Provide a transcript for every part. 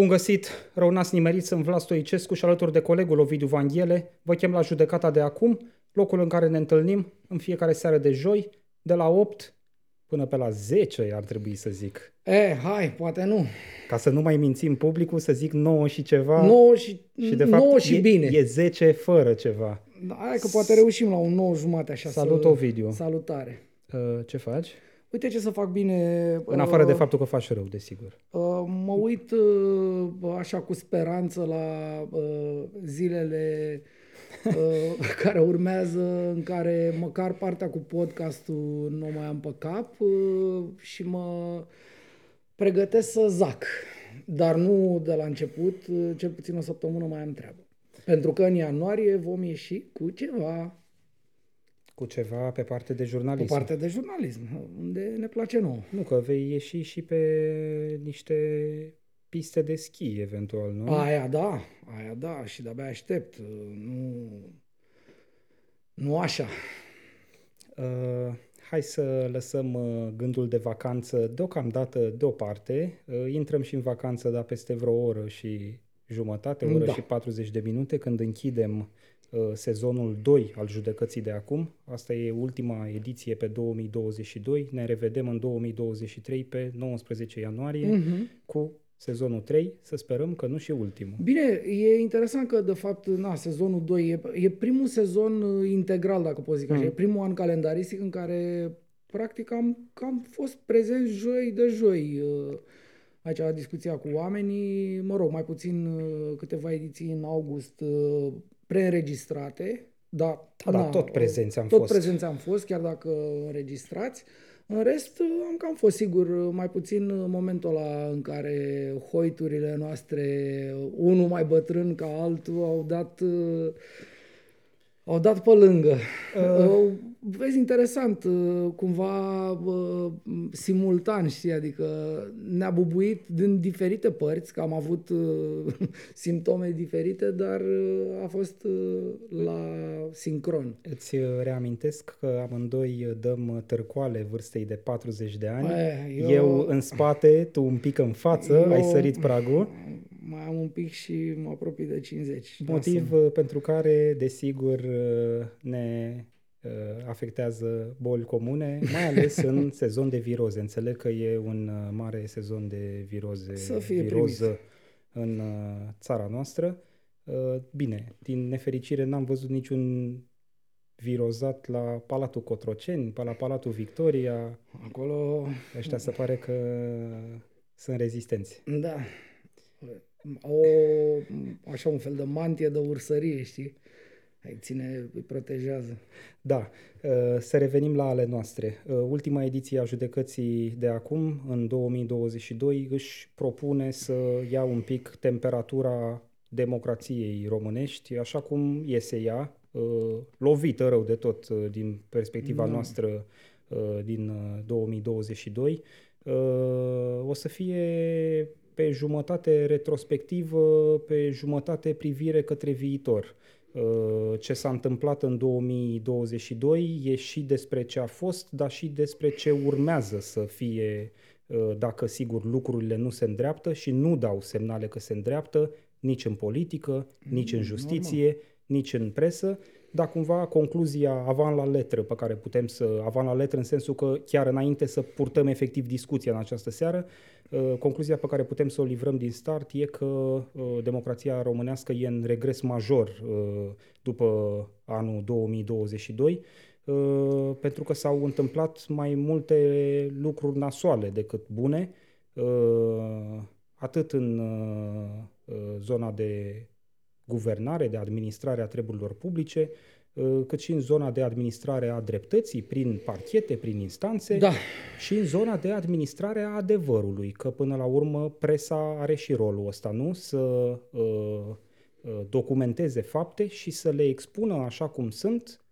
Bun găsit, răunați nimeriți, în Vla Stoicescu și alături de colegul Ovidiu Vanghiele vă chem la Judecata de acum, locul în care ne întâlnim în fiecare seară de joi, de la 8 până pe la 10, ar trebui să zic. Hai, poate nu. Ca să nu mai mințim publicul, să zic 9 și ceva. 9 și de fapt 9 și bine. E 10 fără ceva. Hai că poate reușim la un 9 jumate așa. Salut, Ovidiu. Salutare. Ce faci? Uite ce să fac bine. În afară de faptul că faci rău, desigur. Mă uit așa cu speranță la zilele care urmează, în care măcar partea cu podcastul nu o mai am pe cap și mă pregătesc să zac. Dar nu de la început, cel puțin o săptămână mai am treabă. Pentru că în ianuarie vom ieși cu ceva. Cu ceva pe partea de jurnalism. Pe partea de jurnalism, unde ne place nouă. Nu, că vei ieși și pe niște piste de schi, eventual, nu? Aia da, și de-abia aștept. Nu așa. Hai să lăsăm gândul de vacanță deocamdată deoparte. Intrăm și în vacanță, dar peste vreo oră și jumătate, oră și 40 de minute, când închidem sezonul 2 al Judecății de acum. Asta e ultima ediție pe 2022. Ne revedem în 2023 pe 19 ianuarie cu sezonul 3. Să sperăm că nu și ultimul. Bine, e interesant că de fapt sezonul 2 e primul sezon integral, dacă pot zic așa. E primul an calendaristic în care practic am fost prezenți joi de joi. Aici la discuția cu oamenii, mă rog, mai puțin câteva ediții în august preînregistrate, dar tot prezenți am fost, chiar dacă înregistrați. În rest, am cam fost sigur, mai puțin momentul ăla în care hoiturile noastre, unul mai bătrân ca altul, au dat pe lângă. Vezi, interesant, cumva simultan, știi, adică ne-a bubuit din diferite părți, că am avut simptome diferite, dar a fost la sincron. Îți reamintesc că amândoi dăm târcoale vârstei de 40 de ani. Eu în spate, tu un pic în față, ai sărit pragul. Mai am un pic și mă apropii de 50. Motiv pentru care, desigur, ne afectează boli comune, mai ales în sezon de viroze. Înțeleg că e un mare sezon de viroze, în țara noastră. Bine, din nefericire n-am văzut niciun virozat la Palatul Cotroceni, la Palatul Victoria. Acolo ăștia se pare că sunt rezistenți. Da. Așa un fel de mantie de ursărie, știi? Îi protejează. Da, să revenim la ale noastre. Ultima ediție a Judecății de acum, în 2022, își propune să ia un pic temperatura democrației românești, așa cum iese ea, lovită rău de tot din perspectiva noastră din 2022. O să fie pe jumătate retrospectivă, pe jumătate privire către viitor. Ce s-a întâmplat în 2022 e și despre ce a fost, dar și despre ce urmează să fie, dacă sigur lucrurile nu se îndreaptă și nu dau semnale că se îndreaptă, nici în politică, nici în justiție, nici în presă, dar cumva concluzia avant la letră pe care putem să... avant la letră în sensul că chiar înainte să purtăm efectiv discuția în această seară, concluzia pe care putem să o livrăm din start e că democrația românească e în regres major după anul 2022, pentru că s-au întâmplat mai multe lucruri nasoale decât bune, atât în zona de guvernare, de administrare a treburilor publice, cât și în zona de administrare a dreptății, prin parchete, prin instanțe, și în zona de administrare a adevărului, că până la urmă presa are și rolul ăsta, nu? Să documenteze fapte și să le expună așa cum sunt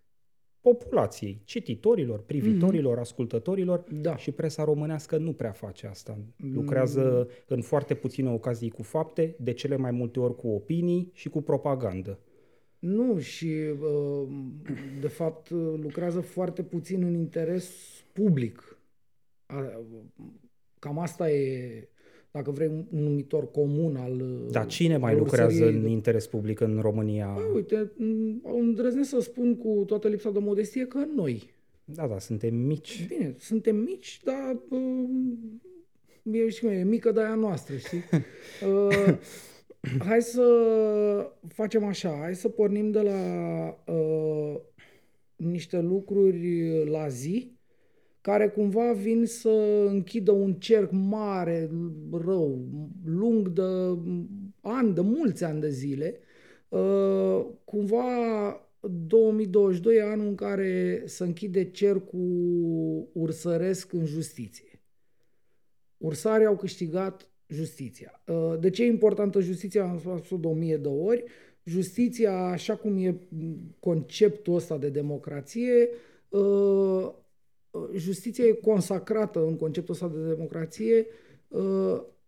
populației, cititorilor, privitorilor, ascultătorilor, și presa românească nu prea face asta. Lucrează în foarte puține ocazii cu fapte, de cele mai multe ori cu opinii și cu propagandă. Nu, și de fapt lucrează foarte puțin în interes public. Cam asta e dacă vrei, un numitor comun al... Dar cine mai lucrează în interes public în România? Bă, uite, îndrăznesc să spun cu toată lipsa de modestie că noi. Da, da, suntem mici. Bine, suntem mici, dar... e mică de aia noastră, știi? Hai să facem așa, hai să pornim de la niște lucruri la zi, care cumva vin să închidă un cerc mare, rău, lung de ani, de mulți ani de zile. Cumva 2022 e anul în care se închide cercul ursăresc în justiție. Ursarii au câștigat justiția. De ce e importantă justiția? Am spus-o de 1000 de ori. Justiția, așa cum e conceptul ăsta de democrație, justiția e consacrată în conceptul ăsta de democrație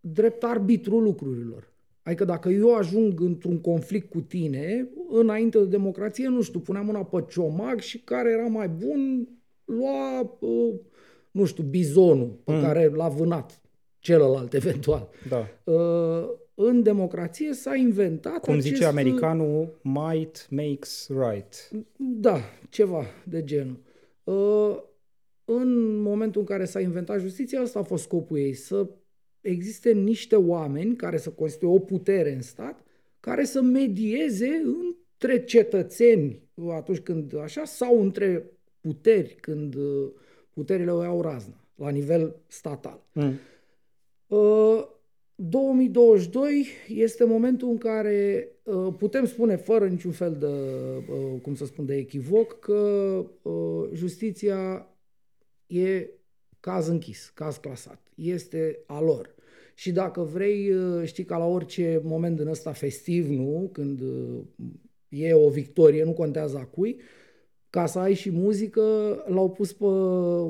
drept arbitrul lucrurilor. Adică dacă eu ajung într-un conflict cu tine, înainte de democrație, nu știu, puneam mâna pe ciomag și care era mai bun lua, nu știu, bizonul pe care l-a vânat celălalt eventual. Da. În democrație s-a inventat cum zice americanul, might makes right. Da, ceva de genul. În momentul în care s-a inventat justiția, ăsta a fost scopul ei, să existe niște oameni care să constituie o putere în stat, care să medieze între cetățeni atunci când așa, sau între puteri când puterile o iau razna, la nivel statal. 2022 este momentul în care putem spune fără niciun fel de, cum să spun, de echivoc, că justiția e caz închis, caz clasat. Este a lor. Și dacă vrei, știi, ca la orice moment din ăsta festiv, nu? Când e o victorie, nu contează a cui, ca să ai și muzică, l-au pus pe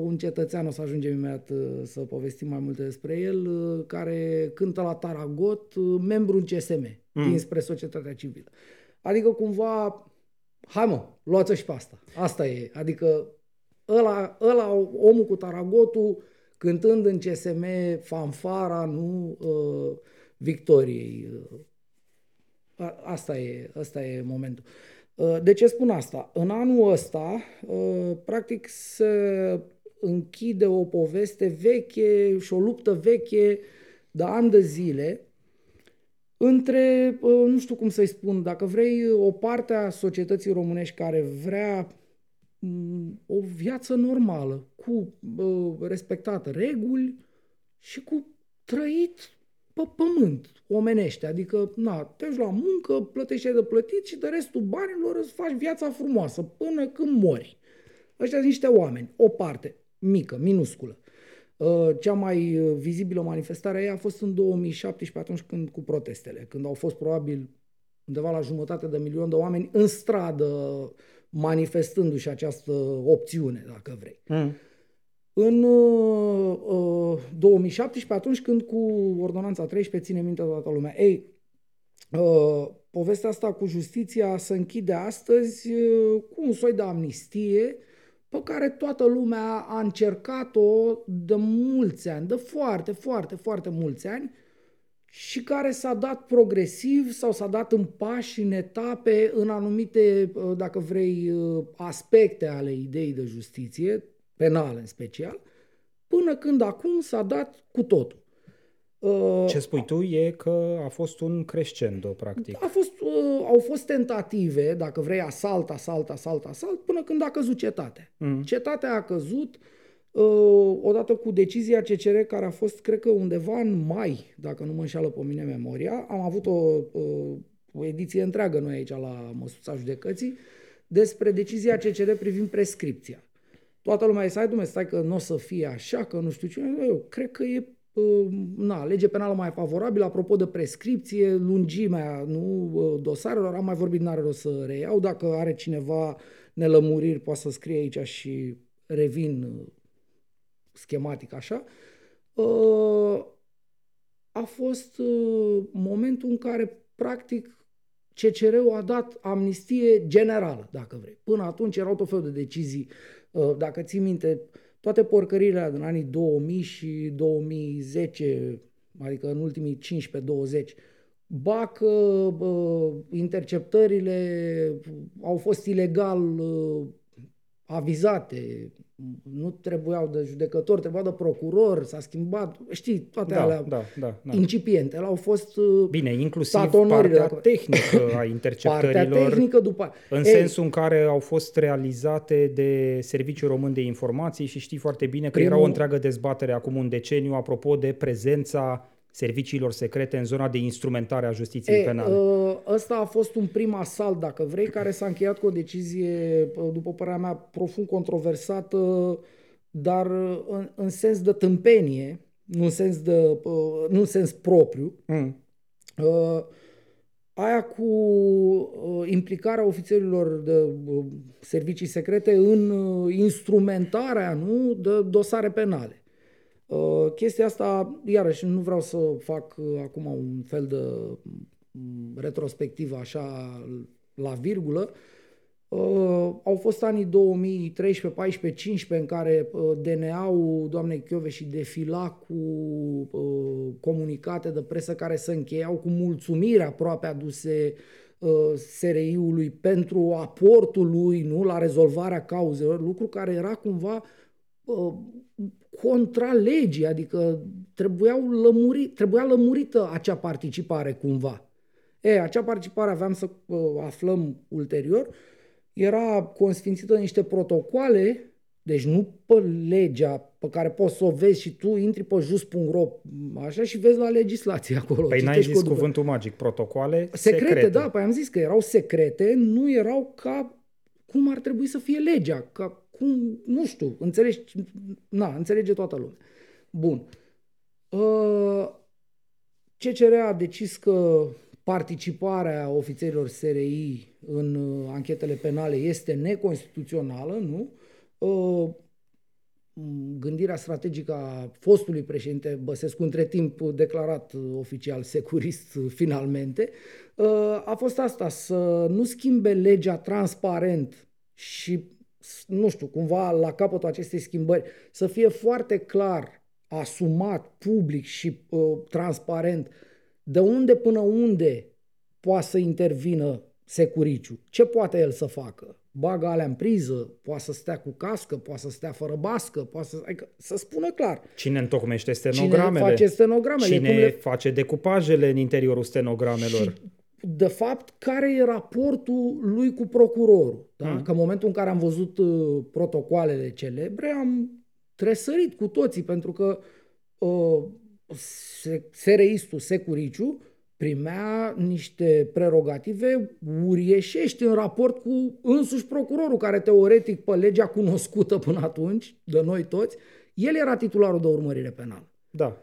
un cetățean, o să ajungem imediat să povestim mai multe despre el, care cântă la Taragot, membru în CSM, dinspre societatea civilă. Adică cumva, hai mă, luați-o și pe asta. Asta e, adică ăla, omul cu taragotul, cântând în CSM fanfara, nu, victoriei. Asta e momentul. De ce spun asta? În anul ăsta, practic, se închide o poveste veche și o luptă veche de ani de zile între, nu știu cum să-i spun, dacă vrei, o parte a societății românești care vrea o viață normală, cu respectat reguli și cu trăit pe pământ omenește. Adică, na, te duci la muncă, plătești ce ai de plătit și de restul banilor îți faci viața frumoasă până când mori. Ăștia sunt niște oameni, o parte mică, minusculă. Cea mai vizibilă manifestare a ei a fost în 2017, atunci când cu protestele, când au fost probabil undeva la 500.000 de oameni în stradă, manifestându-și această opțiune, dacă vrei. În 2017, atunci când cu ordonanța 13, ține minte toată lumea, ei, povestea asta cu justiția se închide astăzi cu un soi de amnistie pe care toată lumea a încercat-o de mulți ani, de foarte, foarte, foarte mulți ani, și care s-a dat progresiv sau s-a dat în pași, în etape, în anumite, dacă vrei, aspecte ale ideii de justiție, penale în special, până când acum s-a dat cu totul. Ce spui tu e că a fost un crescendo, practic. Au fost tentative, dacă vrei, asalt, până când a căzut cetatea. Cetatea a căzut odată cu decizia CCR, care a fost, cred că undeva în mai, dacă nu mă înșeală pe mine memoria. Am avut o ediție întreagă noi aici la Măsuța Judecății despre decizia CCR privind prescripția. Toată lumea zice, hai dumneavoastră, stai că nu o să fie așa, că nu știu ce. Eu cred că e lege penală mai favorabilă. Apropo de prescripție, lungimea dosarelor, am mai vorbit, n-are rost să reiau. Dacă are cineva nelămuriri, poate să scrie aici și revin schematic așa. A fost momentul în care practic CCR-ul a dat amnistie generală, dacă vrei. Până atunci erau tot felul de decizii, dacă ții minte, toate porcările din anii 2000 și 2010, adică în ultimii 15-20, bacă interceptările au fost ilegal avizate, nu trebuiau de judecător, trebuiau de procuror, s-a schimbat, știi, toate alea incipiente. Au fost bine, inclusiv partea tehnică a interceptărilor, partea tehnică după... în sensul în care au fost realizate de Serviciul Român de Informații și știi foarte bine că era o întreagă dezbatere acum un deceniu apropo de prezența serviciilor secrete în zona de instrumentare a justiției penale. Ăsta a fost un prim asalt, dacă vrei, care s-a încheiat cu o decizie, după părerea mea, profund controversată, dar în sens de tâmpenie, nu în sens propriu. Aia cu implicarea ofițerilor de servicii secrete în instrumentarea, nu, de dosare penale. Chestia asta, iarăși, nu vreau să fac acum un fel de retrospectivă așa la virgulă. Au fost anii 2013, 14, 15 în care DNA-ul doamnei Chioveși defila cu comunicate de presă care se încheiau cu mulțumiri aproape aduse SRI-ului pentru aportul lui, nu, la rezolvarea cauzelor, lucru care era cumva... contra legii, adică trebuia lămurită acea participare cumva. Acea participare, aveam să aflăm ulterior, era consfințită în niște protocoale, deci nu pe legea pe care poți să o vezi și tu intri pe just.ro așa și vezi la legislație acolo. Păi n-ai zis cuvântul magic, protocoale secrete. Da, păi am zis că erau secrete, nu erau ca cum ar trebui să fie legea, ca nu știu, înțelege toată lumea. Bun. CCR a decis că participarea ofițerilor SRI în anchetele penale este neconstituțională, nu? Gândirea strategică a fostului președinte Băsescu, între timp declarat oficial securist finalmente, a fost asta, să nu schimbe legea transparent și nu știu, cumva la capătul acestei schimbări, să fie foarte clar, asumat, public și transparent, de unde până unde poate să intervină securiciu. Ce poate el să facă? Bagă alea în priză, poate să stea cu cască, poate să stea fără bască, adică, să spună clar. Cine întocmește stenogramele? Cine face stenogramele? Cine face decupajele în interiorul stenogramelor? Și... de fapt, care e raportul lui cu procurorul? Da? Că în momentul în care am văzut protocoalele celebre, am tresărit cu toții, pentru că SRI-stul, securiciu, primea niște prerogative uriașești în raport cu însuși procurorul, care teoretic, pe legea cunoscută până atunci, de noi toți, el era titularul de urmărire penală. Da.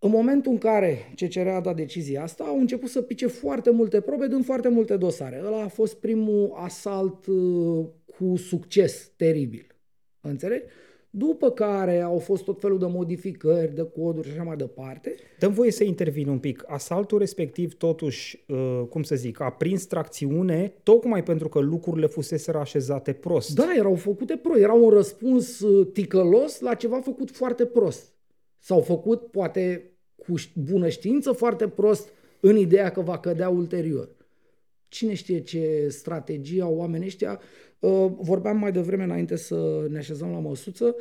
În momentul în care CCR a dat decizia asta, au început să pice foarte multe probe din foarte multe dosare. Ăla a fost primul asalt cu succes teribil. Înțelegi? După care au fost tot felul de modificări, de coduri și așa mai departe. Dăm voie să intervin un pic. Asaltul respectiv, totuși, a prins tracțiune, tocmai pentru că lucrurile fuseseră așezate prost. Da, erau făcute prost. Era un răspuns ticălos la ceva făcut foarte prost. S-au făcut, poate, cu bună știință, foarte prost, în ideea că va cădea ulterior. Cine știe ce strategie au oamenii ăștia? Vorbeam mai devreme, înainte să ne așezăm la măsuță,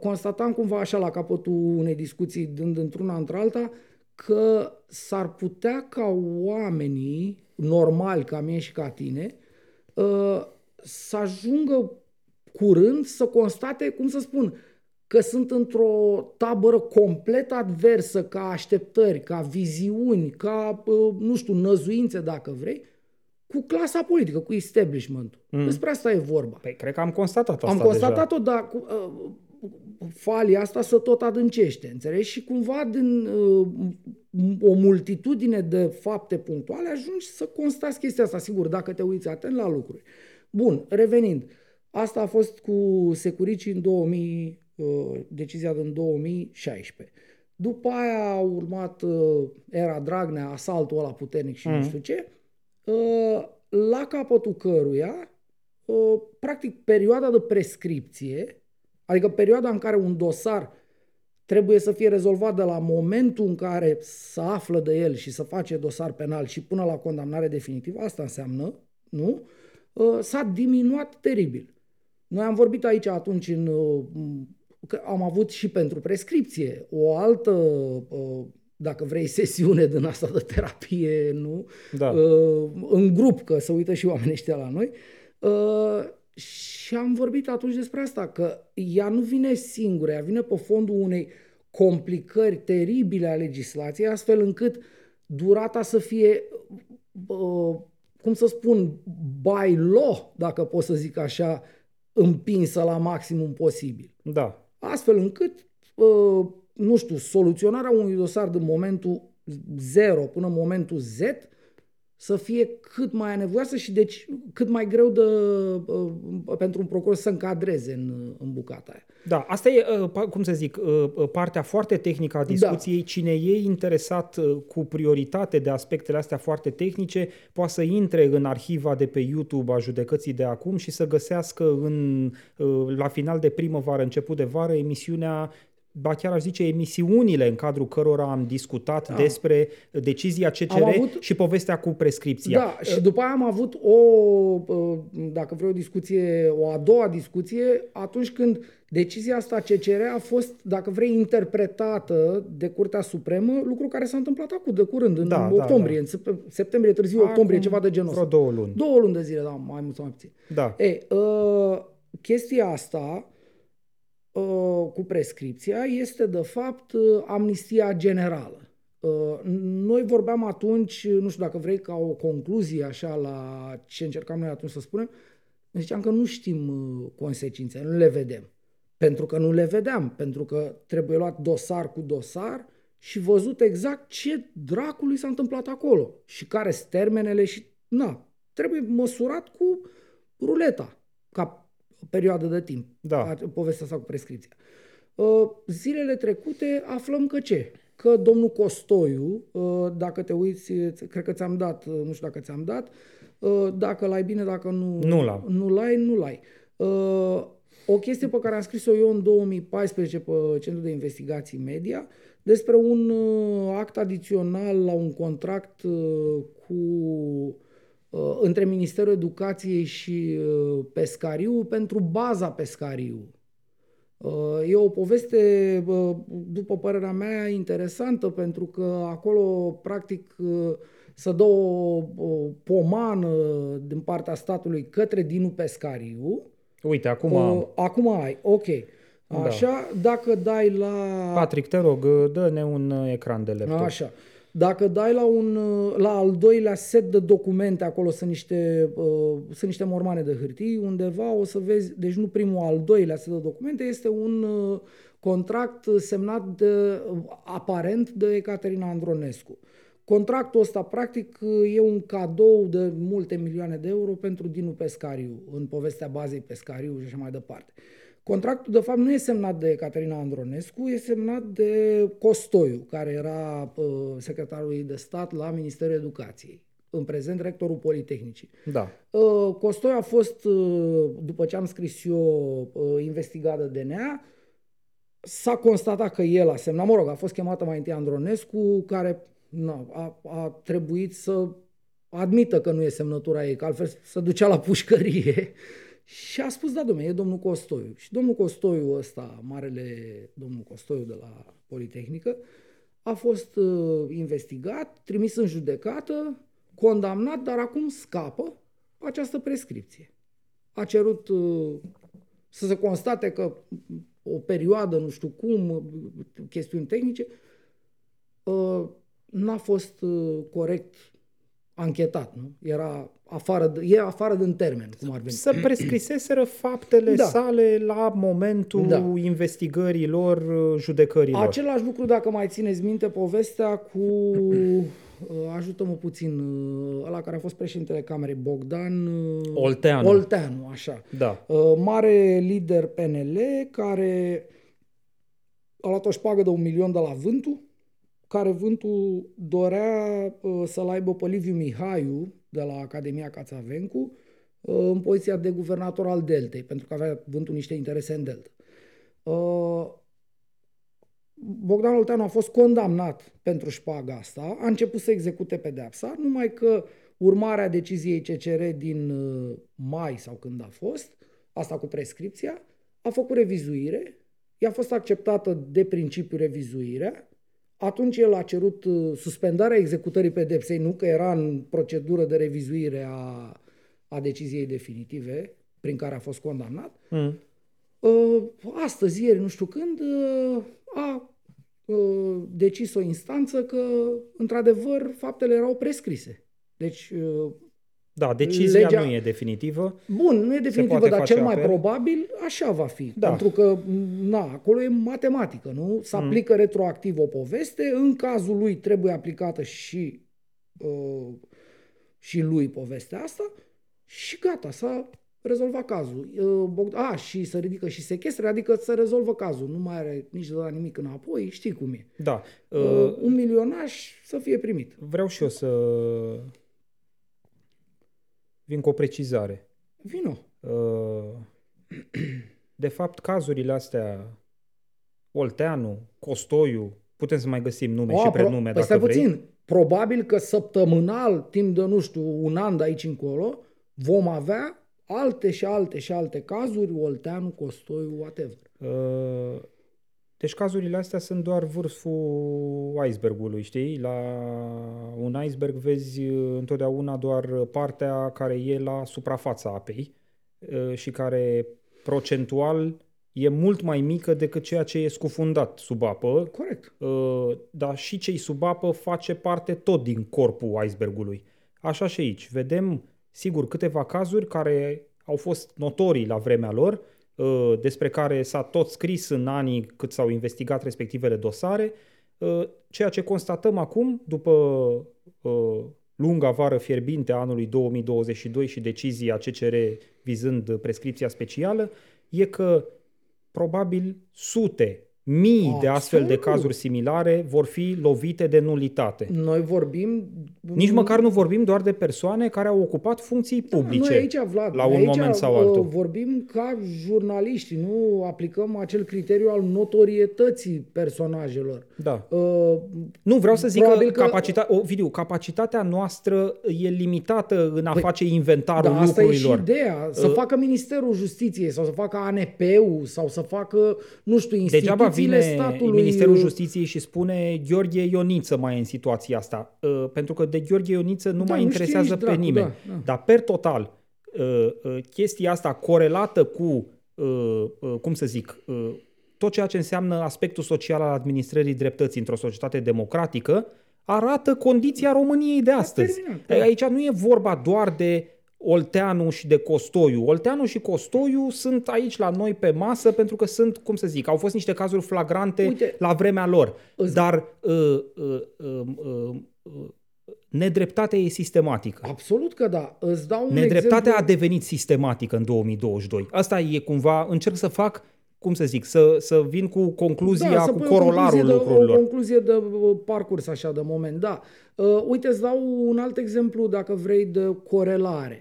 constatam cumva așa la capătul unei discuții, dând într-una într-alta, că s-ar putea ca oamenii normali, ca mine și ca tine, să ajungă curând să constate, cum să spun, că sunt într-o tabără complet adversă ca așteptări, ca viziuni, ca, nu știu, năzuințe, dacă vrei, cu clasa politică, cu establishmentul. Despre asta e vorba. Păi, cred că am constatat asta deja. Am constatat-o, dar falia asta se tot adâncește, înțelegi? Și cumva din o multitudine de fapte punctuale ajungi să constați chestia asta, sigur, dacă te uiți atent la lucruri. Bun, revenind. Asta a fost cu securicii în decizia din 2016. După aia a urmat era Dragnea, asaltul ăla puternic și nu știu ce, la capătul căruia practic perioada de prescripție, adică perioada în care un dosar trebuie să fie rezolvat de la momentul în care se află de el și să face dosar penal și până la condamnare definitivă. Asta înseamnă, nu? S-a diminuat teribil. Noi am vorbit aici atunci că am avut și pentru prescripție o altă, dacă vrei, sesiune din asta de terapie, nu? Da. În grup, că se uită și oamenii ăștia la noi. Și am vorbit atunci despre asta, că ea nu vine singură, ea vine pe fondul unei complicări teribile a legislației, astfel încât durata să fie, cum să spun, by law, dacă pot să zic așa, împinsă la maximum posibil. Da. Astfel încât, nu știu, soluționarea unui dosar din momentul 0 până în momentul Z să fie cât mai anevoioasă și deci cât mai greu de, pentru un procuror să încadreze în bucata aia. Da, asta e, cum să zic, partea foarte tehnică a discuției. Da. Cine e interesat cu prioritate de aspectele astea foarte tehnice poate să intre în arhiva de pe YouTube a judecății de acum și să găsească la final de primăvară, început de vară, emisiunea, ba chiar aș zice emisiunile în cadrul cărora am discutat despre decizia CCR și povestea cu prescripția. Da, și după aia am avut a doua discuție, atunci când decizia asta CCR a fost, dacă vrei, interpretată de Curtea Supremă, lucru care s-a întâmplat acum de curând, în octombrie, în septembrie, târziu octombrie, ceva de genul ăsta. Vreo 2 luni. 2 luni de zile, da, mai mult sau mai puțin. Da. Chestia asta cu prescripția este de fapt amnistia generală. Noi vorbeam atunci, nu știu dacă vrei, ca o concluzie așa la ce încercam noi atunci să spunem, ziceam că nu știm consecințele, nu le vedem. Pentru că nu le vedeam, pentru că trebuie luat dosar cu dosar și văzut exact ce dracului s-a întâmplat acolo și care sunt termenele și trebuie măsurat cu ruleta, ca perioadă de timp, povestea asta cu prescripția. Zilele trecute aflăm că ce? Că domnul Costoiu, dacă te uiți, cred că ți-am dat, nu știu dacă ți-am dat, dacă l-ai bine, dacă nu l-ai. O chestie pe care am scris-o eu în 2014 pe Centrul de Investigații Media, despre un act adițional la un contract între Ministerul Educației și Pescariu pentru baza Pescariu. E o poveste, după părerea mea, interesantă, pentru că acolo, practic, se dă o pomană din partea statului către Dinu Pescariu. Uite, acum ai, ok. Așa, dacă dai la... Patrick, te rog, dă-ne un ecran de laptop. Așa. Dacă dai la al doilea set de documente, acolo sunt niște mormane de hârtii, undeva o să vezi, deci nu primul, al doilea set de documente, este un contract semnat aparent de Ecaterina Andronescu. Contractul ăsta, practic, e un cadou de multe milioane de euro pentru Dinu Pescariu, în povestea bazei Pescariu și așa mai departe. Contractul, de fapt, nu e semnat de Ecaterina Andronescu, e semnat de Costoiu, care era secretarul de stat la Ministerul Educației, în prezent rectorul Politehnicii. Da. Costoiu a fost, după ce am scris eu, investigat de DNA, s-a constatat că el a semnat, a fost chemată mai întâi Andronescu, care a trebuit să admită că nu e semnătura ei, că altfel se ducea la pușcărie. Și a spus, e domnul Costoiu. Și domnul Costoiu ăsta, marele domnul Costoiu de la Politehnică, a fost investigat, trimis în judecată, condamnat, dar acum scapă această prescripție. A cerut să se constate că o perioadă, nu știu cum, chestiuni tehnice, n-a fost corect anchetat, nu? Era afară din termen, cum ar veni. Să prescriseseră faptele sale la momentul investigării lor, judecării lor. Același lucru, dacă mai țineți minte, povestea cu, ajută-mă puțin, ăla care a fost președintele Camerei, Bogdan Olteanu. Olteanu, așa. Da. Mare lider PNL, care a luat o șpagă de 1 milion de la Vântu, care Vântu dorea să-l aibă pe Liviu Mihaiu de la Academia Cațavencu în poziția de guvernator al Deltei, pentru că avea Vântu niște interese în Delta. Bogdan Olteanu a fost condamnat pentru șpaga asta, a început să execute pedeapsa, numai că urmarea deciziei CCR din mai sau când a fost, asta cu prescripția, a făcut revizuire, i-a fost acceptată de principiu revizuirea, atunci el a cerut suspendarea executării pedepsei, nu că era în procedură de revizuire a deciziei definitive prin care a fost condamnat. Mm. Astăzi, ieri, nu știu când, a decis o instanță că, într-adevăr, faptele erau prescrise. Deci, da, decizia legea... nu e definitivă. Bun, nu e definitivă, dar cel mai probabil așa va fi. Da. Pentru că, acolo e matematică, nu? Se aplică retroactiv o poveste, în cazul lui trebuie aplicată și lui povestea asta și gata, s-a rezolvat cazul. Și se ridică și sechestră, adică se rezolvă cazul. Nu mai are nici de la nimic înapoi, știi cum e. Da. Un milionaș să fie primit. Vreau și eu să... vin cu o precizare. Vino. De fapt, cazurile astea, Olteanu, Costoiu, putem să mai găsim nume și prenume dacă vrei. Puțin. Probabil că săptămânal, timp de, nu știu, un an de aici încolo, vom avea alte și alte și alte cazuri, Olteanu, Costoiu, whatever. Deci cazurile astea sunt doar vârful icebergului, știi? La un iceberg vezi întotdeauna doar partea care e la suprafața apei și care procentual e mult mai mică decât ceea ce e scufundat sub apă. Corect. Dar și ce-i sub apă face parte tot din corpul icebergului. Așa și aici. Vedem, sigur, câteva cazuri care au fost notorii la vremea lor, despre care s-a tot scris în anii cât s-au investigat respectivele dosare, ceea ce constatăm acum, după lunga vară fierbinte a anului 2022 și decizia CCR vizând prescripția specială, e că probabil sute, mii de astfel de cazuri similare vor fi lovite de nulitate. Noi vorbim... Nici măcar nu vorbim doar de persoane care au ocupat funcții publice. Noi aici, Vlad, la un moment sau altul. Vorbim ca jurnaliști, nu aplicăm acel criteriu al notorietății personajelor. Da. Nu, vreau să zic că capacitatea noastră e limitată în a face inventarul lucrurilor. Asta e și ideea. Să facă Ministerul Justiției sau să facă ANP-ul sau să facă, nu știu, instituții. Vine Ministerul Justiției și spune Gheorghe Ioniță mai e în situația asta. Pentru că de Gheorghe Ioniță nu mai interesează pe nimeni. Da. Dar per total, chestia asta corelată cu, cum să zic, tot ceea ce înseamnă aspectul social al administrării dreptății într-o societate democratică, arată condiția României de astăzi. Aici nu e vorba doar de Olteanu și de Costoiu. Olteanu și Costoiu sunt aici la noi pe masă pentru că sunt, cum să zic, au fost niște cazuri flagrante. Uite, la vremea lor. Dar nedreptatea e sistematică. Absolut că da. Îți dau un nedreptatea exemplu... a devenit sistematică în 2022. Asta e cumva, încerc să fac, cum să zic, să vin cu concluzia, cu corolarul lucrurilor. O concluzie de parcurs, așa, de moment, da. Uite, îți dau un alt exemplu, dacă vrei, de corelare.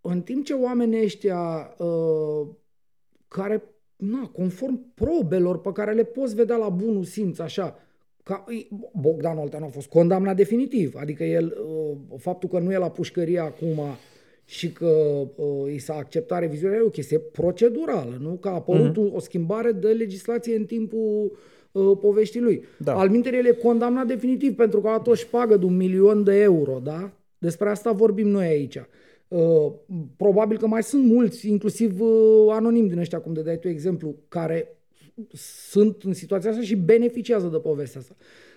În timp ce oamenii ăștia care, conform probelor pe care le poți vedea la bunul simț, așa, Bogdan Olteanu a fost condamnat definitiv, adică el, faptul că nu e la pușcărie acum și că i s-a acceptat revizuirea e o chestie procedurală, nu? Că a apărut o schimbare de legislație în timpul poveștii lui. Da. Altminteri, el e condamnat definitiv pentru că a dat o șpagă de 1.000.000 de euro, da? Despre asta vorbim noi aici. Probabil că mai sunt mulți, inclusiv anonimi din ăștia, cum de dai tu exemplu, care sunt în situația asta și beneficiază de povestea asta.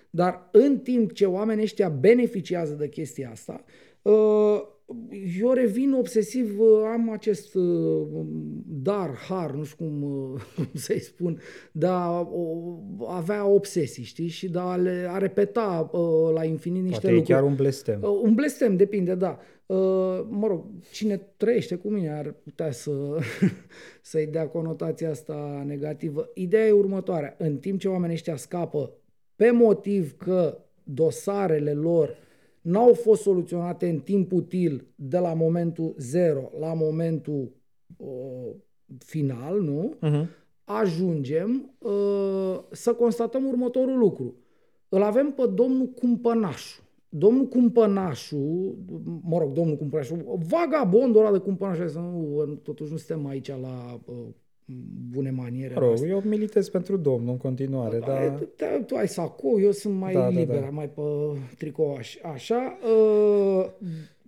Dar în timp ce oamenii ăștia beneficiază de chestia asta, eu revin obsesiv, am acest har, nu știu cum să-i spun, de a avea obsesii, știi? Și de a repeta la infinit niște lucruri. Poate e chiar un blestem. Un blestem, depinde, da. Mă rog, cine trăiește cu mine ar putea să-i dea conotația asta negativă. Ideea e următoarea. În timp ce oamenii ăștia scapă pe motiv că dosarele lor n-au fost soluționate în timp util de la momentul zero la momentul final, nu? Uh-huh. ajungem să constatăm următorul lucru. Îl avem pe domnul Cumpănașu. Domnul Cumpănașu, vagabondul ăla de Cumpănașu, să nu, totuși nu suntem aici la bune maniere. Eu militez pentru domnul în continuare. Da, tu ai sacou, eu sunt mai liber, mai pe tricou așa.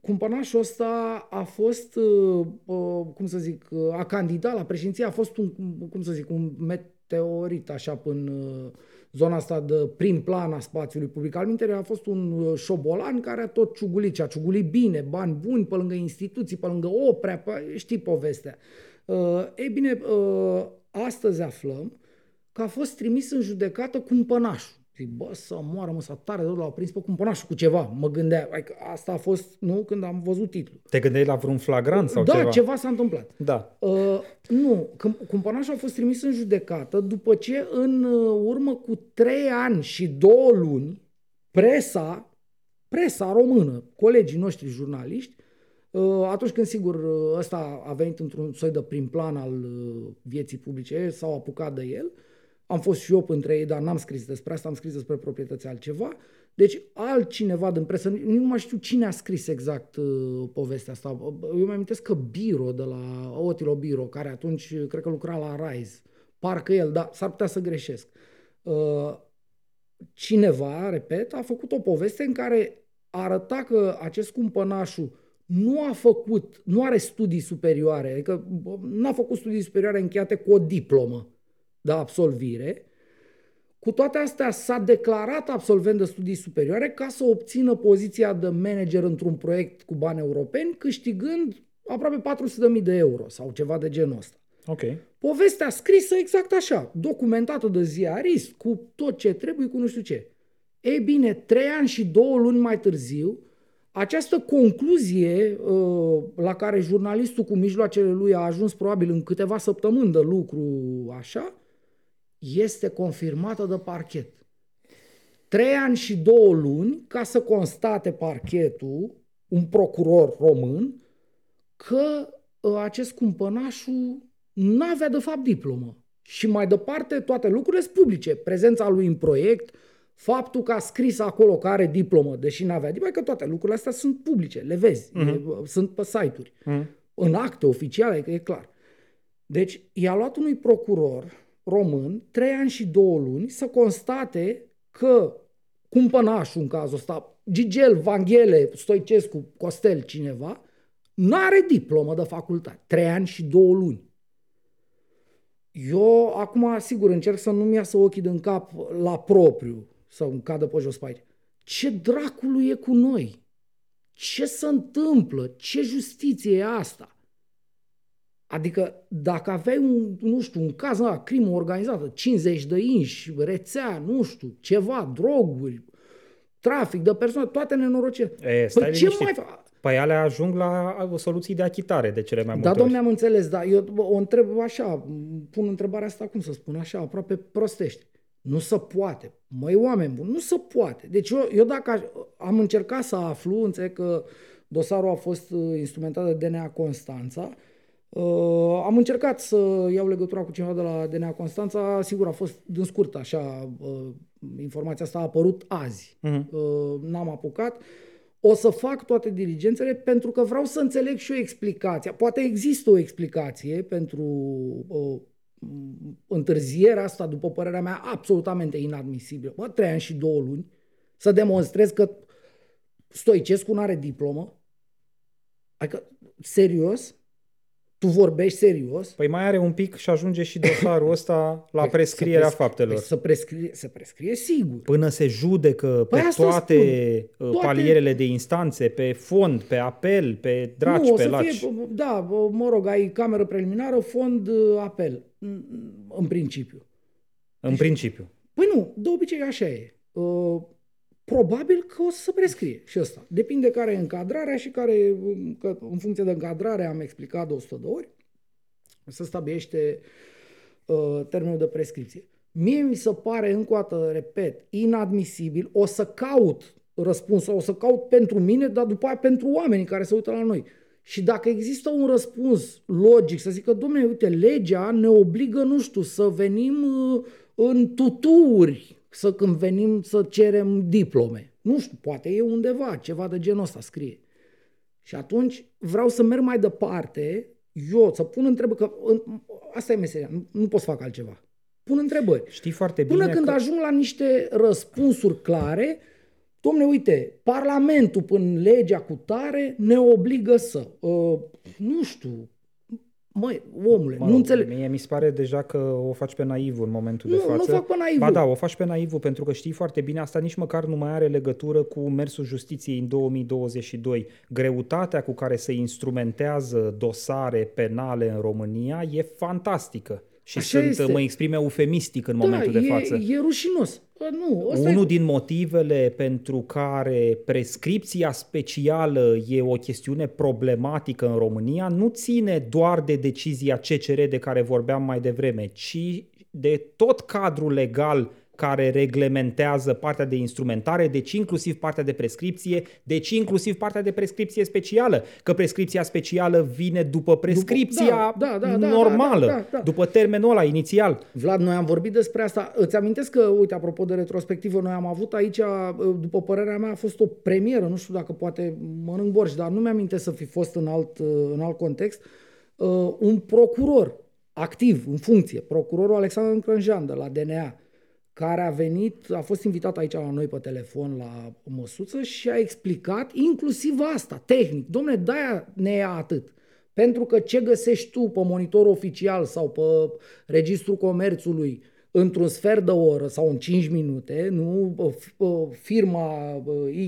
Cumpănașul ăsta a fost, a candidat la președinție, a fost un meteorit așa până zona asta de prim plan a spațiului public. Altminteri a fost un șobolan care a tot ciugulit și a ciugulit bine, bani buni, pe lângă instituții, pe lângă Oprea, știi povestea. Ei bine, astăzi aflăm că a fost trimis în judecată Cumpănașul. Zic, bă, să moară, mă, satare, l-au prins pe Cumpănașul cu ceva. Mă gândeam, asta a fost, nu, când am văzut titlul. Te gândeai la vreun flagrant sau ceva? Da, ceva s-a întâmplat. Da. Nu, Cumpănașul a fost trimis în judecată după ce în urmă cu 3 ani și 2 luni presa română, colegii noștri jurnaliști, atunci când, sigur, ăsta a venit într-un soi de prim plan al vieții publice, s-au apucat de el, am fost și eu printre ei, dar n-am scris despre asta, am scris despre proprietăți altceva. Deci altcineva din presă, nu mai știu cine a scris exact povestea asta. Eu mi-am amintesc că Biro de la Otilo Biro, care atunci cred că lucra la Rise, parcă el, dar s-ar putea să greșesc. Cineva, repet, a făcut o poveste în care arăta că acest Cumpănașu nu are studii superioare, adică n-a făcut studii superioare încheiate cu o diplomă de absolvire. Cu toate astea s-a declarat absolvent de studii superioare ca să obțină poziția de manager într-un proiect cu bani europeni, câștigând aproape 400.000 de euro sau ceva de genul ăsta. Okay. Povestea scrisă exact așa, documentată de ziarist, cu tot ce trebuie, cu nu știu ce. Ei bine, 3 ani și 2 luni mai târziu, această concluzie la care jurnalistul cu mijloacele lui a ajuns probabil în câteva săptămâni de lucru așa, este confirmată de parchet. 3 ani și 2 luni ca să constate parchetul, un procuror român, că acest Cumpănașu n-avea de fapt diplomă. Și mai departe toate lucrurile sunt publice. Prezența lui în proiect, faptul că a scris acolo că are diplomă, deși n-avea diplomă, că toate lucrurile astea sunt publice, le vezi, sunt pe site-uri, în acte oficiale, e clar. Deci i-a luat unui procuror român 3 ani și 2 luni să constate că Cumpănașul, în cazul ăsta, Gigel, Vanghiele, Stoicescu, Costel, cineva, n-are diplomă de facultate. 3 ani și 2 luni. Eu acum, sigur, încerc să nu-mi iasă ochii din cap la propriu, să-mi cadă pe jos pe aici. Ce dracului e cu noi? Ce se întâmplă? Ce justiție e asta? Adică dacă aveai un caz, crimă organizată, 50 de inși, rețea, ceva, droguri, trafic de persoane, toate nenorociri. Păi ce mai fac? Păi alea ajung la soluții de achitare de cele mai multe ori. Da, domne, am înțeles, dar eu o întreb așa, pun întrebarea asta, cum să spun, așa, aproape prostești. Nu se poate. Măi, oameni buni, nu se poate. Deci eu dacă am încercat să aflu, înțeleg că dosarul a fost instrumentat de DNA Constanța, am încercat să iau legătura cu cineva de la DNA Constanța, sigur a fost din scurt așa, informația asta a apărut azi, n-am apucat, o să fac toate diligențele pentru că vreau să înțeleg și eu explicația, poate există o explicație pentru întârzierea asta, după părerea mea, absolutamente inadmisibilă. 3 ani și 2 luni să demonstrez că Stoicescu nu are diplomă, adică serios? Tu vorbești serios? Păi mai are un pic și ajunge și dosarul ăsta la prescrierea faptelor. Se prescrie sigur. Până se judecă pe toate palierele de instanțe, pe fond, pe apel, pe draci, pe laci. Da, mă rog, ai cameră preliminară, fond, apel. În principiu. Păi nu, de obicei așa e. Probabil că o să prescrie și ăsta. Depinde care e încadrarea și că în funcție de încadrare am explicat de 100 de ori, se stabilește termenul de prescripție. Mie mi se pare, încă o dată, repet, inadmisibil. O să caut răspunsul, o să caut pentru mine, dar după aia pentru oamenii care se uită la noi. Și dacă există un răspuns logic, să zică, dom'le, uite, legea ne obligă, nu știu, să venim în tuturi, să când venim să cerem diplome. Nu știu, poate e undeva, ceva de genul ăsta scrie. Și atunci vreau să merg mai departe, eu să pun întrebări, că asta e meseria, nu pot să fac altceva. Pun întrebări. Știi foarte bine. Până când ajung la niște răspunsuri clare, dom'le, uite, Parlamentul până legea cu tare ne obligă să... nu știu... Măi, omule, nu înțeleg. Mie mi se pare deja că o faci pe naivul în momentul de față. Nu fac pe naivul. Ba da, o faci pe naivul, pentru că știi foarte bine, asta nici măcar nu mai are legătură cu mersul justiției în 2022. Greutatea cu care se instrumentează dosare penale în România e fantastică. Și mă exprim eufemistic în momentul de față. E rușinos. Nu, unul din motivele pentru care prescripția specială e o chestiune problematică în România nu ține doar de decizia CCR de care vorbeam mai devreme, ci de tot cadrul legal care reglementează partea de instrumentare, deci inclusiv partea de prescripție, deci inclusiv partea de prescripție specială, că prescripția specială vine după prescripția normală, după termenul ăla inițial. Vlad, noi am vorbit despre asta. Îți amintesc că, uite, apropo de retrospectivă, noi am avut aici, după părerea mea, a fost o premieră, nu știu dacă poate mănânc borș, dar nu mi-am aminte să fi fost în alt context, un procuror activ în funcție, procurorul Alexandru Crânjan de la DNA, care a venit, a fost invitat aici la noi pe telefon la măsuță și a explicat inclusiv asta, tehnic. Dom'le, de-aia ne ia atât. Pentru că ce găsești tu pe monitor oficial sau pe registrul comerțului într-un sfert de oră sau în 5 minute, nu, firma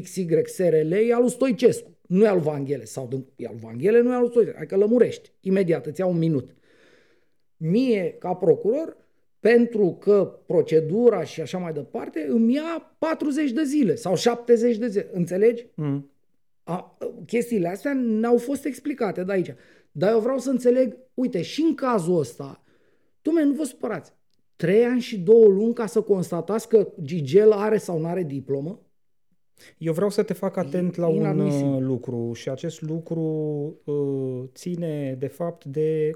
XYSRL e al lui Stoicescu, nu e al lui Vanghiele. Sau e al lui Vanghiele, nu e al lui Stoicescu. Adică lămurești imediat, îți ia un minut. Mie, ca procuror, pentru că procedura și așa mai departe îmi ia 40 de zile sau 70 de zile. Înțelegi? Mm. Chestiile astea n-au fost explicate de aici. Dar eu vreau să înțeleg, uite, și în cazul ăsta, nu vă supărați, 3 ani și 2 luni ca să constatați că Gigel are sau nu are diplomă? Eu vreau să te fac atent la un lucru și acest lucru ține de fapt de,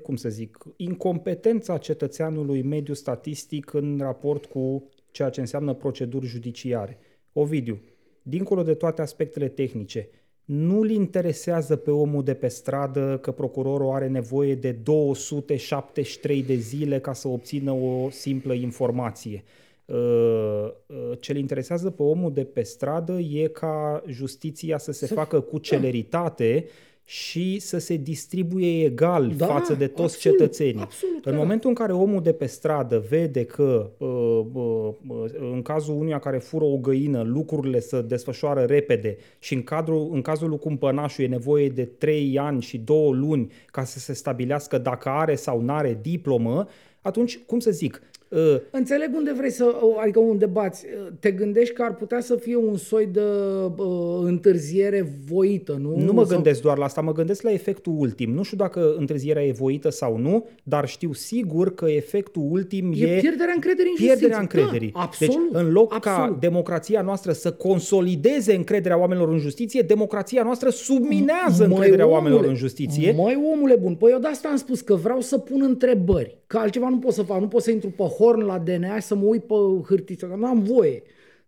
incompetența cetățeanului mediu statistic în raport cu ceea ce înseamnă proceduri judiciare. Ovidiu, dincolo de toate aspectele tehnice, nu-l interesează pe omul de pe stradă că procurorul are nevoie de 273 de zile ca să obțină o simplă informație. Ce-l interesează pe omul de pe stradă e ca justiția să se facă cu celeritate și să se distribuie egal față de toți cetățenii. Absolut, în momentul în care omul de pe stradă vede că în cazul unuia care fură o găină lucrurile se desfășoară repede și în cazul lui Cumpănașu e nevoie de 3 ani și 2 luni ca să se stabilească dacă are sau n-are diplomă, atunci, înțeleg unde vrei adică unde bați, te gândești că ar putea să fie un soi de întârziere voită, nu? Nu mă gândesc doar la asta, mă gândesc la efectul ultim. Nu știu dacă întârzierea e voită sau nu, dar știu sigur că efectul ultim e pierderea încrederii în justiție. Absolut, deci, în loc ca democrația noastră să consolideze încrederea oamenilor în justiție, democrația noastră subminează încrederea oamenilor în justiție. Măi, omule bun, eu de asta am spus că vreau să pun întrebări, că altceva nu pot să fac, nu pot să intru pe horn la DNA să mă uit pe hârtiță, că n-am voie,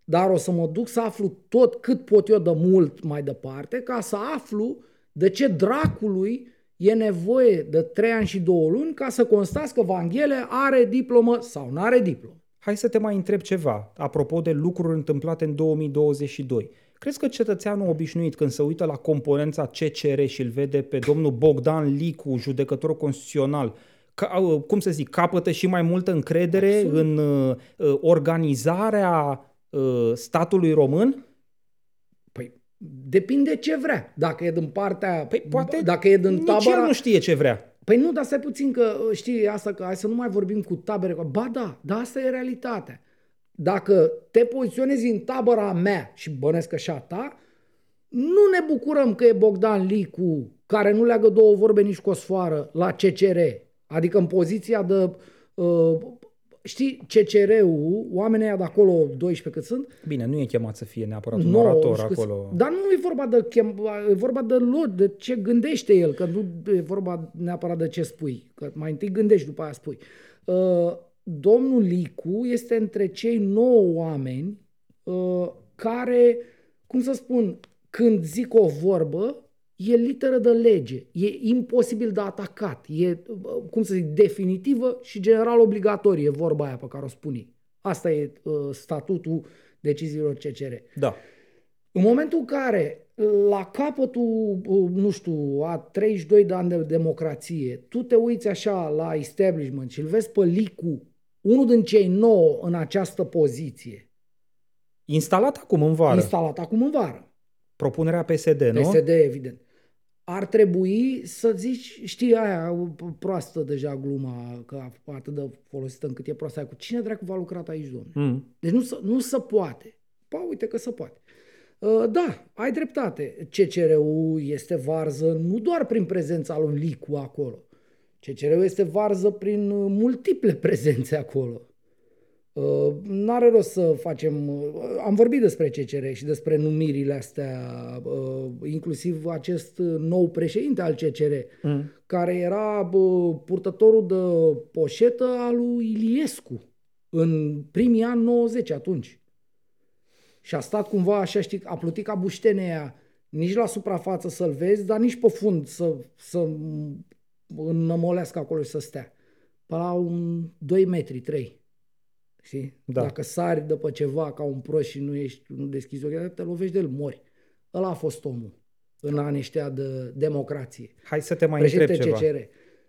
dar o să mă duc să aflu tot cât pot eu de mult mai departe, ca să aflu de ce dracului e nevoie de 3 ani și 2 luni ca să constați că Vanghiele are diplomă sau nu are diplomă. Hai să te mai întreb ceva, apropo de lucruri întâmplate în 2022. Crezi că cetățeanul obișnuit, când se uită la componența CCR și îl vede pe domnul Bogdan Licu, judecător constituțional, capătă și mai multă încredere în organizarea statului român? Păi, depinde ce vrea. Dacă e din partea... Păi, poate dacă e din tabăra... el nu știe ce vrea. Păi nu, dar stai puțin că știi asta, că hai să nu mai vorbim cu tabere. Ba da, dar asta e realitatea. Dacă te poziționezi în tabăra mea și bănesc că și a ta, nu ne bucurăm că e Bogdan Licu, care nu leagă două vorbe nici cu o sfoară, la CCR. Adică în poziția de știi, CCR-ul, oamenii aia de acolo, 12 cât sunt... Bine, nu e chemat să fie neapărat un orator acolo. Dar nu e vorba de e vorba de lot, de ce gândește el, că nu e vorba neapărat de ce spui, că mai întâi gândești, după aia spui. Domnul Licu este între cei 9 oameni care, cum să spun, când zic o vorbă, e literă de lege, e imposibil de atacat, e, cum să zic, definitivă și general obligatorie vorba aia pe care o spune. Asta e statutul deciziilor CCR. Da. În momentul în care, la capătul, nu știu, a 32 de ani de democrație, tu te uiți așa la establishment și îl vezi pe Licu, unul din cei 9 în această poziție. Instalat acum în vară. Propunerea PSD, nu? PSD, evident. Ar trebui să zici, știi, aia proastă deja gluma, că atât de folosită încât e proastă aia, cu cine dracu v-a lucrat aici, domnule? Mm. Deci nu se poate. Pa, uite că se poate. Da, ai dreptate. CCR-ul este varză nu doar prin prezența lui Licu acolo. CCR-ul este varză prin multiple prezențe acolo. N-are rost să facem... Am vorbit despre CCR și despre numirile astea, inclusiv acest nou președinte al CCR, care era purtătorul de poșetă al lui Iliescu în primii ani 90 atunci. Și a stat cumva așa, știi, a plutit ca buștenea, nici la suprafață să-l vezi, dar nici pe fund să înnămolească acolo și să stea. Pe la 2 metri, 3. Știi? Da. Dacă sari după ceva ca un prost și nu deschizi ochii, te lovești de el, mori. Ăla a fost omul în anii ăștia de democrație. Hai să te mai întreb ceva.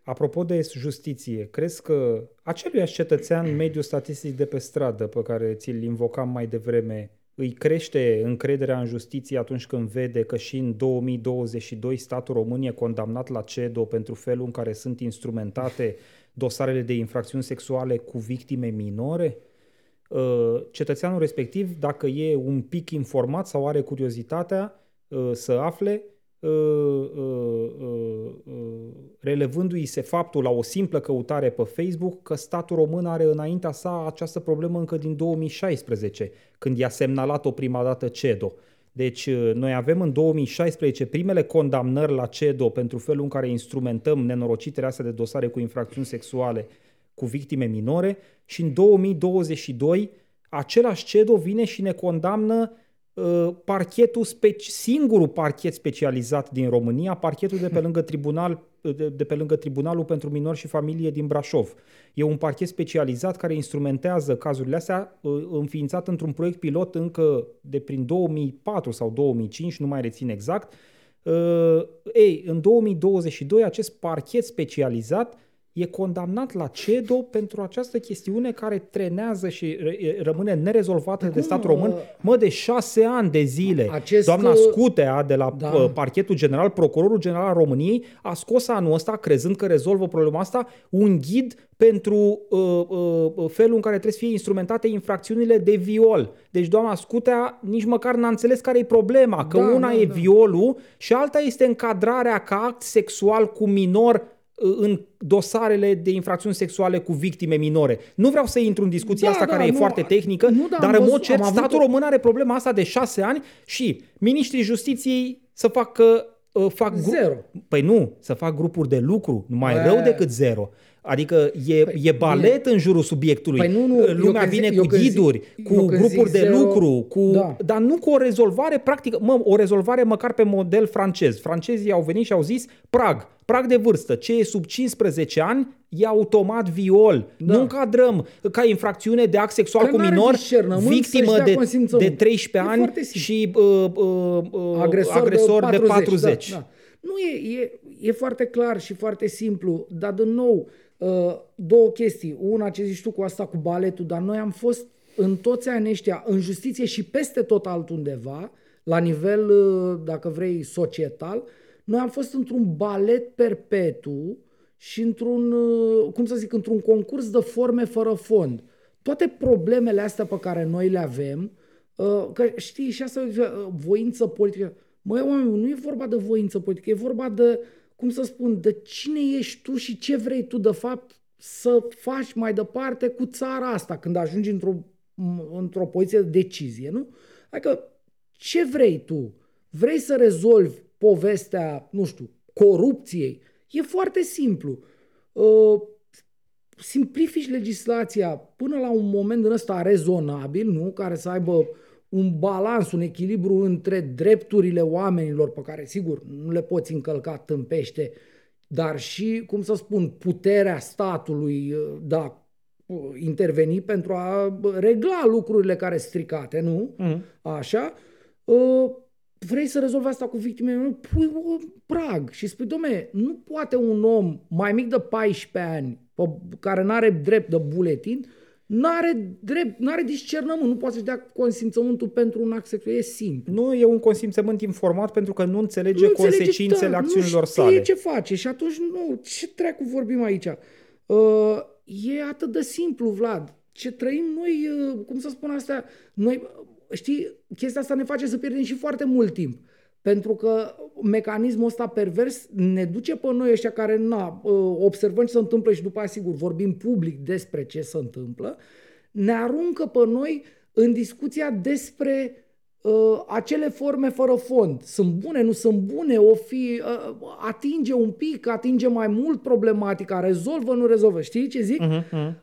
Apropo de justiție, crezi că acelui cetățean mediu statistic de pe stradă pe care ți-l invocam mai devreme îi crește încrederea în justiție atunci când vede că și în 2022 statul român e condamnat la CEDO pentru felul în care sunt instrumentate dosarele de infracțiuni sexuale cu victime minore? Cetățeanul respectiv, dacă e un pic informat sau are curiozitatea să afle, relevându-i se faptul la o simplă căutare pe Facebook că statul român are înaintea sa această problemă încă din 2016, când i-a semnalat-o prima dată CEDO. Deci noi avem în 2016 primele condamnări la CEDO pentru felul în care instrumentăm nenorocitele astea de dosare cu infracțiuni sexuale cu victime minore și în 2022 același CEDO vine și ne condamnă singurul parchet specializat din România, parchetul de pe lângă Tribunalul pentru Minori și Familie din Brașov. E un parchet specializat care instrumentează cazurile astea, înființat într-un proiect pilot încă de prin 2004 sau 2005, nu mai rețin exact. Ei, în 2022 acest parchet specializat e condamnat la CEDO pentru această chestiune care trenează și rămâne nerezolvată de statul român, de 6 ani de zile. Doamna Scutea de la Parchetul General, Procurorul General al României, a scos anul ăsta, crezând că rezolvă problema asta, un ghid pentru felul în care trebuie să fie instrumentate infracțiunile de viol. Deci doamna Scutea nici măcar n-a înțeles care e problema, că una e violul și alta este încadrarea ca act sexual cu minor în dosarele de infracțiuni sexuale cu victime minore. Nu vreau să intru în discuția asta care e foarte tehnică, dar în mod cert, statul român are problema asta de 6 ani și miniștrii justiției să fac zero. Păi nu, să fac grupuri de lucru, mai rău decât zero. Adică e balet în jurul subiectului. Păi lumea vine cu ghiduri, cu grupuri de lucru, dar nu cu o rezolvare practică. O rezolvare măcar pe model francez. Francezii au venit și au zis prag de vârstă. Ce e sub 15 ani e automat viol. Da. Nu încadrăm ca infracțiune de act sexual cu minor, victimă de 13 ani și agresor de 40. Da, da. Nu e foarte clar și foarte simplu, dar din nou două chestii. Una, ce zici tu cu asta, cu baletul, dar noi am fost în toți anii ăștia, în justiție și peste tot altundeva, la nivel, dacă vrei, societal, noi am fost într-un balet perpetu și într-un concurs de forme fără fond. Toate problemele astea pe care noi le avem, că știi, și asta e voință politică. Măi, oameni, nu e vorba de voință politică, e vorba de, cum să spun, de cine ești tu și ce vrei tu de fapt să faci mai departe cu țara asta când ajungi într-o poziție de decizie, nu? Adică ce vrei tu? Vrei să rezolvi povestea, nu știu, corupției? E foarte simplu. Simplifici legislația până la un moment din ăsta rezonabil, nu? Care să aibă un balans, un echilibru între drepturile oamenilor, pe care, sigur, nu le poți încălca tâmpește, dar și, cum să spun, puterea statului de a interveni pentru a regla lucrurile care sunt stricate, nu? Așa. Vrei să rezolvi asta cu victimele? Nu, pui un prag și spui, dom'le, nu poate un om mai mic de 14 ani, care n-are drept de buletin, n-are drept, n-are discernământ, nu poate să-și dea consimțământul pentru un act sexual, e simplu. Nu e un consimțământ informat pentru că nu înțelege consecințele acțiunilor sale. Nu știe ce face și atunci nu, ce treacu vorbim aici? E atât de simplu, Vlad. Ce trăim noi, cum să spun asta, noi, știi, chestia asta ne face să pierdem și foarte mult timp. Pentru că mecanismul ăsta pervers ne duce pe noi ăștia care observăm ce se întâmplă și după aia, sigur, vorbim public despre ce se întâmplă, ne aruncă pe noi în discuția despre acele forme fără fond. Sunt bune, nu sunt bune, atinge un pic, atinge mai mult problematica, rezolvă, nu rezolvă. Știi ce zic?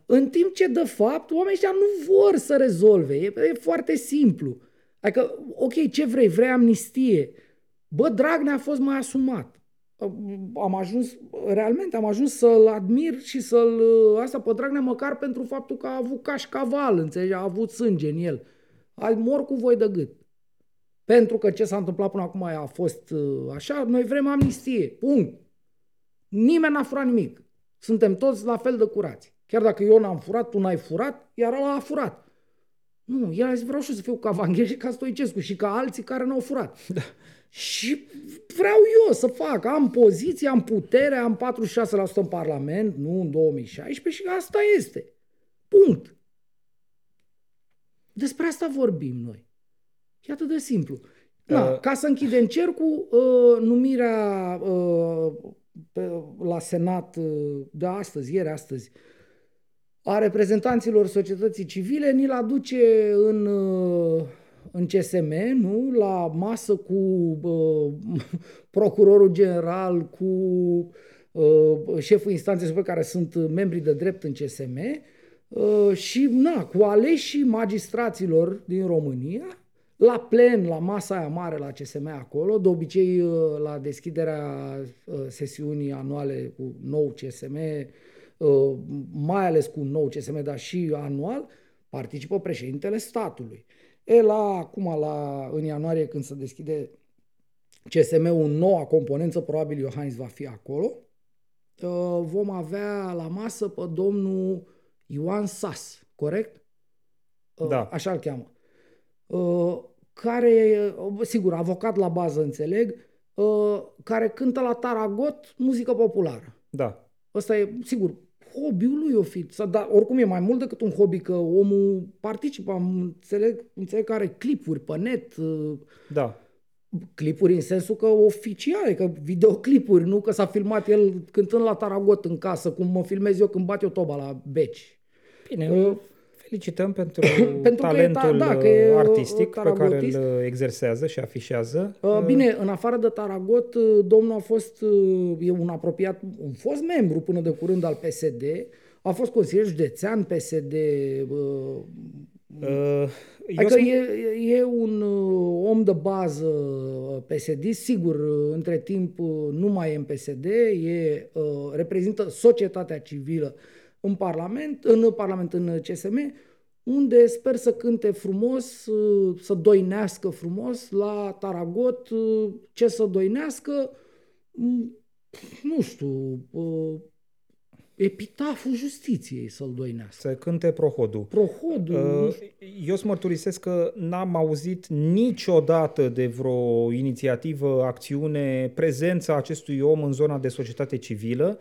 În timp ce, de fapt, oamenii ăștia nu vor să rezolve. E foarte simplu. Adică, ok, ce vrei? Vrei amnistie? Bă, Dragnea a fost mai asumat. Am ajuns să-l admir și să-l... Asta pe Dragnea măcar pentru faptul că a avut cașcaval, înțelegi? A avut sânge în el. Mor cu voi de gât. Pentru că ce s-a întâmplat până acum a fost așa, noi vrem amnistie. Punct. Nimeni n-a furat nimic. Suntem toți la fel de curați. Chiar dacă eu n-am furat, tu n-ai furat, iar ăla a furat. Nu, el a zis, vreau și să fiu ca Vanghiele și ca Stoicescu și ca alții care n-au furat. Și vreau eu să fac, am poziție, am putere, am 46% în Parlament, nu în 2016 și asta este. Punct. Despre asta vorbim noi. E atât de simplu. Ca să închidem cercul, numirea la Senat de astăzi, a reprezentanților societății civile, ni-l aduce în CSM, nu? La masă cu procurorul general, cu șeful instanței supere care sunt membri de drept în CSM și cu aleșii magistraților din România, la plen, la masa aia mare la CSM acolo, de obicei la deschiderea sesiunii anuale cu nou CSM, mai ales cu un nou CSM, dar și anual, participă președintele statului. În ianuarie, când se deschide CSM-ul, noua componență, probabil Iohannis va fi acolo, vom avea la masă pe domnul Ioan Sas, corect? Da. Așa îl cheamă. Care, sigur, avocat la bază, înțeleg, care cântă la taragot muzică populară. Da. Ăsta e, sigur, hobby-ul lui o fi. Dar oricum e mai mult decât un hobby, că omul participă, înțeleg că are clipuri pe net. Da. Clipuri în sensul că oficiale, că videoclipuri, nu că s-a filmat el cântând la taragot în casă, cum mă filmez eu când bat eu toba la beci. Bine, felicităm pentru talentul artistic pe care îl exersează și afișează. Bine, în afară de taragot, domnul e un apropiat, un fost membru până de curând al PSD, a fost consilier județean PSD. Adică e un om de bază PSD, sigur, între timp nu mai e în PSD, reprezintă societatea civilă în Parlament, în CSM, unde sper să cânte frumos, să doinească frumos la taragot, ce să doinească, nu știu, epitaful justiției să-l doinească. Să cânte Prohodul. Eu îți mărturisesc că n-am auzit niciodată de vreo inițiativă, acțiune, prezența acestui om în zona de societate civilă.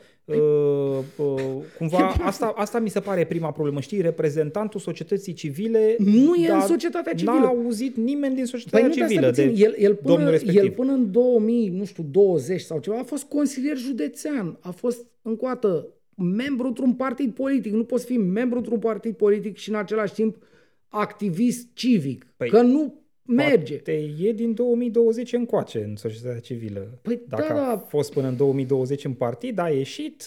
Cumva asta mi se pare prima problemă. Știi, reprezentantul societății civile nu e în societatea civilă. N-a auzit nimeni din societatea civilă domnul respectiv. El până în 2020 sau ceva a fost consilier județean, a fost încoată membru într-un partid politic. Nu poți fi membru într-un partid politic și în același timp activist civic. Păi, că nu merge. Te e din 2020 încoace în societatea civilă. Păi, dacă a fost până în 2020 în partid, a ieșit,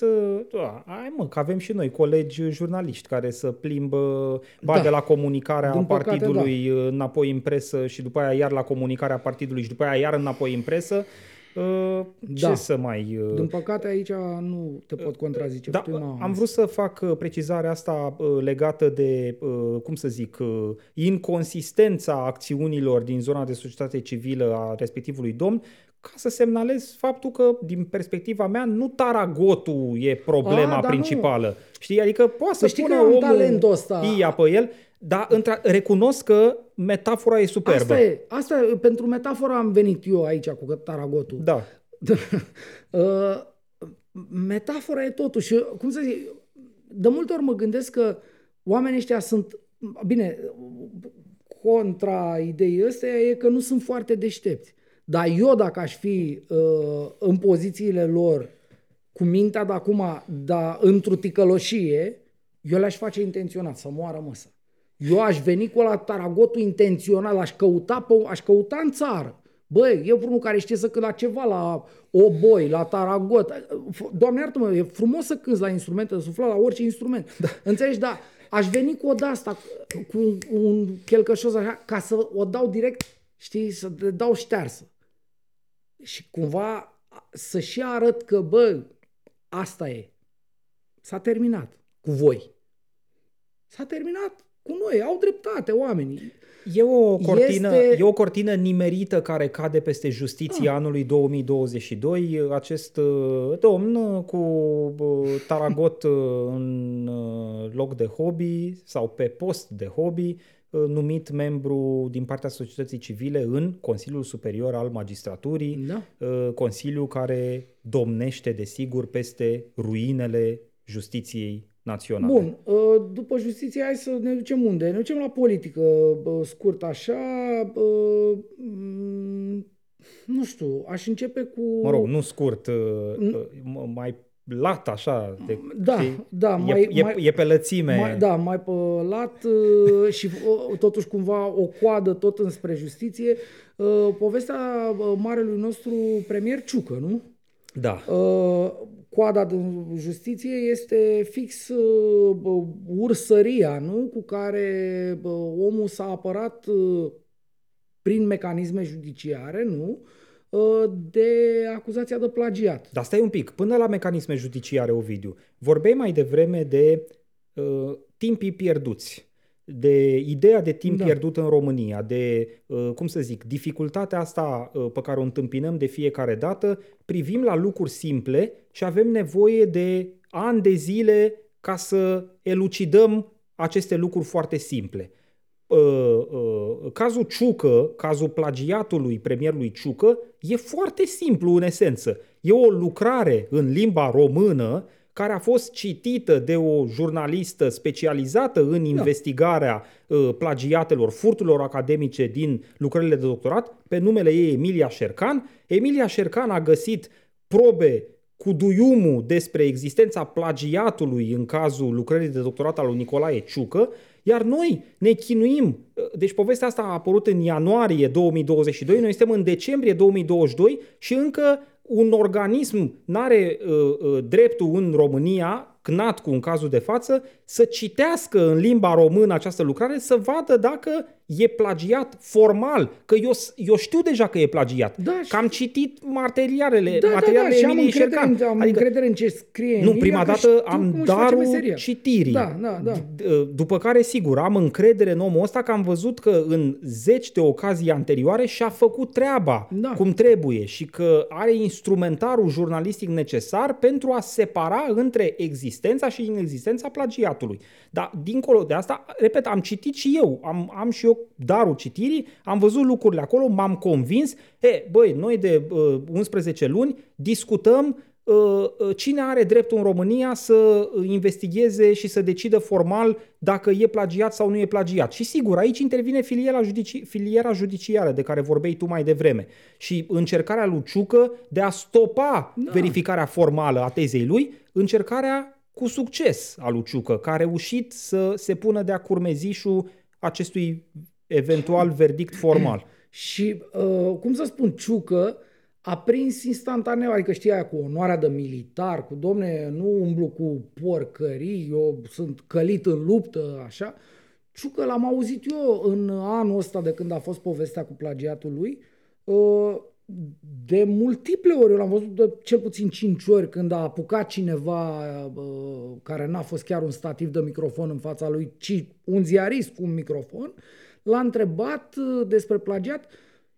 hai mă, că avem și noi colegi jurnaliști care să plimbă de la comunicarea partidului înapoi în presă și după aia iar la comunicarea partidului și după aia iar înapoi în presă. Ce să mai... Din păcate aici nu te pot contrazice. Am vrut să fac precizarea asta legată de, cum să zic, inconsistența acțiunilor din zona de societate civilă a respectivului domn, ca să semnalez faptul că, din perspectiva mea, nu taragotul e problema principală. Nu. Știi? Adică poate să pună omul ia pe el, dar recunosc că metafora e superbă. Asta e, pentru metafora am venit eu aici cu taragotul. Da. Metafora e totuși, cum să zic, de multe ori mă gândesc că oamenii ăștia sunt, bine, contra ideii ăsteia e că nu sunt foarte deștepți. Dar eu dacă aș fi în pozițiile lor cu mintea de acum, dar într-o ticăloșie, eu le-aș face intenționat să moară măsă. Eu aș veni cu ăla taragotul intențional, aș căuta în țară. Băi, e unul care știe să cânte la ceva, la oboi, la taragot. Doamne iartă-mă, e frumos să cânți la instrumente, să sufla la orice instrument. Da. Înțelegi? Da. Aș veni cu o de-asta, cu un chelcășos așa, ca să o dau direct, știi, să le dau ștearsă. Și cumva să și arăt că, bă, asta e. S-a terminat cu voi. S-a terminat. Cu noi, au dreptate oamenii. E o cortină nimerită care cade peste justiția anului 2022. Acest domn cu taragot în loc de hobby sau pe post de hobby, numit membru din partea societății civile în Consiliul Superior al Magistraturii, consiliu care domnește, desigur, peste ruinele justiției naționale. Bun, după justiție hai să ne ducem unde? Ne ducem la politică, scurt așa, nu știu, aș începe cu... Mă rog, nu scurt, mai lat așa. E pe lățime. Mai pe lat și totuși cumva o coadă tot înspre justiție. Povestea marelui nostru premier Ciucă, nu? Da. Coada de justiție este fix ursăria, nu? Cu care omul s-a apărat prin mecanisme judiciare, nu? De acuzația de plagiat. Dar stai un pic, până la mecanisme judiciare, Ovidiu, vorbeai mai devreme de timpii pierduți, de ideea de timp pierdut în România, de, cum să zic, dificultatea asta pe care o întâmpinăm de fiecare dată, privim la lucruri simple și avem nevoie de ani de zile ca să elucidăm aceste lucruri foarte simple. Cazul Ciucă, cazul plagiatului premierului Ciucă, e foarte simplu în esență. E o lucrare în limba română care a fost citită de o jurnalistă specializată în investigarea plagiatelor, furturilor academice din lucrările de doctorat, pe numele ei Emilia Șercan. Emilia Șercan a găsit probe cu duiumul despre existența plagiatului în cazul lucrării de doctorat al lui Nicolae Ciucă, iar noi ne chinuim. Deci povestea asta a apărut în ianuarie 2022, noi suntem în decembrie 2022 și încă un organism n-are dreptul în România, CNAT cu un cazul de față, să citească în limba română această lucrare, să vadă dacă e plagiat formal. Că eu știu deja că e plagiat. Da, că am citit materialele Emiliei Șercan. Am încredere în ce scrie Emilia. Nu, prima dată am darul citirii. După care, sigur, am încredere în omul ăsta că am văzut că în zeci de ocazii anterioare și-a făcut treaba cum trebuie și că are instrumentarul jurnalistic necesar pentru a separa între existența și inexistența plagiatului. Dar, dincolo de asta, repet, am citit și eu, am și eu darul citirii, am văzut lucrurile acolo, m-am convins, noi de 11 luni discutăm cine are dreptul în România să investigheze și să decidă formal dacă e plagiat sau nu e plagiat. Și sigur, aici intervine filiera judiciară de care vorbeai tu mai devreme și încercarea lui Ciucă de a stopa verificarea formală a tezei lui, încercarea cu succes al lui Ciucă, că a reușit să se pună de-a curmezișul acestui eventual verdict formal. Și, cum să spun, Ciucă a prins instantaneu, adică știa cu onoarea de militar, cu domne, nu umblu cu porcării, eu sunt călit în luptă, așa. Ciucă l-am auzit eu în anul ăsta de când a fost povestea cu plagiatul lui, de multiple ori, eu l-am văzut de cel puțin 5 ori când a apucat cineva care n-a fost chiar un stativ de microfon în fața lui, ci un ziarist cu un microfon, l-a întrebat despre plagiat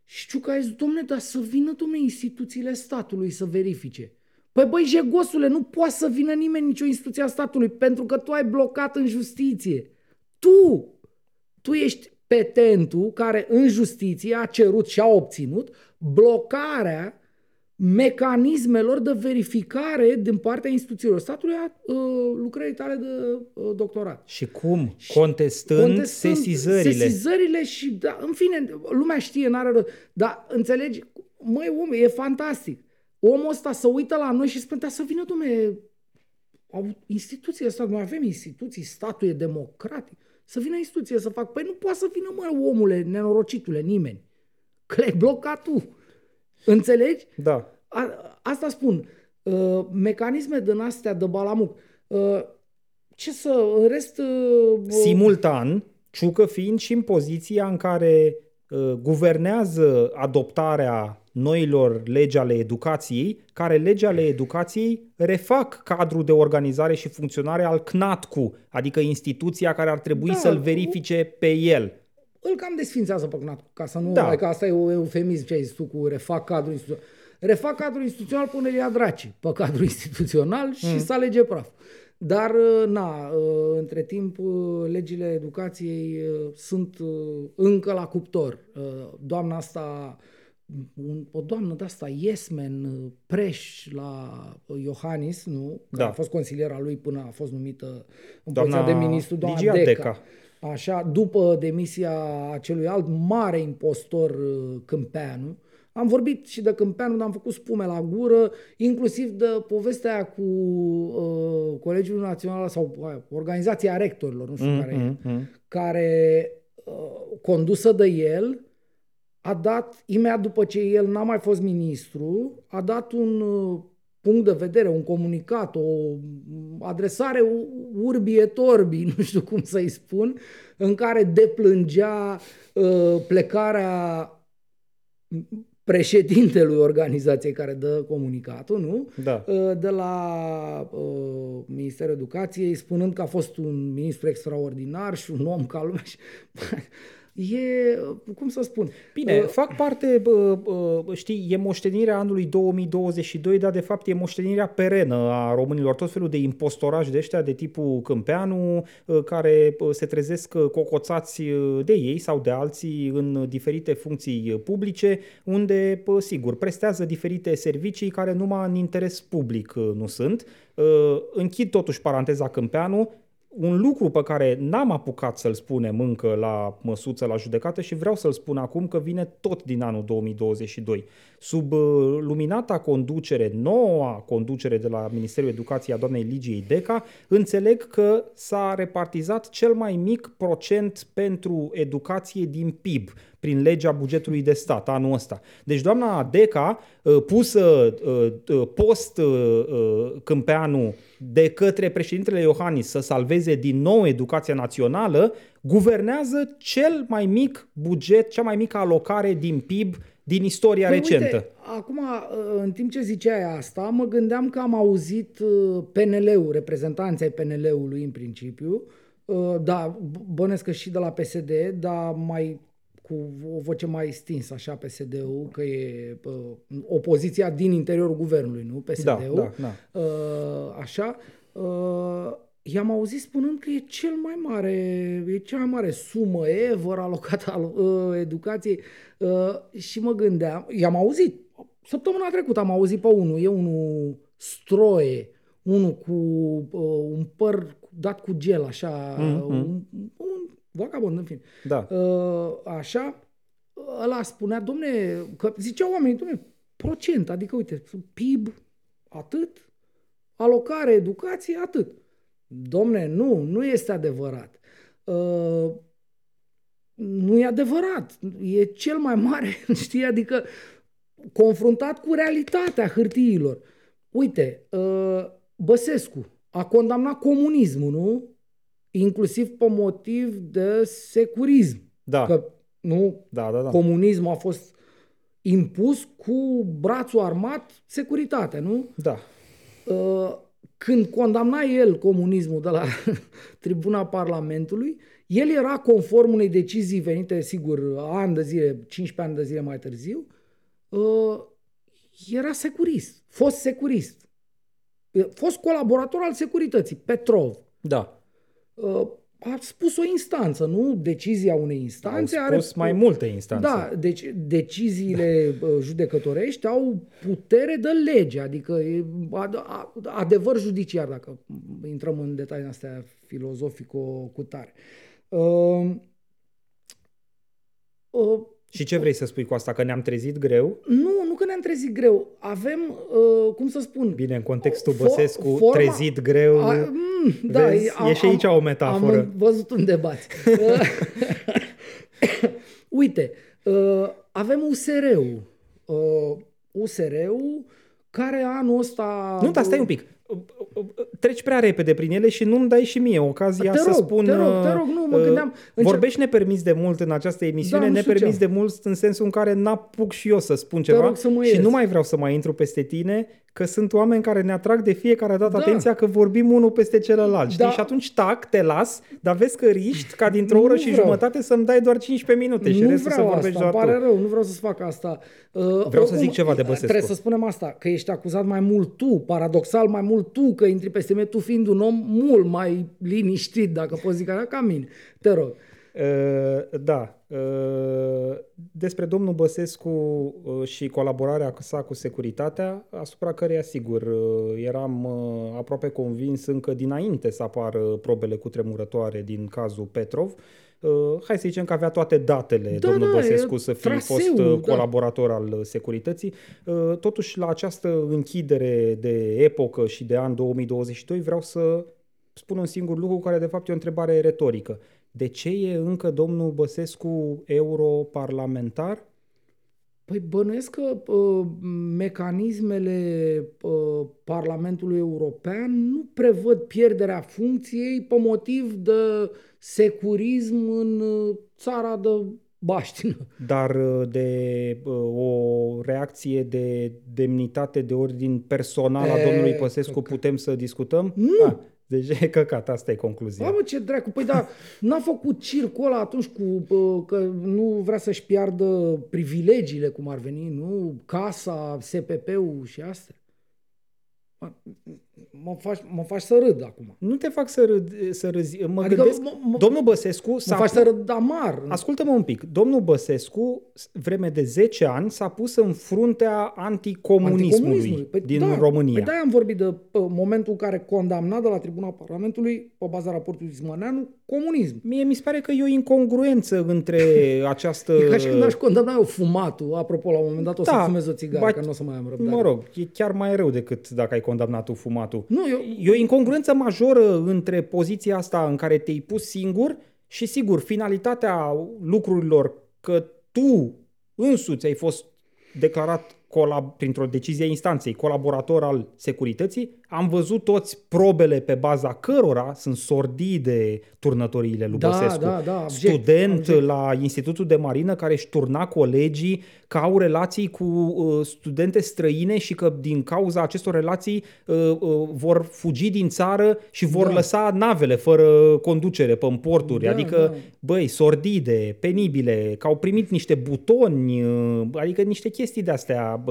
și Ciucă a zis, dom'le, dar să vină, dom'le, instituțiile statului să verifice. Păi băi, jegosule, nu poate să vină nimeni nicio instituție a statului pentru că tu ai blocat în justiție. Tu ești petentul care în justiție a cerut și a obținut blocarea mecanismelor de verificare din partea instituțiilor statului a lucrării tale de doctorat. Și cum? Contestând sesizările și, da, în fine, lumea știe, n-are rău. Dar înțelegi? Măi, omule, e fantastic. Omul ăsta se uită la noi și spune, da, să vină, dom'le, instituțiile statului, noi avem instituții, statul e democratic. Să vină instituție să fac. Păi nu poate să vină, mă, omule, nenorocitule, nimeni. Că le-ai blocat tu. Înțelegi? Da. Asta spun. Mecanisme din astea de balamuc. Ce să... În rest... Simultan, Ciucă fiind și în poziția în care guvernează adoptarea noilor legi ale educației, care legi ale educației refac cadrul de organizare și funcționare al CNATCU, adică instituția care ar trebui să-l verifice pe el. Îl cam desfințează pe CNATCU, ca să nu... Da. Adică asta e un eufemism ce ai zis tu cu refac cadrul instituțional. Refac cadrul instituțional până ia draci pe cadrul instituțional și să alege praf. Dar, na, între timp, legile educației sunt încă la cuptor. Doamna asta... O doamnă de-asta, Yesmen Preș la Iohannis, nu? Că da. A fost consiliera lui până a fost numită în poziția de ministru, doamna Digi Deca. Așa, după demisia acelui alt mare impostor, Câmpeanu. Am vorbit și de Câmpeanu, dar am făcut spume la gură, inclusiv de povestea aia cu Colegiul Național sau Organizația Rectorilor, nu știu care condusă de el, a dat, imediat după ce el n-a mai fost ministru, a dat un punct de vedere, un comunicat, o adresare urbi et orbi, nu știu cum să-i spun, în care deplângea plecarea președintelui organizației care dă comunicatul, nu? Da. De la Ministerul Educației, spunând că a fost un ministru extraordinar și un om ca lumea și... E, cum să spun... Bine, fac parte, știi, e moștenirea anului 2022, dar de fapt e moștenirea perenă a românilor. Tot felul de impostoraj de ăștia de tipul Câmpeanu, care se trezesc cocoțați de ei sau de alții în diferite funcții publice, unde, sigur, prestează diferite servicii care numai în interes public nu sunt. Închid totuși paranteza Câmpeanu. Un lucru pe care n-am apucat să-l spunem încă la măsuță, la judecată și vreau să-l spun acum că vine tot din anul 2022. Sub luminata conducere, noua conducere de la Ministerul Educației a doamnei Ligiei Deca, înțeleg că s-a repartizat cel mai mic procent pentru educație din PIB prin legea bugetului de stat anul ăsta. Deci doamna Deca, pusă post Câmpeanu de către președintele Iohannis să salveze din nou educația națională, guvernează cel mai mic buget, cea mai mică alocare din PIB din istoria recentă. Uite, acum, în timp ce ziceai asta, mă gândeam că am auzit PNL-ul, reprezentanții ai PNL-ului în principiu, da, bănesc că și de la PSD, dar mai... cu o voce mai stinsă, așa, PSD-ul, că e opoziția din interiorul guvernului, nu? PSD-ul, da. Așa, i-am auzit spunând că e cea mai mare sumă ever alocată educației și mă gândeam, i-am auzit, săptămâna trecută am auzit pe unul, e unul Stroie, unul cu un păr dat cu gel, așa, un vagabond, în fine. Da. Așa, ăla spunea, domne, că ziceau oamenii, domne, procent, adică, uite, PIB, atât, alocare, educație, atât. Domne, nu este adevărat. Nu e adevărat. E cel mai mare, știi, adică confruntat cu realitatea hârtiilor. Uite, Băsescu a condamnat comunismul, nu? Inclusiv pe motiv de securism. Da. Că, nu? Da. Comunismul a fost impus cu brațul armat, securitatea, nu? Da. Când condamna el comunismul de la tribuna Parlamentului, el era conform unei decizii venite, sigur, ani de zile, 15 ani de zile mai târziu, era securist, fost securist, fost colaborator al securității, Petrov. Da. A spus o instanță, nu? Decizia unei instanțe. Au spus mai multe instanțe. Da, deci deciziile judecătorești au putere de lege, adică adevăr judiciar, dacă intrăm în detalii astea filozofico-cutare. Și ce vrei să spui cu asta? Că ne-am trezit greu? Nu că ne-am trezit greu. Avem, cum să spun... Bine, în contextul Băsescu, trezit greu... da, vezi, e și aici o metaforă. Am văzut un debat. Uite, avem USR-ul. USR-ul care anul ăsta... Nu, dar stai un pic. Treci prea repede prin ele și nu-mi dai și mie ocazia să spun... Te rog, nu, mă gândeam... Vorbești nepermis de mult în această emisiune, da, nepermis de mult în sensul în care n-apuc și eu să spun ceva și nu mai vreau să mai intru peste tine, că sunt oameni care ne atrag de fiecare dată atenția că vorbim unul peste celălalt. Știi? Da. Și atunci, tac, te las, dar vezi că riști ca dintr-o oră și jumătate să-mi dai doar 15 minute și restul să vorbești doar tu. Nu vreau asta, pare rău, nu vreau să-ți fac asta. Vreau să zic ceva de Băsescu. Trebuie să spunem asta, că ești acuzat mai mult tu, paradoxal mai mult tu, că intri peste mine, tu fiind un om mult mai liniștit, dacă poți zic așa, ca mine. Te rog. Da. Despre domnul Băsescu și colaborarea sa cu securitatea, asupra căreia, sigur, eram aproape convins încă dinainte să apară probele cutremurătoare din cazul Petrov. Hai să zicem că avea toate datele, da, domnul Băsescu să fie fost colaborator al securității. Totuși, la această închidere de epocă și de an 2022, vreau să spun un singur lucru care, de fapt, e o întrebare retorică. De ce e încă domnul Băsescu europarlamentar? Păi bănuiesc că mecanismele Parlamentului European nu prevăd pierderea funcției pe motiv de securism în țara de baștină. Dar de o reacție de demnitate de ordin personal a domnului Băsescu putem să discutăm? Nu! Deci e căcat, asta e concluzia. Mamă, ce dracu! Păi da, n-a făcut circul ăla atunci cu că nu vrea să-și piardă privilegiile, cum ar veni, nu? Casa, SPP-ul și astea. Mă faci să râd acum. Nu te fac să râzi. Domnul Băsescu... Mă faci să râd amar. Ascultă-mă un pic. Domnul Băsescu, vreme de 10 ani, s-a pus în fruntea anticomunismului din România. Păi de-aia am vorbit de momentul în care condamna de la tribuna Parlamentului, pe baza raportului Zmăneanu, comunism. Mie mi se pare că e o incongruență între această... E ca și când aș condamna eu fumatul. Apropo, la un moment dat o să fumez o țigară, că nu o să mai am răbdare. Mă rog, e chiar mai rău decât dacă ai condamnat tu fumatul. E o incongruență majoră între poziția asta în care te-ai pus singur și, sigur, finalitatea lucrurilor că tu însuți ai fost declarat printr-o decizie a instanței colaborator al securității. Am văzut toți probele pe baza cărora sunt sordide turnătoriile lui Băsescu. Da, student la Institutul de Marină care își turna colegii că au relații cu studente străine și că din cauza acestor relații vor fugi din țară și vor lăsa navele fără conducere pe porturi. Băi, sordide, penibile, că au primit niște butoni, adică niște chestii de-astea,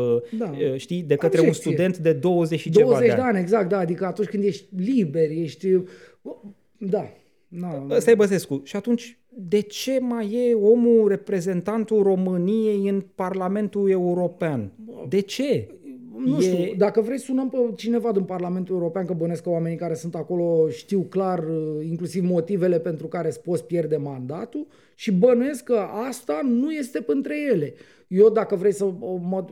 știi, de către un student de 20 și ceva de ani, exact, da, adică atunci când ești liber, ești... Da. Ăsta e Băsescu. Și atunci, de ce mai e omul reprezentantul României în Parlamentul European? De ce? Nu știu, dacă vrei sunăm pe cineva din Parlamentul European, că bănesc că oamenii care sunt acolo știu clar inclusiv motivele pentru care îți poți pierde mandatul și bănuiesc că asta nu este printre ele. Eu dacă vrei să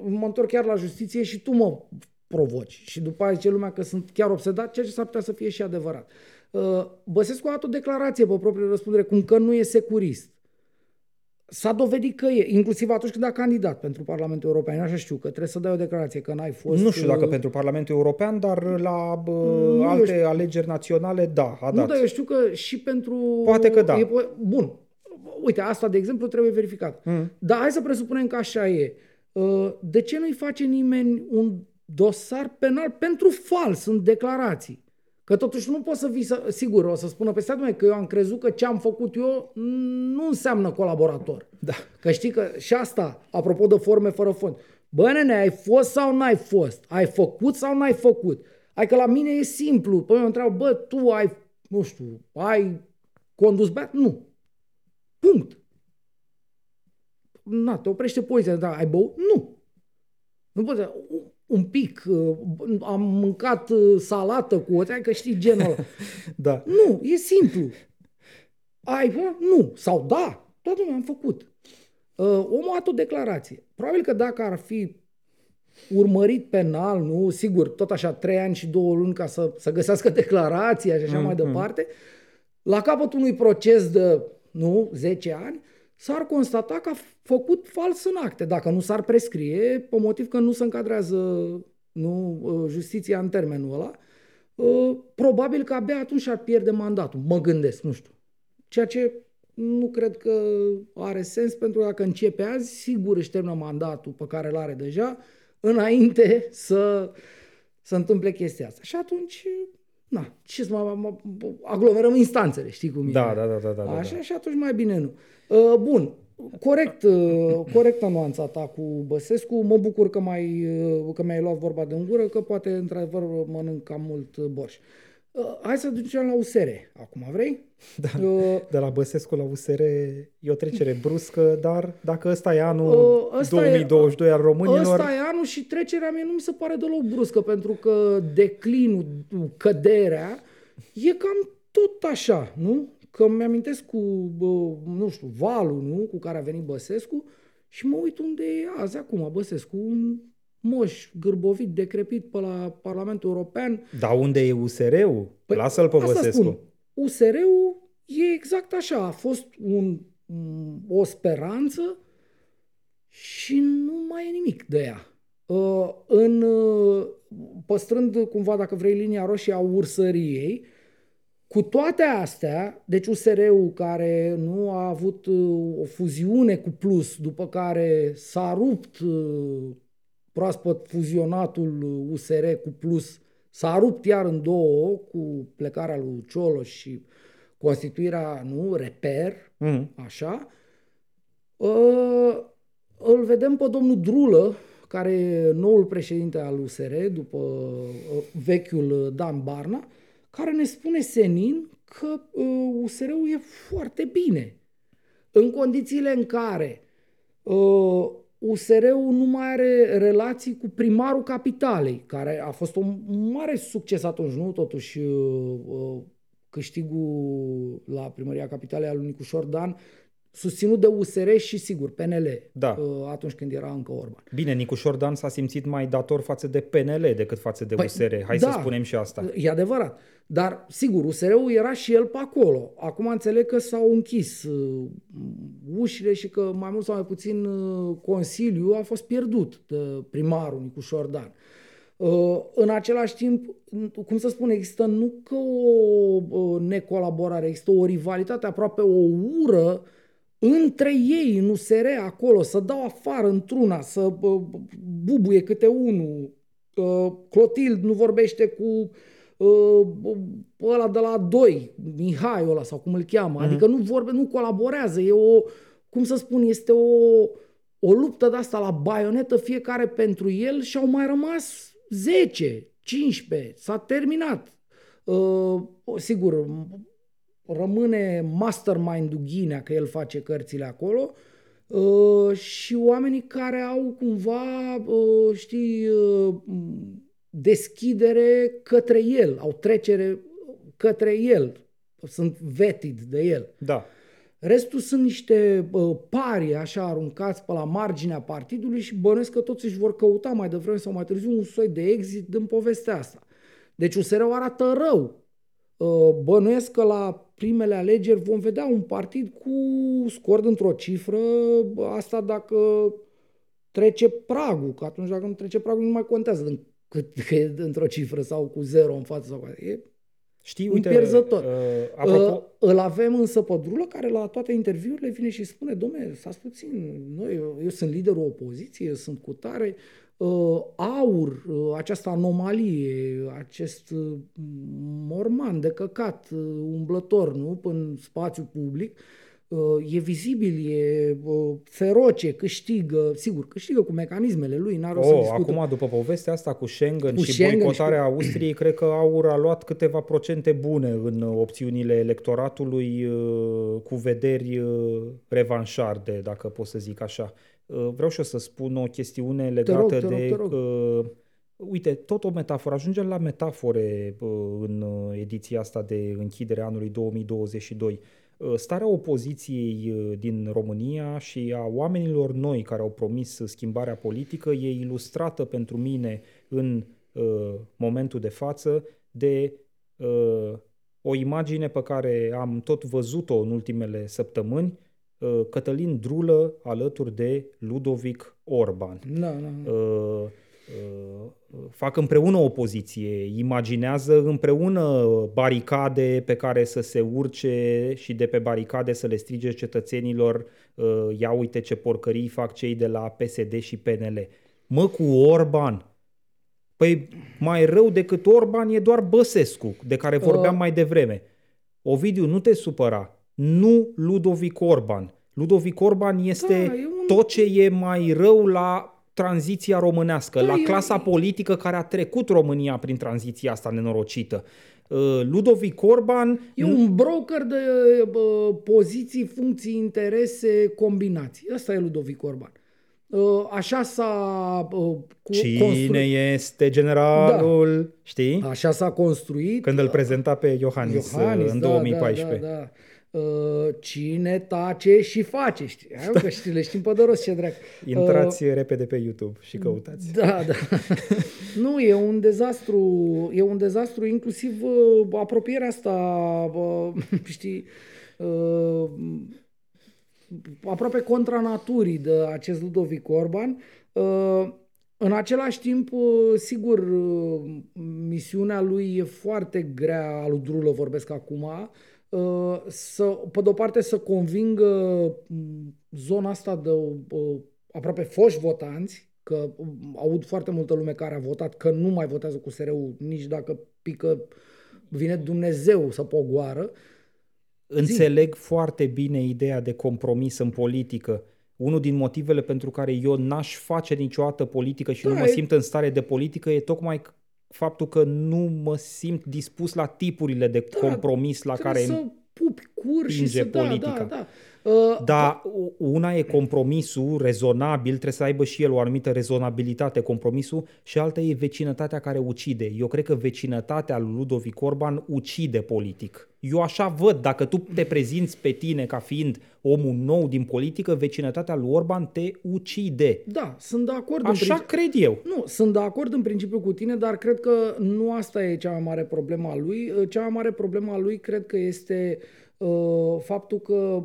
mă întorc chiar la justiție și tu mă provoci. Și după aia zice lumea că sunt chiar obsedat, ceea ce s-ar putea să fie și adevărat. Băsescu a dat o declarație pe proprie răspundere, cum că nu e securist. S-a dovedit că e, inclusiv atunci când a candidat pentru Parlamentul European. Așa știu că trebuie să dai o declarație, că n-ai fost... Nu știu dacă pentru Parlamentul European, dar la alte alegeri naționale, da, a dat. Nu, dar eu știu că și pentru... Poate că da. Bun. Uite, asta, de exemplu, trebuie verificat. Dar hai să presupunem că așa e. De ce nu-i face nimeni un dosar penal pentru fals în declarații? Că totuși nu poți să vii să... Sigur, o să spună pe stat, că eu am crezut că ce am făcut eu nu înseamnă colaborator. Da. Că știi că și asta, apropo de forme fără fond. Bă, nene, ai fost sau n-ai fost? Ai făcut sau n-ai făcut? Hai că la mine e simplu. Păi eu întreabă, bă, tu ai, nu știu, ai condus beat? Nu. Punct. Na, te oprește poziția. Da, ai băut? Nu. Nu poți să... un pic, am mâncat salată cu oțel, că știi genul ăla. Da. Nu, e simplu. Ai, bă? Nu. Sau da. Toată lumea am făcut. Omul a dat o declarație. Probabil că dacă ar fi urmărit penal, nu, sigur, tot așa, 3 ani și 2 luni ca să găsească declarația și așa mai departe, la capătul unui proces de, 10 ani, s-ar constata că a făcut fals în acte, dacă nu s-ar prescrie, pe motiv că nu se încadrează justiția în termenul ăla, probabil că abia atunci ar pierde mandatul, mă gândesc, nu știu. Ceea ce nu cred că are sens, pentru că dacă începe azi, sigur își termină mandatul pe care îl are deja, înainte să se întâmple chestia asta. Și atunci... Na, ce să aglomerăm instanțele, știi cum e. Da. Așa, și atunci mai bine nu. Bun, corectă nuanța ta cu Băsescu. Mă bucur că mi-ai luat vorba de în gură, că poate într-adevăr mănânc cam mult borș. Hai să ducem la USR. Acum vrei? Da, de la Băsescu la USR e o trecere bruscă, dar dacă ăsta e anul 2022 al românilor... Ăsta e anul și trecerea mie nu mi se pare deloc bruscă, pentru că declinul, căderea, e cam tot așa, nu? Că mi-amintesc cu, valul, cu care a venit Băsescu și mă uit unde e azi acum Băsescu, un moș gârbovit, decrepit pe la Parlamentul European. Dar unde e USR-ul? Păi, lasă-l pe Băsescu. USR-ul e exact așa, a fost o speranță și nu mai e nimic de ea. Păstrând cumva, dacă vrei, linia roșie a ursăriei, cu toate astea, deci USR-ul care nu a avut o fuziune cu Plus, după care s-a rupt proaspăt fuzionatul USR cu Plus, s-a rupt iar în două cu plecarea lui Cioloș și constituirea, Reper, așa. Îl vedem pe domnul Drulă, care e noul președinte al USR, după vechiul Dan Barna, care ne spune senin că USR-ul e foarte bine. În condițiile în care USR-ul nu mai are relații cu primarul capitalei, care a fost un mare succes atunci, nu? Totuși, câștigul la primăria capitalei al lui Nicușor Dan, susținut de USR și, sigur, PNL, da, atunci când era încă Orban. Bine, Nicușor Dan s-a simțit mai dator față de PNL decât față de USR. Hai să spunem și asta. E adevărat. Dar, sigur, USR-ul era și el pe acolo. Acum înțeleg că s-au închis ușile și că mai mult sau mai puțin Consiliul a fost pierdut de primarul Nicușor Dan. În același timp, cum să spun, există nu că o necolaborare, există o rivalitate, aproape o ură între ei în USR acolo, să dau afară într-una, să bubuie câte unul. Clotild nu vorbește cu ăla de la 2, Mihai ăla sau cum îl cheamă. Adică nu colaborează. E o luptă de asta la baionetă, fiecare pentru el, și au mai rămas 10, 15. S-a terminat. Sigur, rămâne mastermind-ul Ghinea, că el face cărțile acolo, și oamenii care au cumva, deschidere către el, au trecere către el, sunt vetit de el. Da. Restul sunt niște pari așa aruncați pe la marginea partidului și bănuiesc că toți își vor căuta mai devreme sau mai târziu un soi de exit din povestea asta. Deci USR-ul arată rău. Bănuiesc că la primele alegeri vom vedea un partid cu scor dintr-o cifră, asta dacă trece pragul, că atunci dacă nu trece pragul nu mai contează din cât e dintr-o cifră sau cu zero în față. Sau e... Știi, uite, pierzător. Apropo... Îl avem însă pe Drulă, care la toate interviurile vine și spune: dom'le, stați puțin, eu sunt liderul opoziției, sunt cu tare. Aur, această anomalie, acest morman de căcat, umblător, nu, în spațiu public, e vizibil, e feroce, câștigă, sigur, câștigă cu mecanismele lui, n-ar o să discutăm. Acum, după povestea asta cu Schengen și boicotarea Austriei, cred că Aur a luat câteva procente bune în opțiunile electoratului cu vederi revanșarde, dacă pot să zic așa. Vreau și eu să spun o chestiune legată de... Uite, tot o metaforă. Ajungem la metafore în ediția asta de închidere anului 2022. Starea opoziției din România și a oamenilor noi care au promis schimbarea politică e ilustrată pentru mine în momentul de față de o imagine pe care am tot văzut-o în ultimele săptămâni, Cătălin Drulă alături de Ludovic Orban. No. Fac împreună opoziție, imaginează împreună baricade pe care să se urce și de pe baricade să le strige cetățenilor: ia uite ce porcării fac cei de la PSD și PNL. Mă, cu Orban! Păi mai rău decât Orban e doar Băsescu, de care vorbeam mai devreme. Ovidiu, nu te supăra, nu Ludovic Orban. Ludovic Orban este tot ce e mai rău la... tranziția românească, la clasa politică care a trecut România prin tranziția asta nenorocită. Ludovic Orban... E un broker de poziții, funcții, interese, combinații. Asta e Ludovic Orban. Așa s-a construit. Este generalul, da. Știi? Așa s-a construit. Când îl prezenta pe Iohannis în 2014. Da. Cine tace și face, știi? Da. Că știi, le știm pe de rost, ce dracu. Intrați repede pe YouTube și căutați. Da. Nu, e un dezastru inclusiv apropierea asta, știi, aproape contra naturii de acest Ludovic Orban. În același timp, sigur, misiunea lui e foarte grea, a lui Drulă vorbesc acum, pe de o parte să convingă zona asta de aproape foști votanți, că aud foarte multă lume care a votat că nu mai votează cu SR-ul nici dacă pică, vine Dumnezeu să pogoară. Înțeleg foarte bine ideea de compromis în politică. Unul din motivele pentru care eu n-aș face niciodată politică și nu mă simt în stare de politică e tocmai faptul că nu mă simt dispus la tipurile de compromis la care să pupi cur și să politica. Da. Dar una e compromisul rezonabil, trebuie să aibă și el o anumită rezonabilitate, compromisul, și alta e vecinătatea care ucide. Eu cred că vecinătatea lui Ludovic Orban ucide politic. Eu așa văd, dacă tu te prezinți pe tine ca fiind omul nou din politică, vecinătatea lui Orban te ucide. Da, sunt de acord. Așa cred eu. Nu, sunt de acord în principiu cu tine, dar cred că nu asta e cea mai mare problemă a lui. Cea mai mare problemă a lui cred că este faptul că,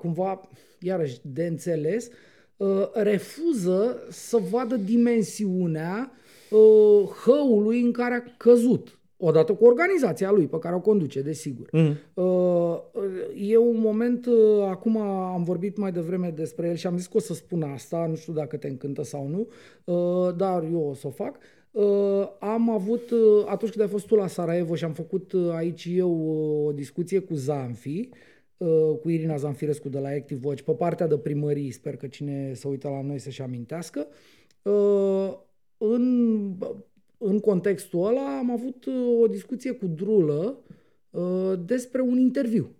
cumva, iarăși de înțeles, refuză să vadă dimensiunea hăului în care a căzut. Odată cu organizația lui, pe care o conduce, desigur. E un moment, acum am vorbit mai devreme despre el și am zis că o să spun asta, nu știu dacă te încântă sau nu, dar eu o să o fac. Am avut, atunci când ai fost tu la Sarajevo și am făcut aici eu o discuție cu Zanfi, cu Irina Zanfirescu de la Active Watch, pe partea de primării, sper că cine se uită la noi să-și amintească, în contextul ăla am avut o discuție cu Drulă despre un interviu.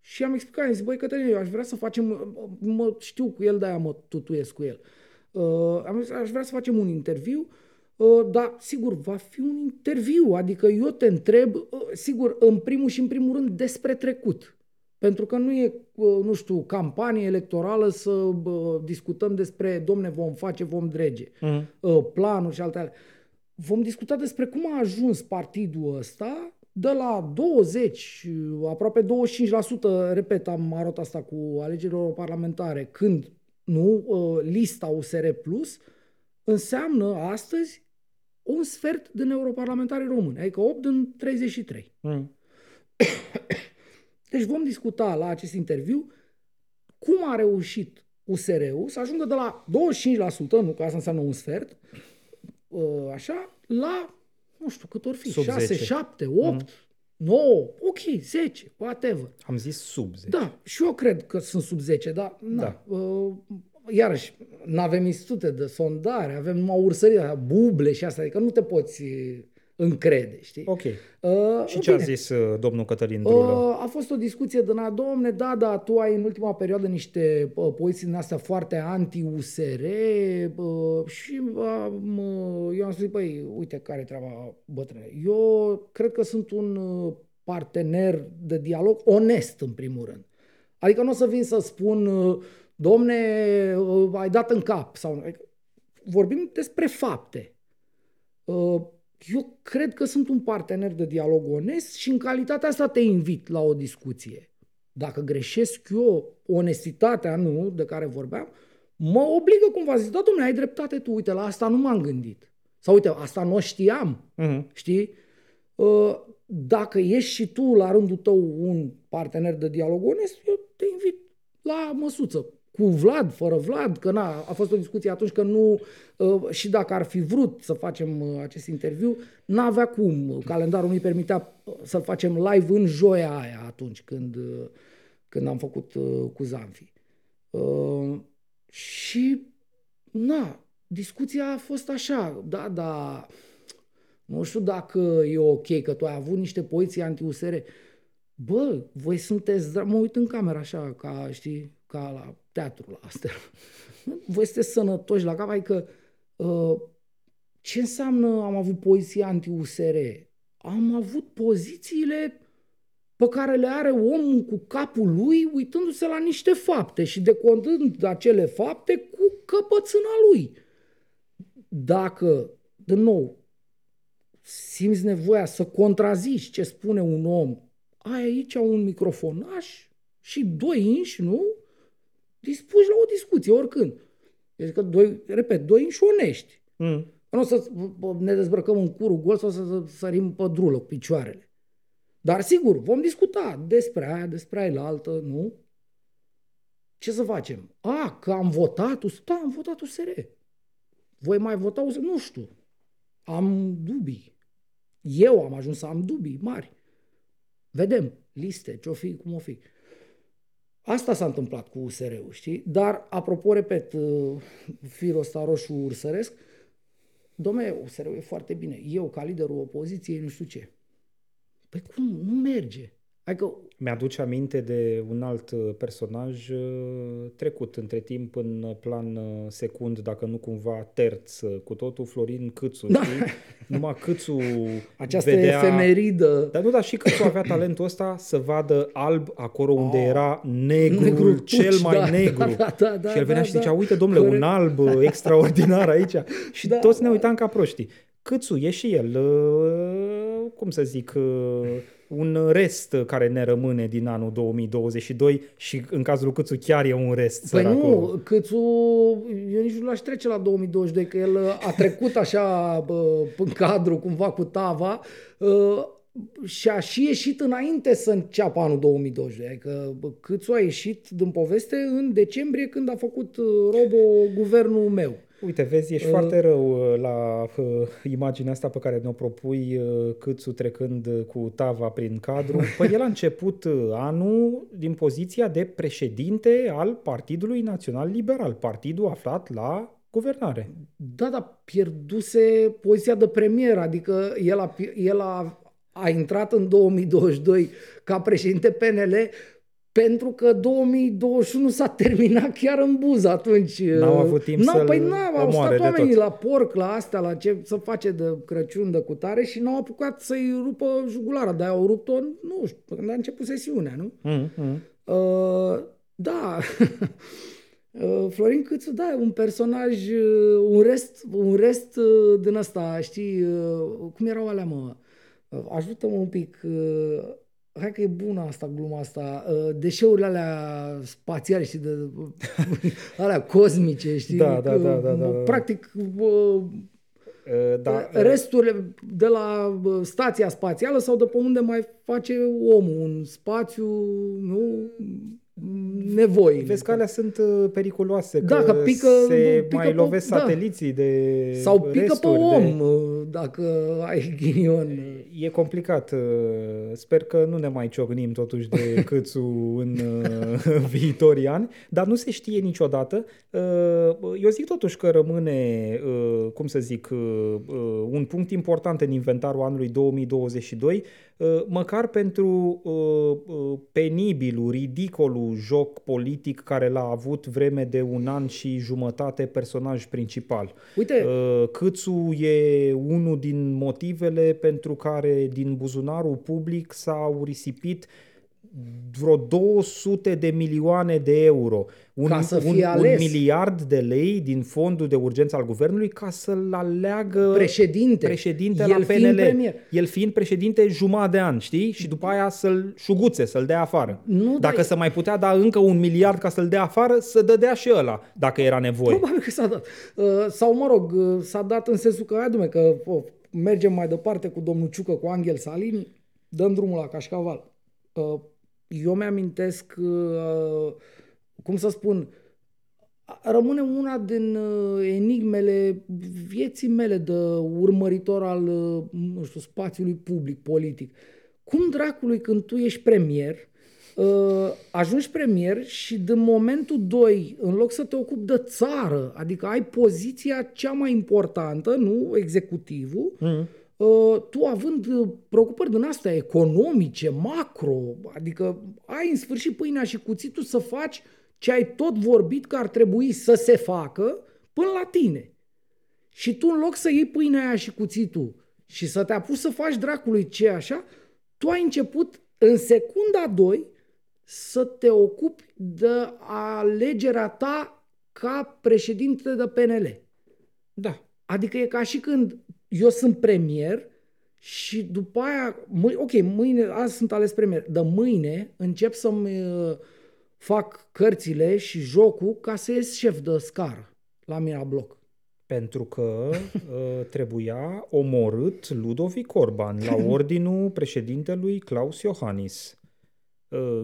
Și am explicat, am zis: băi, Cătălin, eu aș vrea să facem, știu cu el, de-aia mă tutuiesc cu el. Am zis, aș vrea să facem un interviu, dar sigur, va fi un interviu, adică eu te întreb, sigur, în primul rând despre trecut. Pentru că nu e, nu știu, campanie electorală să discutăm despre, domne, vom face, vom drege, planul și alte. Vom discuta despre cum a ajuns partidul ăsta de la 20, aproape 25%, repet, am arătat asta cu alegerile parlamentare, când nu lista USR Plus înseamnă astăzi un sfert din europarlamentari români, adică 8 din 33. Deci vom discuta la acest interviu cum a reușit USR-ul să ajungă de la 25%, nu că asta înseamnă un sfert, așa, la, nu știu cât ori fi, sub 6, 10. 7, 8, 9, ok, 10, whatever. Am zis sub 10. Da, și eu cred că sunt sub 10, dar da. Iarăși, n-avem institute de sondare, avem numai ursării, buble și asta, adică nu te poți încrede, știi? Ok. Și ce bine. A zis domnul Cătălin Drulă? A fost o discuție din a domne, da, tu ai în ultima perioadă niște poziții din astea foarte anti-USR și eu am spus, băi, uite care treaba bătrâne. Eu cred că sunt un partener de dialog onest, în primul rând. Adică nu o să vin să spun, domne, ai dat în cap. Sau... Vorbim despre fapte. Eu cred că sunt un partener de dialog onest și în calitatea asta te invit la o discuție. Dacă greșesc eu, onestitatea nu, de care vorbeam, mă obligă cumva să zic, da, dom'le, ai dreptate tu, uite, la asta nu m-am gândit. Sau uite, asta nu știam, știi? Dacă ești și tu la rândul tău un partener de dialog onest, eu te invit la măsuță. Cu Vlad, fără Vlad, că na, a fost o discuție atunci că nu, și dacă ar fi vrut să facem acest interviu, n-avea cum, calendarul nu-i permitea să-l facem live în joia aia atunci când am făcut cu Zanfi. Și, na, discuția a fost așa, da, nu știu dacă e ok că tu ai avut niște poziții anti-USR. Bă, voi sunteți, mă uit în cameră așa, ca, știi, ca la teatrul astea. Voi sunteți sănătoși la cap, adică ce înseamnă am avut poziții anti-USR? Am avut pozițiile pe care le are omul cu capul lui uitându-se la niște fapte și decontând acele fapte cu căpățâna lui. Dacă, din nou, simți nevoia să contrazici ce spune un om, ai aici un microfonaș și 2 inși, nu? Dispuși la o discuție, oricând. Deci că, repet, 2 inși onești. Nu o să ne dezbrăcăm în curul gol sau să sărim pe Drulă cu picioarele. Dar sigur, vom discuta despre aia, despre aia la altă, nu? Ce să facem? Că am votat USR. Da, am votat USR. Voi mai vota USR? Nu știu. Am dubii. Eu am ajuns să am dubii mari. Vedem liste, ce-o fi, cum o fi. Asta s-a întâmplat cu USR-ul, știi? Dar, apropo, repet, firul ăsta roșu ursăresc, dom'le, USR-ul e foarte bine. Eu, ca liderul opoziției, nu știu ce. Păi cum? Nu merge. Adică... Mi-aduce aminte de un alt personaj trecut între timp în plan secund, dacă nu cumva terț cu totul, Florin Câțu. Da. Numai Câțu această vedea... efemeridă. Dar nu, dar și Câțu avea talentul ăsta să vadă alb acolo unde era negru tuci, cel mai negru. Da, și el venea și zicea, uite, domnule, un alb extraordinar aici. Și toți ne uitam ca proștii. Câțu e și el, cum să zic... un rest care ne rămâne din anul 2022 și în cazul Câțu chiar e un rest. Păi nu, Câțu, eu nici nu l-aș trece la 2022, că el a trecut așa în cadru cumva cu tava și a și ieșit înainte să înceapă anul 2022. Adică Câțu a ieșit din poveste în decembrie când a făcut robo-guvernul meu. Uite, vezi, ești foarte rău la imaginea asta pe care ne-o propui, Câțu trecând cu tava prin cadru. Păi el a început anul din poziția de președinte al Partidului Național Liberal, partidul aflat la guvernare. Da, dar pierduse poziția de premier, adică el a intrat în 2022 ca președinte PNL, pentru că 2021 s-a terminat chiar în buză atunci. N-au avut timp să-l omoare de tot. Au stat oamenii la porc, la astea, la ce să face de Crăciun, de cutare și n-au apucat să-i rupă jugulara. Dar au rupt-o, nu știu, când a început sesiunea, nu? Da, Florin Câțu, da, un personaj, un rest din ăsta, știi, cum erau alea, mă, ajută-mă un pic, hai că e bună asta, gluma asta, deșeurile alea spațiale, știi, de, alea cosmice, știi, da. Practic, resturile de la stația spațială sau de pe unde mai face omul, un spațiu, nu... nevoi. Vezi că alea sunt periculoase, că dacă pică lovesc sateliții de sau pică resturi, pe om, dacă ai ghinion. E complicat. Sper că nu ne mai ciocnim totuși de Câțu în viitorii ani, dar nu se știe niciodată. Eu zic totuși că rămâne, cum să zic, un punct important în inventarul anului 2022, măcar pentru penibilul, ridicolul joc politic care l-a avut vreme de un an și jumătate personaj principal. Uite, Câțu e unul din motivele pentru care din buzunarul public s-au risipit vreo 200 de milioane de euro, un miliard de lei din fondul de urgență al guvernului ca să-l aleagă președinte la PNL. El fiind președinte jumătate de an, știi? Și după aia să-l șuguțe, să-l dea afară. Dacă se mai putea da încă un miliard ca să-l dea afară, să dădea și ăla, dacă era nevoie. Probabil că s-a dat. Sau mă rog, s-a dat în sensul că, mergem mai departe cu domnul Ciucă, cu Angel Salini, dăm drumul la cașcaval. Eu mi-amintesc, cum să spun, rămâne una din enigmele vieții mele de urmăritor al, nu știu, spațiului public, politic. Cum dracului, când tu ești premier, ajungi premier și din momentul 2, în loc să te ocupi de țară, adică ai poziția cea mai importantă, nu executivul, tu având preocupări din astea economice, macro, adică ai în sfârșit pâinea și cuțitul să faci ce ai tot vorbit că ar trebui să se facă până la tine. Și tu, în loc să iei pâinea aia și cuțitul și să te apuci să faci dracului ce așa, tu ai început în secunda 2 să te ocupi de alegerea ta ca președinte de PNL. Da. Adică e ca și când eu sunt premier și după aia, mâine, azi sunt ales premier, dar mâine încep să-mi fac cărțile și jocul ca să ies șef de scară la mine la bloc. Pentru că trebuia omorât Ludovic Orban la ordinul președintelui Klaus Iohannis.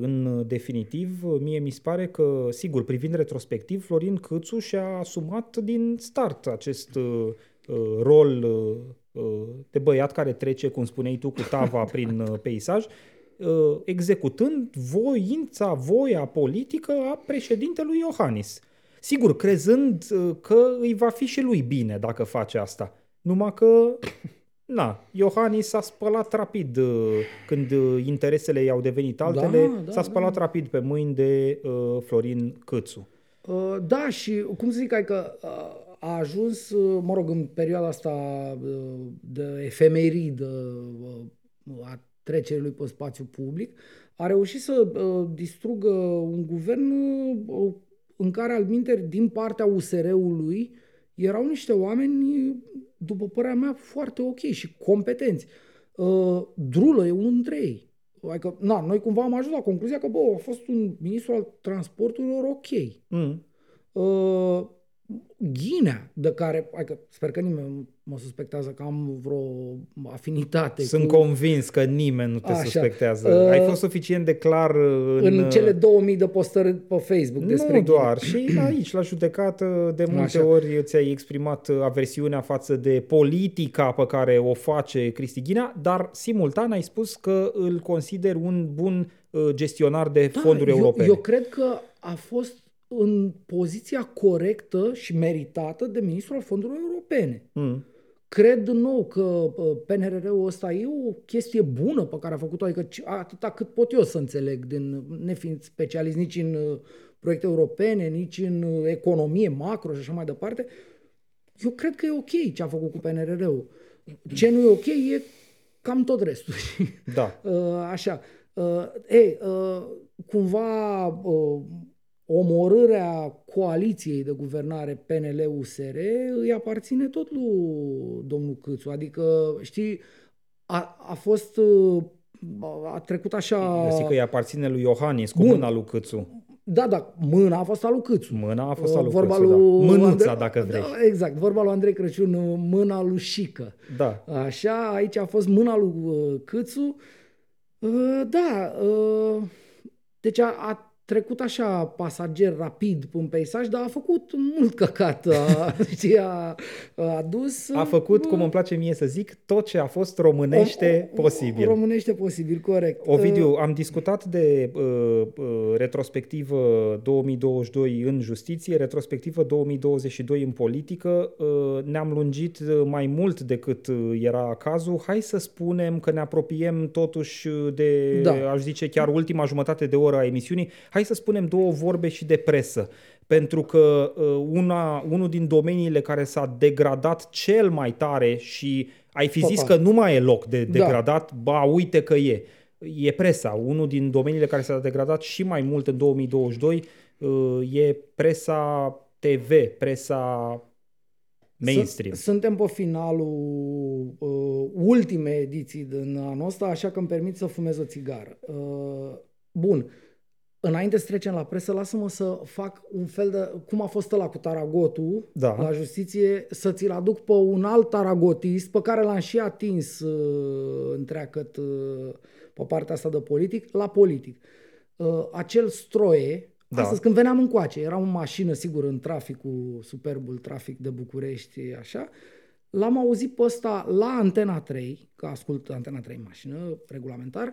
În definitiv, mie mi se pare că, sigur, privind retrospectiv, Florin Câțu și-a asumat din start acest rol de băiat care trece, cum spuneai tu, cu tava prin peisaj, executând voia politică a președintelui Iohannis. Sigur, crezând că îi va fi și lui bine dacă face asta. Numai că, Iohannis s-a spălat rapid când interesele i-au devenit altele, s-a spălat rapid pe mâini de Florin Câțu. Da, și cum să zic, a ajuns, mă rog, în perioada asta de efemeridă a trecerii lui pe spațiu public, a reușit să distrugă un guvern în care, alminteri, din partea USR-ului erau niște oameni, după părerea mea, foarte ok și competenți. Drulă e unul dintre ei. Adică, noi cumva am ajuns la concluzia că, a fost un ministru al transporturilor ok. Ghinea, de care sper că nimeni mă suspectează că am vreo afinitate. Sunt convins că nimeni nu te suspectează. Ai fost suficient de clar în cele 2000 de postări pe Facebook despre Ghinea. Doar, și aici, la judecată, de multe ori ți-ai exprimat aversiunea față de politica pe care o face Cristi Ghinea, dar simultan ai spus că îl consideri un bun gestionar de fonduri europene. Eu cred că a fost în poziția corectă și meritată de ministrul al fondurilor europene. Cred din nou că PNRR-ul ăsta e o chestie bună pe care a făcut-o, adică atâta cât pot eu să înțeleg, nefiind specialist nici în proiecte europene, nici în economie macro și așa mai departe. Eu cred că e ok ce a făcut cu PNRR-ul. Ce nu e ok e cam tot restul. Da. Așa. Cumva omorârea coaliției de guvernare PNL-USR îi aparține tot lui domnul Câțu. Adică, știi, a fost... A trecut așa... Eu zic că îi aparține lui Iohannis cu mâna lui Câțu. Da, da, mâna a fost a lui Câțu. Mâna a fost a lui vorba Câțu, lui... da. Mânuța, dacă vrei. Da, exact, vorba lui Andrei Crăciun, mâna lui Șică. Da. Așa, aici a fost mâna lui Câțu. Da, deci a trecut așa pasager rapid în peisaj, dar a făcut mult căcat. A făcut, cum îmi place mie să zic, tot ce a fost românește posibil. Românește posibil, corect. Ovidiu, am discutat de retrospectivă 2022 în justiție, retrospectivă 2022 în politică. Ne-am lungit mai mult decât era cazul. Hai să spunem că ne apropiem totuși de, aș zice, chiar ultima jumătate de oră a emisiunii. Hai să spunem două vorbe și de presă, pentru că unul din domeniile care s-a degradat cel mai tare și ai fi zis că nu mai e loc de degradat, ba uite că e presa. Unul din domeniile care s-a degradat și mai mult în 2022 e presa TV, presa mainstream. Suntem pe finalul ultimei ediții din anul ăsta, așa că îmi permit să fumez o țigară. Bun. Înainte să trecem la presă, lasă-mă să fac un fel de... Cum a fost ăla cu Taragotul la justiție, să ți-l aduc pe un alt taragotist pe care l-am și atins întreagăt pe partea asta de politic, la politic. Acel Stroie, astăzi când veneam încoace, era o mașină, sigur, în traficul, superbul trafic de București, așa, l-am auzit pe ăsta la Antena 3, că ascult Antena 3 mașină, regulamentar,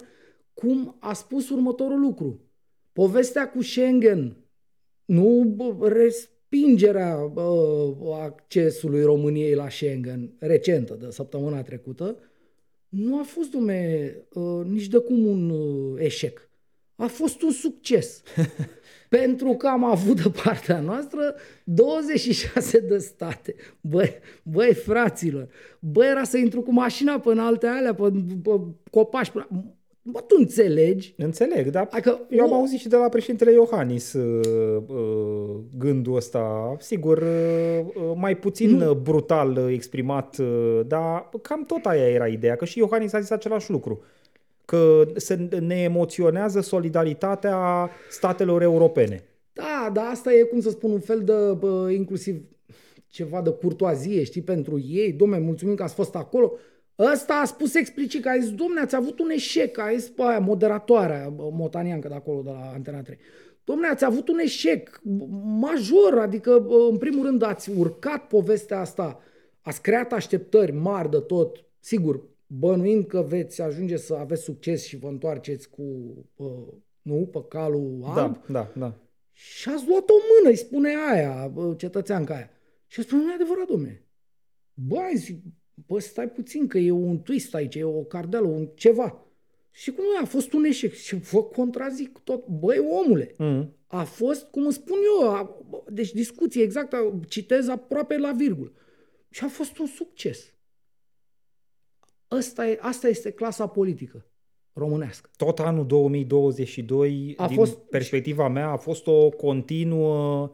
cum a spus următorul lucru. Povestea cu Schengen, nu respingerea accesului României la Schengen, recentă, de săptămâna trecută, nu a fost, nici de cum un eșec. A fost un succes. Pentru că am avut de partea noastră 26 de state. Băi, fraților, era să intru cu mașina până alte alea, pe copaci, până... Bă, tu înțelegi? Înțeleg, dar adică, eu am auzit și de la președintele Iohannis gândul ăsta, sigur, mai puțin brutal exprimat, dar cam tot aia era ideea, că și Iohannis a zis același lucru, că ne emoționează solidaritatea statelor europene. Da, dar asta e, cum să spun, un fel de inclusiv ceva de curtoazie, știi, pentru ei. Dom'le, mulțumim că ați fost acolo. Ăsta a spus explicit că a zis, dom'le, ați avut un eșec, a zis pe aia, moderatoarea motaniancă de acolo, de la Antena 3. Dom'le, ați avut un eșec major, adică în primul rând ați urcat povestea asta, ați creat așteptări mari de tot, sigur, bănuind că veți ajunge să aveți succes și vă întoarceți cu, pe calul alb. Da. Și ați luat o mână, îi spune aia, cetățeanca aia. Și a spus, nu e adevărat, dom'le. Bă, stai puțin, că e un twist aici, e o cardelă, un ceva. Și cum a fost un eșec. Și vă contrazic tot. Băi, omule, a fost, cum îmi spun eu, deci discuție exactă, citez aproape la virgulă. Și a fost un succes. Asta este clasa politică românească. Tot anul 2022, perspectiva mea, a fost o continuă...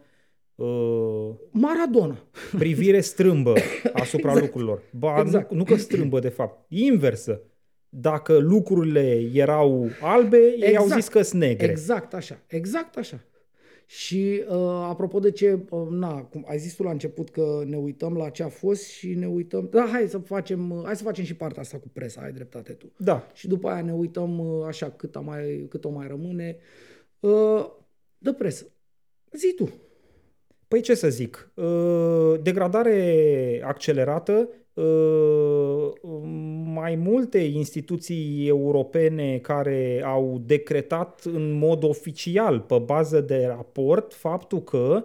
Maradona. Privire strâmbă asupra lucrurilor. Ba, exact. Nu că strâmbă, de fapt. Inversă. Dacă lucrurile erau albe, ei au zis că sunt negre. Exact așa. Și apropo de ce, cum ai zis tu la început că ne uităm la ce a fost și ne uităm... Da, hai să facem și partea asta cu presa, ai dreptate tu. Da. Și după aia ne uităm așa cât o mai rămâne. De presă. Zi tu. Păi ce să zic, degradare accelerată, mai multe instituții europene care au decretat în mod oficial, pe bază de raport, faptul că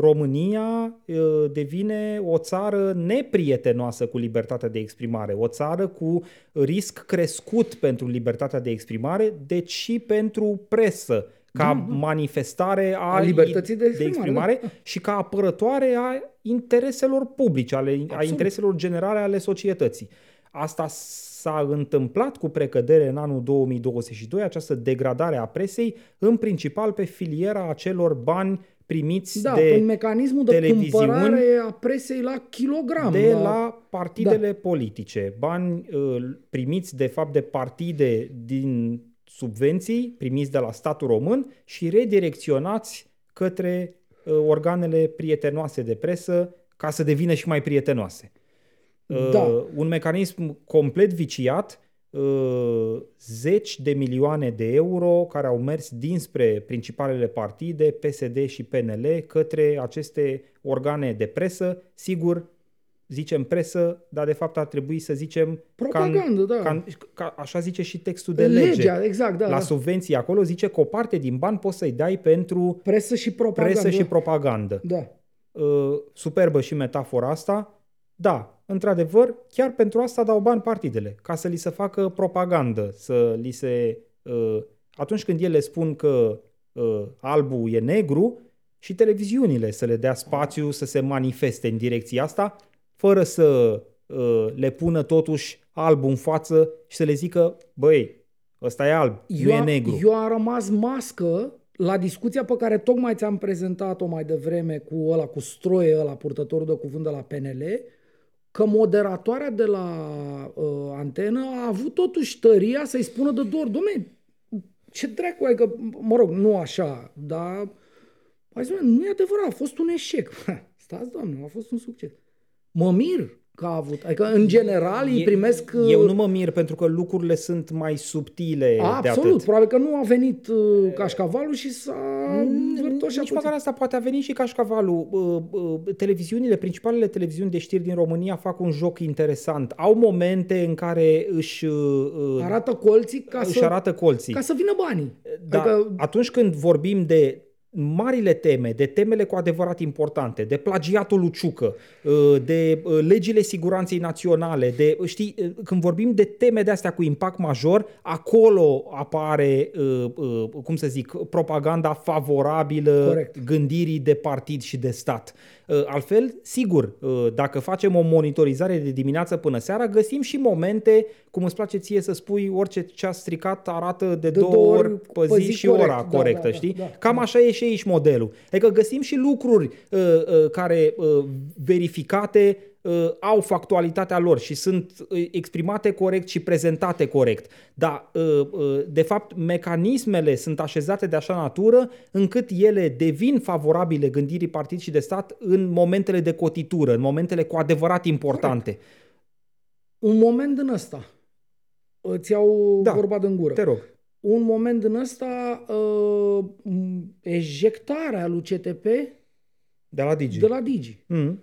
România devine o țară neprietenoasă cu libertatea de exprimare, o țară cu risc crescut pentru libertatea de exprimare, deci și pentru presă, ca manifestare a libertății de exprimare și ca apărătoare a intereselor publice, a intereselor generale ale societății. Asta s-a întâmplat cu precădere în anul 2022, această degradare a presei, în principal pe filiera acelor bani primiți de prin mecanismul de cumpărare a presei la kilogram. De la partidele politice. Bani primiți, de fapt, de partide din subvenții, primiți de la statul român și redirecționați către organele prietenoase de presă ca să devină și mai prietenoase. Un mecanism complet viciat, zeci de milioane de euro care au mers dinspre principalele partide, PSD și PNL, către aceste organe de presă. Sigur, zicem presă, dar de fapt ar trebui să zicem propagandă, așa zice și textul de lege. Exact, la subvenții acolo zice că o parte din bani poți să-i dai pentru presă și propagandă. Superbă și metafora asta. Da, într-adevăr, chiar pentru asta dau bani partidele, ca să li se facă propagandă, să li se... atunci când ele spun că albul e negru, și televiziunile să le dea spațiu să se manifeste în direcția asta, fără să le pună totuși albul în față și să le zică, băi, ăsta e alb, nu e negru. Eu am rămas mască la discuția pe care tocmai ți-am prezentat-o mai devreme cu ăla, cu Stroie, ăla, purtătorul de cuvânt de la PNL, că moderatoarea de la antenă a avut totuși tăria să-i spună de DOR, dom'le, ce dracu ai că, mă rog, nu așa, dar nu e adevărat, a fost un eșec. Stați, doamne, a fost un succes. Mă mir că a avut, adică în general îi primesc... Eu nu mă mir pentru că lucrurile sunt mai subtile de atât. Absolut, probabil că nu a venit cașcavalul și s-a învârtoșat. Nici măcar asta, poate a venit și cașcavalul. Televiziunile, principalele televiziuni de știri din România fac un joc interesant. Au momente în care își arată colții ca să vină banii. Dar adică... atunci când vorbim de marile teme, de temele cu adevărat importante, de plagiatul lui Ciucă, de legile siguranței naționale, de, știi, când vorbim de teme de astea cu impact major, acolo apare, cum să zic, propaganda favorabilă gândirii de partid și de stat. Altfel, sigur, dacă facem o monitorizare de dimineață până seara, găsim și momente, cum îți place ție să spui, orice ce a stricat arată de două ori pe zi și ora corectă, știi? Da. Cam așa e și aici modelul. Adică găsim și lucruri care verificate au factualitatea lor și sunt exprimate corect și prezentate corect. Dar, de fapt, mecanismele sunt așezate de așa natură încât ele devin favorabile gândirii partid și de stat în momentele de cotitură, în momentele cu adevărat importante. Corect. Un moment din ăsta. Îți iau vorba din gură. Te rog. Un moment din ăsta, ejectarea lui CTP de la Digi. Mm.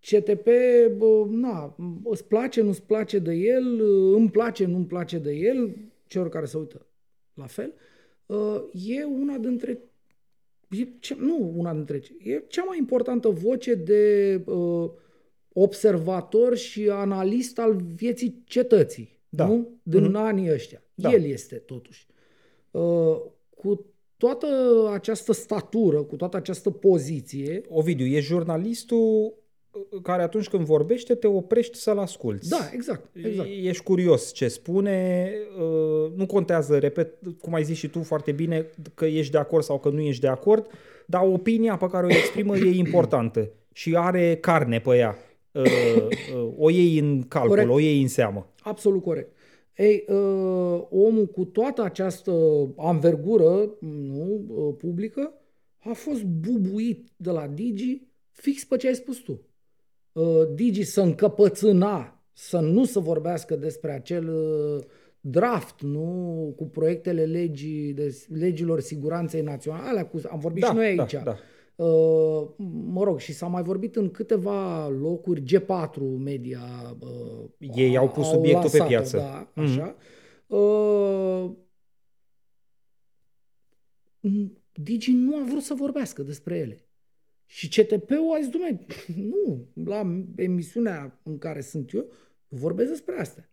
CTP, îți place, nu-ți place de el, îmi place, nu-mi place de el, celor care se uită la fel, e cea mai importantă voce de observator și analist al vieții cetății, nu? Din anii ăștia. El este totuși. Cu toată această statură, cu toată această poziție... Ovidiu, e jurnalistul care atunci când vorbește te oprești să-l asculți. Da, exact. Ești curios ce spune, nu contează, repet, cum ai zis și tu foarte bine, că ești de acord sau că nu ești de acord, dar opinia pe care o exprimă e importantă și are carne pe ea. O iei în calcul, corect. O iei în seamă. Absolut corect. Ei, omul cu toată această anvergură publică a fost bubuit de la Digi fix pe ce ai spus tu. Digi să încăpățâna, să nu se vorbească despre acel draft cu proiectele legilor siguranței naționale. Alea am vorbit și noi aici. Da. Și s-a mai vorbit în câteva locuri, G4 Media ei au pus subiectul pe piață. Așa. Digi nu a vrut să vorbească despre ele. Și CTP-ul a zis, nu, la emisiunea în care sunt eu, vorbesc despre astea.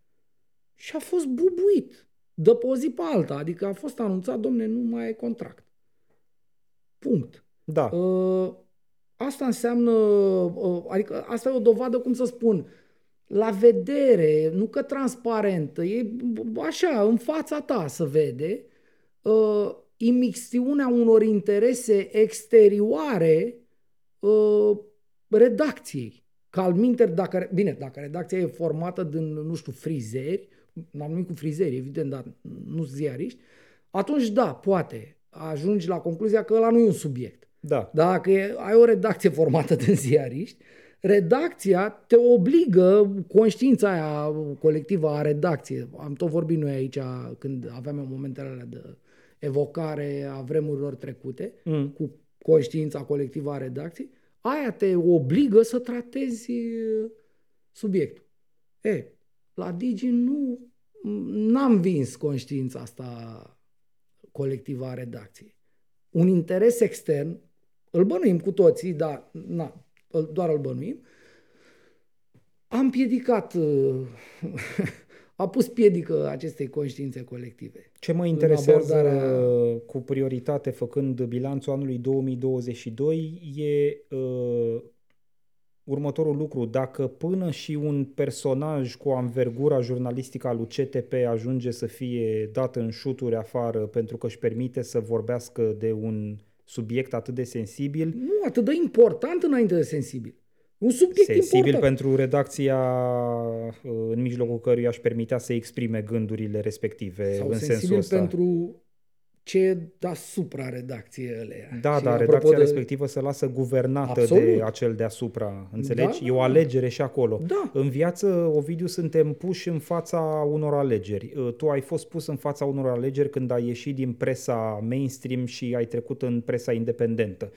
Și a fost bubuit de pe o zi pe alta, adică a fost anunțat, domne, nu mai ai contract. Punct. Da. Asta înseamnă, adică asta e o dovadă, cum să spun, la vedere, nu că transparentă, e așa, în fața ta se vede, imixtiunea unor interese exterioare redacției. Calminteri, dacă redacția e formată din, nu știu, frizeri, n-am numit cu frizeri, evident, dar nu ziariști, atunci da, poate ajungi la concluzia că ăla nu e un subiect. Da. Dacă ai o redacție formată din ziariști, redacția te obligă, conștiința aia colectivă a redacției, am tot vorbit noi aici când aveam momentele alea de evocare a vremurilor trecute, cu conștiința colectivă a redacției, aia te obligă să tratezi subiectul. La Digi n-am vins conștiința asta colectivă a redacției. Un interes extern, îl bănuim cu toții, dar doar îl bănuim, a pus piedică acestei conștiințe colective. Ce mă interesează cu prioritate făcând bilanțul anului 2022 e următorul lucru. Dacă până și un personaj cu anvergura jurnalistică a lui CTP ajunge să fie dat în șuturi afară pentru că își permite să vorbească de un subiect atât de sensibil... Nu, atât de important înainte de sensibil. Un subiect sensibil important pentru redacția în mijlocul căruia își permitea să exprime gândurile respective. Sau în sensul ăsta. Sau sensibil pentru ce deasupra redacției alea. Da, dar redacția respectivă se lasă guvernată de acel deasupra, înțelegi? Da, e o alegere și acolo. Da. În viață, Ovidiu, suntem puși în fața unor alegeri. Tu ai fost pus în fața unor alegeri când ai ieșit din presa mainstream și ai trecut în presa independentă.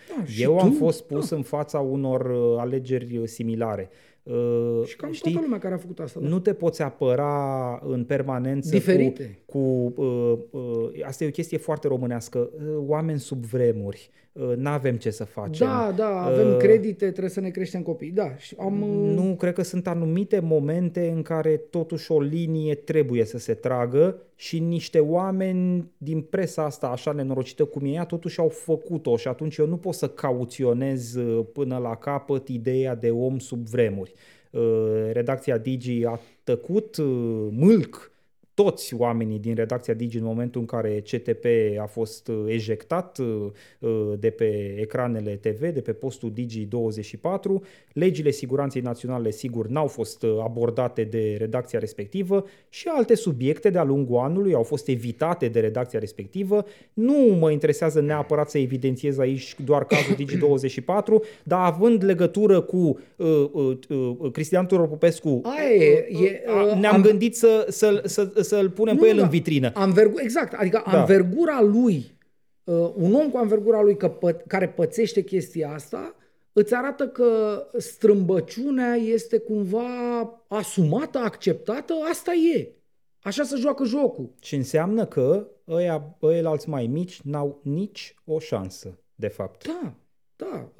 Da, am fost pus în fața unor alegeri similare. Și cam toată lumea care a făcut asta. Nu te poți apăra în permanență diferite. Asta e o chestie foarte românească. Oameni sub vremuri. N-avem ce să facem. Da, avem credite, trebuie să ne creștem copiii. Da, nu, cred că sunt anumite momente în care totuși o linie trebuie să se tragă și niște oameni din presa asta așa nenorocită cum e ea totuși au făcut-o și atunci eu nu pot să cauționez până la capăt ideea de om sub vremuri. Redacția Digi a tăcut mâlc toți oamenii din redacția Digi în momentul în care CTP a fost ejectat de pe ecranele TV, de pe postul Digi24. Legile siguranței naționale, sigur, n-au fost abordate de redacția respectivă și alte subiecte de-a lungul anului au fost evitate de redacția respectivă. Nu mă interesează neapărat să evidențiez aici doar cazul Digi24, dar având legătură cu Cristian Turropupescu, ne-am gândit să-l punem pe el în vitrină. Exact, adică anvergura lui, un om cu anvergura lui care pățește chestia asta, îți arată că strâmbăciunea este cumva asumată, acceptată, asta e. Așa se joacă jocul. Și înseamnă că ăia alți mai mici n-au nici o șansă, de fapt. Da.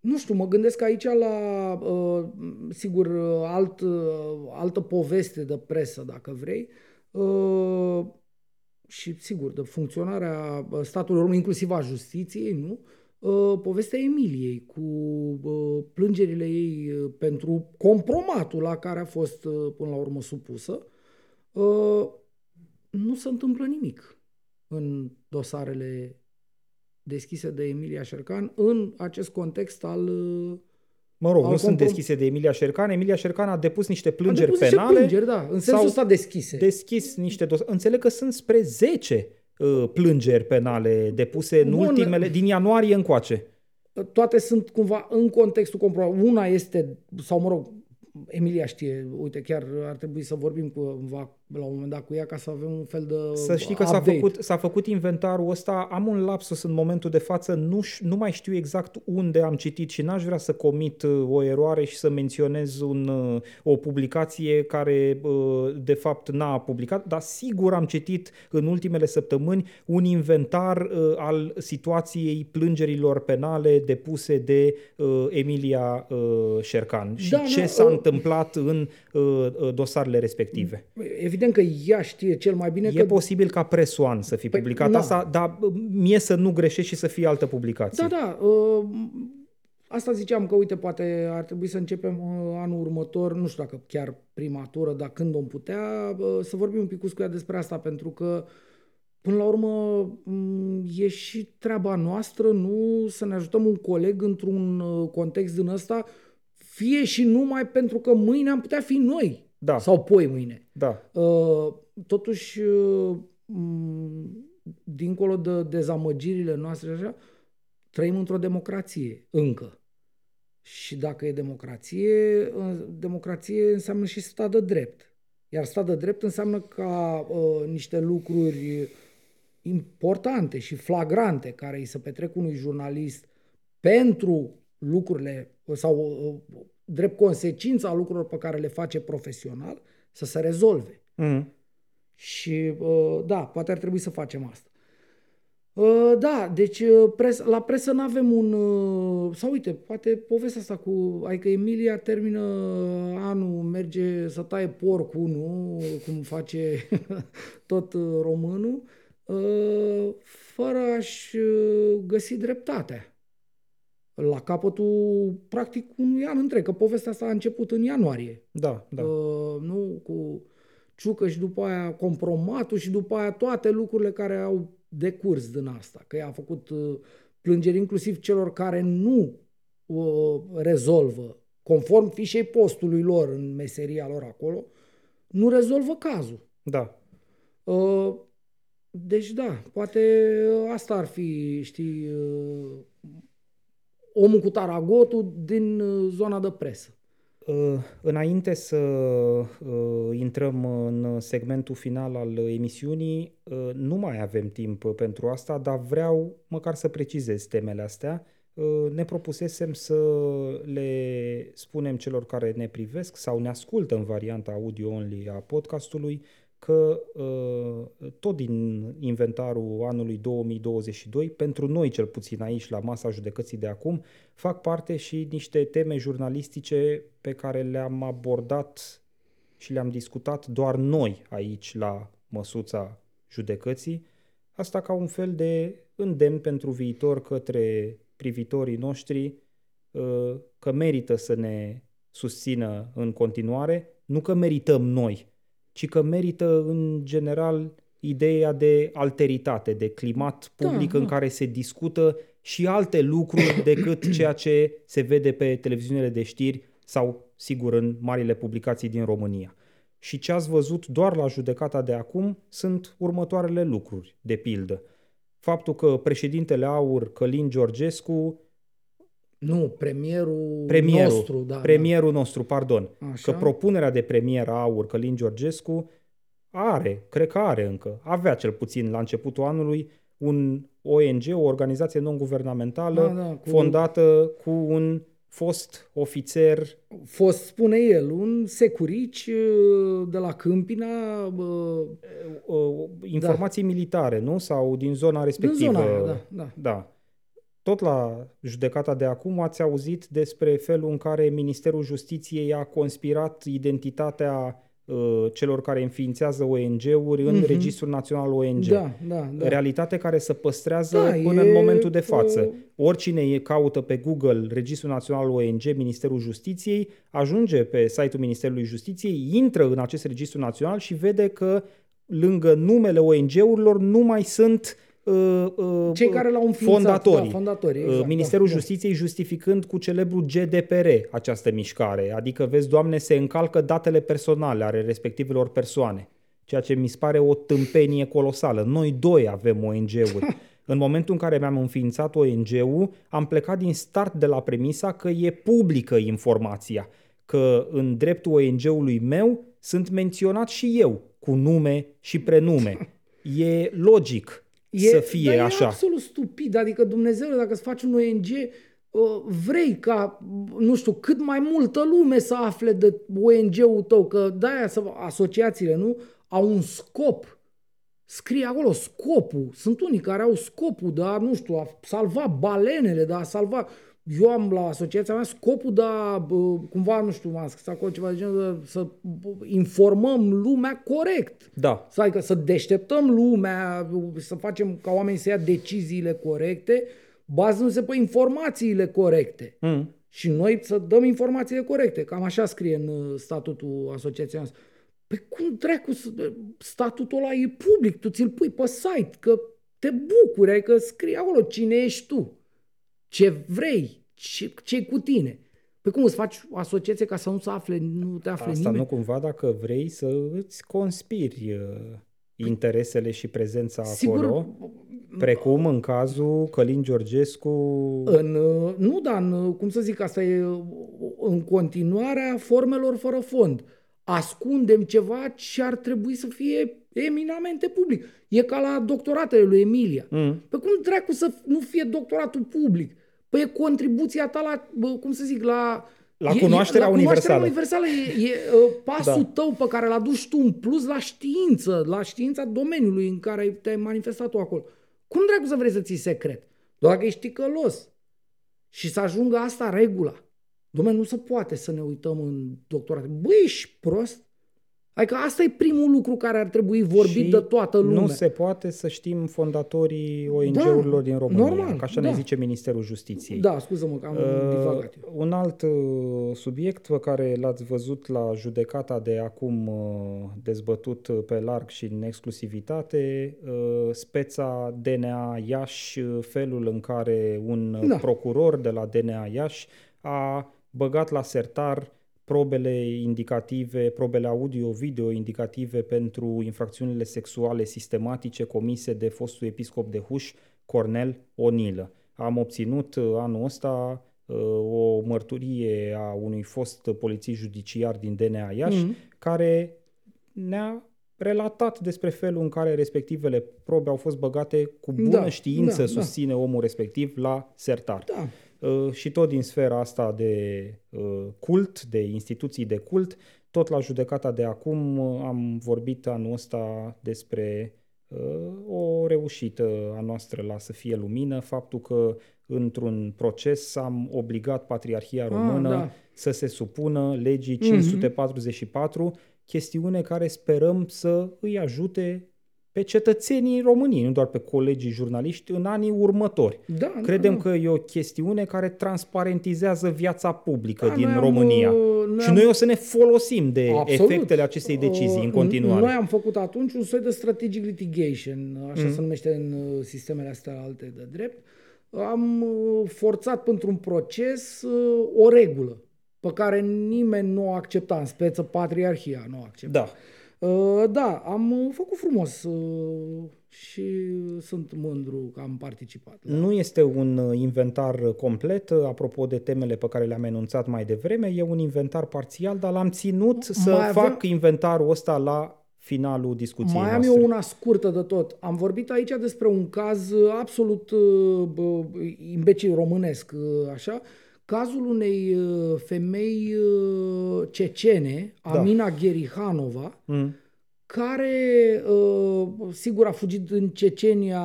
Nu știu, mă gândesc aici la, sigur, altă poveste de presă, dacă vrei, și, sigur, de funcționarea statului român, inclusiv a justiției, nu? Povestea Emiliei cu plângerile ei pentru compromatul la care a fost, până la urmă, supusă. Nu se întâmplă nimic în dosarele deschise de Emilia Șercan în acest context al... Mă rog, nu sunt deschise de Emilia Șercan. Emilia Șercan a depus niște plângeri penale. În sensul ăsta deschise. Deschis niște dosare. Înțeleg că sunt spre 10 plângeri penale depuse în ultimele, din ianuarie încoace. Toate sunt cumva în contextul compromatului. Una este, sau mă rog, Emilia știe, uite, chiar ar trebui să vorbim cumva la un moment dat cu ea ca să avem un fel de update. Să știi că s-a făcut inventarul ăsta, am un lapsus în momentul de față, nu mai știu exact unde am citit și n-aș vrea să comit o eroare și să menționez o publicație care de fapt n-a publicat, dar sigur am citit în ultimele săptămâni un inventar al situației plângerilor penale depuse de Emilia Șercan și ce s-a întâmplat în dosarele respective. Evident că ea știe cel mai bine. E posibil ca Press One să fie publicat asta, dar mie să nu greșesc și să fie altă publicație. Da, Asta ziceam că, uite, poate ar trebui să începem anul următor, nu știu dacă chiar prima tură, dar când om putea, să vorbim un pic cu ea despre asta, pentru că, până la urmă, e și treaba noastră, nu, să ne ajutăm un coleg într-un context din ăsta, fie și numai pentru că mâine am putea fi noi. Da. Sau poi mâine. Da. Totuși, dincolo de dezamăgirile noastre, așa, trăim într-o democrație încă. Și dacă e democrație, democrație înseamnă și stat de drept. Iar stat de drept înseamnă ca niște lucruri importante și flagrante care îi se petrec unui jurnalist pentru lucrurile sau drept consecința lucrurilor pe care le face profesional să se rezolve. Mm. Și da, poate ar trebui să facem asta. Da, deci la presă n-avem un... Sau uite, poate povestea asta cu... Adică Emilia termină anul, merge să taie porcul, nu? Cum face tot românul, fără a-și găsi dreptatea. La capătul, practic, unui an întreg. Că povestea asta a început în ianuarie. Da, da. Nu? Cu Ciucă și după aia compromatul și după aia toate lucrurile care au decurs din asta. Că ea a făcut plângeri inclusiv celor care nu rezolvă, conform fișei postului lor în meseria lor acolo, nu rezolvă cazul. Da. Deci da, poate asta ar fi, știi... omul cu taragotul din zona de presă. Înainte să intrăm în segmentul final al emisiunii, nu mai avem timp pentru asta, dar vreau măcar să precizez temele astea. Ne propusesem să le spunem celor care ne privesc sau ne ascultă în varianta audio-only a podcastului că tot din inventarul anului 2022, pentru noi cel puțin aici la masa judecății de acum, fac parte și niște teme jurnalistice pe care le-am abordat și le-am discutat doar noi aici la măsuța judecății. Asta ca un fel de îndemn pentru viitor către privitorii noștri că merită să ne susțină în continuare, nu că merităm noi, ci că merită în general ideea de alteritate, de climat public în care se discută și alte lucruri decât ceea ce se vede pe televiziunile de știri sau, sigur, în marile publicații din România. Și ce ați văzut doar la judecata de acum sunt următoarele lucruri, de pildă. Faptul că președintele AUR, Călin Georgescu, nu, premierul nostru, așa? Că propunerea de premier a AUR, Călin Georgescu, avea cel puțin la începutul anului un ONG, o organizație non-guvernamentală fondată cu un fost ofițer. Fost, spune el, un securici de la Câmpina. Informații militare, nu? Sau din zona respectivă. Din zona, da. Tot la judecata de acum ați auzit despre felul în care Ministerul Justiției a conspirat identitatea celor care înființează ONG-uri în Registrul Național ONG. Da. Realitate care se păstrează până în momentul de față. Oricine caută pe Google Registrul Național ONG, Ministerul Justiției, ajunge pe site-ul Ministerului Justiției, intră în acest registru național și vede că lângă numele ONG-urilor nu mai sunt cei care l-au înființat, fondatorii. Exact, Ministerul Justiției justificând cu celebrul GDPR această mișcare. Adică, vezi, Doamne, se încalcă datele personale ale respectivelor persoane. Ceea ce mi se pare o tâmpenie colosală. Noi doi avem ONG-uri. În momentul în care mi-am înființat ONG-ul, am plecat din start de la premisa că e publică informația. Că în dreptul ONG-ului meu sunt menționat și eu, cu nume și prenume. E logic. Să fie așa. E absolut stupid, adică Dumnezeule, dacă îți faci un ONG, vrei ca, nu știu, cât mai multă lume să afle de ONG-ul tău, că de-aia asociațiile, nu? Au un scop. Scrie acolo scopul. Sunt unii care au scopul de a, nu știu, a salva balenele, de a salva... Eu am la asociația mea scopul de a, cumva, nu știu, m-am scris acolo ceva de genul, să informăm lumea corect. Da. Adică să deșteptăm lumea, să facem ca oamenii să ia deciziile corecte, bazându-se pe informațiile corecte. Mm. Și noi să dăm informațiile corecte. Cam așa scrie în statutul asociației noastre. Păi cum dracu, statutul ăla e public, tu ți-l pui pe site, că te bucuri, adică scrie acolo cine ești tu, ce vrei, ce-i cu tine. Păi cum îți faci o asociație ca să nu se afle, nu te afle nimeni? Asta nu cumva dacă vrei să îți conspiri interesele și prezența acolo, precum în cazul Călin Georgescu? Nu, dar cum să zic, asta e în continuarea formelor fără fond. Ascundem ceva ce ar trebui să fie eminamente public. E ca la doctoratele lui Emilia. Mm. Păi cum dracu să nu fie doctoratul public? Păi e contribuția ta la, cum să zic, la cunoașterea universală. E pasul tău pe care l-a dus tu în plus la știința domeniului în care te-ai manifestat tu acolo. Cum dracu să vrei să ții secret? Doar că ești ticălos și să ajungă asta regula. Dom'le, nu se poate să ne uităm în doctorat. Băi, ești prost? Adică asta e primul lucru care ar trebui vorbit de toată lumea. Nu se poate să știm fondatorii ONG-urilor din România, normal, că așa ne zice Ministerul Justiției. Da, scuză-mă că am divagat eu. Un alt subiect pe care l-ați văzut la judecata de acum dezbătut pe larg și în exclusivitate, speța DNA Iași, felul în care un procuror de la DNA Iași a băgat la sertar probele indicative, probele audio-video indicative pentru infracțiunile sexuale sistematice comise de fostul episcop de Huș, Cornel Onilă. Am obținut anul ăsta o mărturie a unui fost polițist judiciar din DNA Iași, care ne-a relatat despre felul în care respectivele probe au fost băgate cu bună știință, susține omul respectiv, la sertar. Da. Și tot din sfera asta de cult, de instituții de cult, tot la judecata de acum am vorbit anul ăsta despre o reușită a noastră la Să fie lumină, faptul că într-un proces am obligat Patriarhia Română să se supună legii 544, chestiune care sperăm să îi ajute pe cetățenii României, nu doar pe colegii jurnaliști, în anii următori. Credem că e o chestiune care transparentizează viața publică din România. Și noi o să ne folosim de efectele acestei decizii în continuare. Noi am făcut atunci un soi de strategic litigation, așa se numește în sistemele astea alte de drept. Am forțat pentru un proces o regulă pe care nimeni nu o accepta, în speță Patriarhia nu o accepta. Da. Da, am făcut frumos și sunt mândru că am participat. Nu este un inventar complet, apropo de temele pe care le-am enunțat mai devreme, e un inventar parțial, dar l-am ținut fac inventarul ăsta la finalul discuției noastre. Mai am eu una scurtă de tot. Am vorbit aici despre un caz absolut imbecil românesc, așa, cazul unei femei cecene, Amina Gherihanova, care sigur a fugit în Cecenia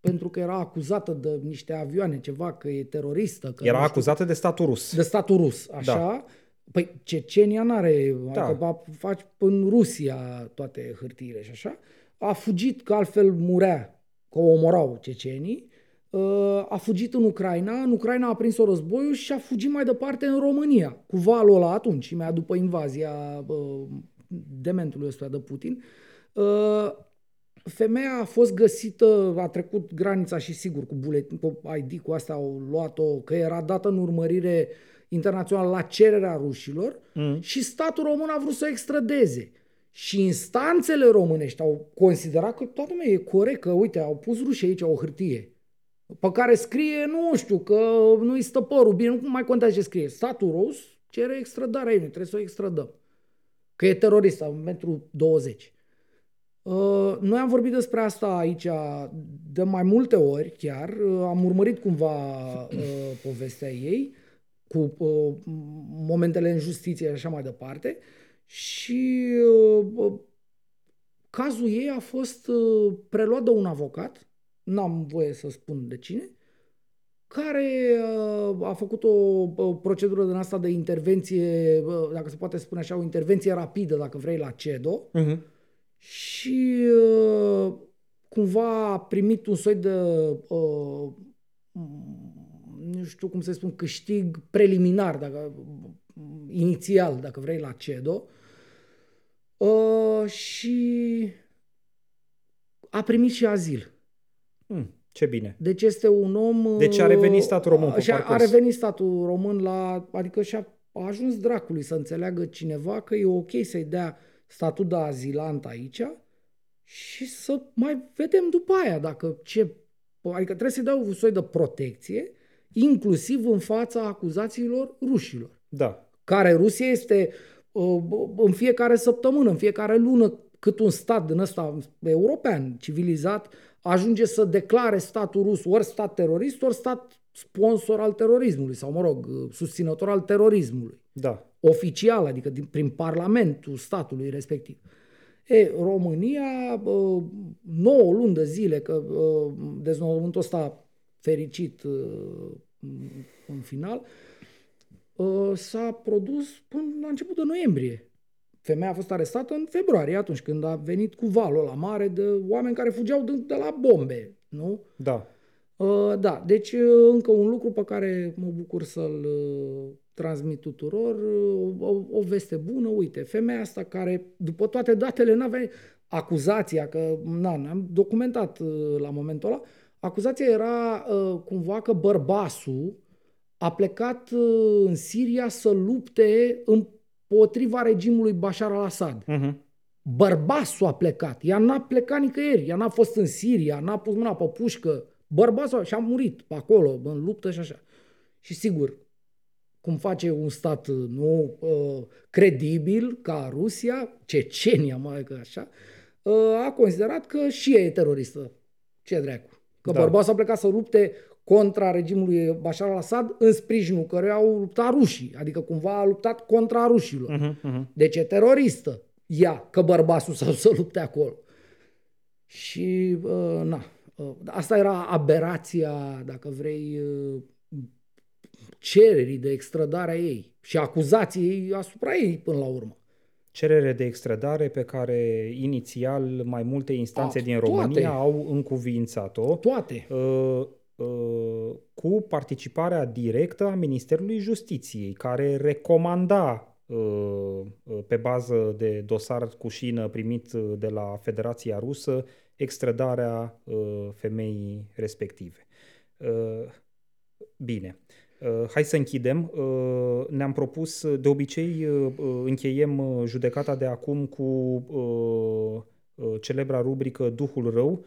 pentru că era acuzată de niște avioane, ceva, că e teroristă. Că era acuzată de statul rus. De statul rus, așa. Da. Păi Cecenia n-are, adică faci în Rusia toate hârtiile și așa. A fugit, că altfel murea, că o omorau cecenii. A fugit în Ucraina, a prins-o războiul și a fugit mai departe în România, cu valul ăla atunci, imediat după invazia dementului ăsta de Putin. Femeia a fost găsită, a trecut granița și sigur cu buletin, cu ID, cu asta au luat-o, că era dată în urmărire internațională la cererea rușilor și statul român a vrut să o extradeze. Și instanțele românești au considerat că toată lumea e corect, că uite, au pus rușii aici o hârtie pe care scrie, nu știu, că nu-i stă părul bine, nu mai contează ce scrie. Statul rus cere extradarea ei, noi trebuie să o extradăm. Că e teroristă, în momentul 20. Noi am vorbit despre asta aici de mai multe ori chiar, am urmărit cumva povestea ei, cu momentele în justiție și așa mai departe. Și cazul ei a fost preluat de un avocat, n-am voie să spun de cine, care a făcut o procedură din asta de intervenție, dacă se poate spune așa, o intervenție rapidă, dacă vrei, la CEDO și cumva a primit un soi de nu știu cum să spun, câștig preliminar, dacă, inițial, dacă vrei, la CEDO, și a primit și azil. Ce bine. Deci este un om... Deci a revenit statul român pe parcurs. A revenit statul român la... Adică și-a ajuns dracului să înțeleagă cineva că e ok să-i dea statut de azilant aici și să mai vedem după aia dacă ce... Adică trebuie să-i dau un soi de protecție, inclusiv în fața acuzațiilor rușilor. Da. Care Rusia este în fiecare săptămână, în fiecare lună, cât un stat din ăsta european, civilizat, ajunge să declare statul rus ori stat terorist, ori stat sponsor al terorismului, sau mă rog, susținător al terorismului. Da. Oficial, adică prin parlamentul statului respectiv. România, 9 luni de zile, că dezvoltamentul ăsta fericit în final, s-a produs până la început de noiembrie. Femeia a fost arestată în februarie, atunci când a venit cu valul ăla mare de oameni care fugeau de la bombe, nu? Da. Da, deci încă un lucru pe care mă bucur să-l transmit tuturor, o veste bună, uite, femeia asta care, după toate datele, n-avea acuzația, că n-am documentat la momentul ăla, acuzația era cumva că bărbasul a plecat în Siria să lupte împotriva regimului Bashar al-Assad. Uh-huh. Bărbasul a plecat, ea n-a plecat nicăieri, ea n-a fost în Siria, n-a pus mâna pe pușcă, bărbasul și-a murit pe acolo, în luptă și așa. Și sigur, cum face un stat nou credibil ca Rusia, Cecenia, mai că așa, a considerat că și ea e teroristă. Ce dracu? Că da. Bărbasul a plecat să lupte contra regimului Bashar al-Assad, în sprijinul căruia au luptat rușii. Adică cumva a luptat contra rușilor. Uh-huh, uh-huh. Deci e teroristă ea, că bărbasul s-a dus să lupte acolo. Și, asta era aberația, dacă vrei, cererii de extradare a ei și acuzației asupra ei până la urmă. Cerere de extradare pe care inițial mai multe instanțe din România au încuviințat-o. Toate. Cu participarea directă a Ministerului Justiției, care recomanda pe bază de dosar cu șină primit de la Federația Rusă extradarea femeii respective. Bine. Hai să închidem. Ne-am propus, de obicei încheiem judecata de acum cu celebra rubrică Duhul Rău.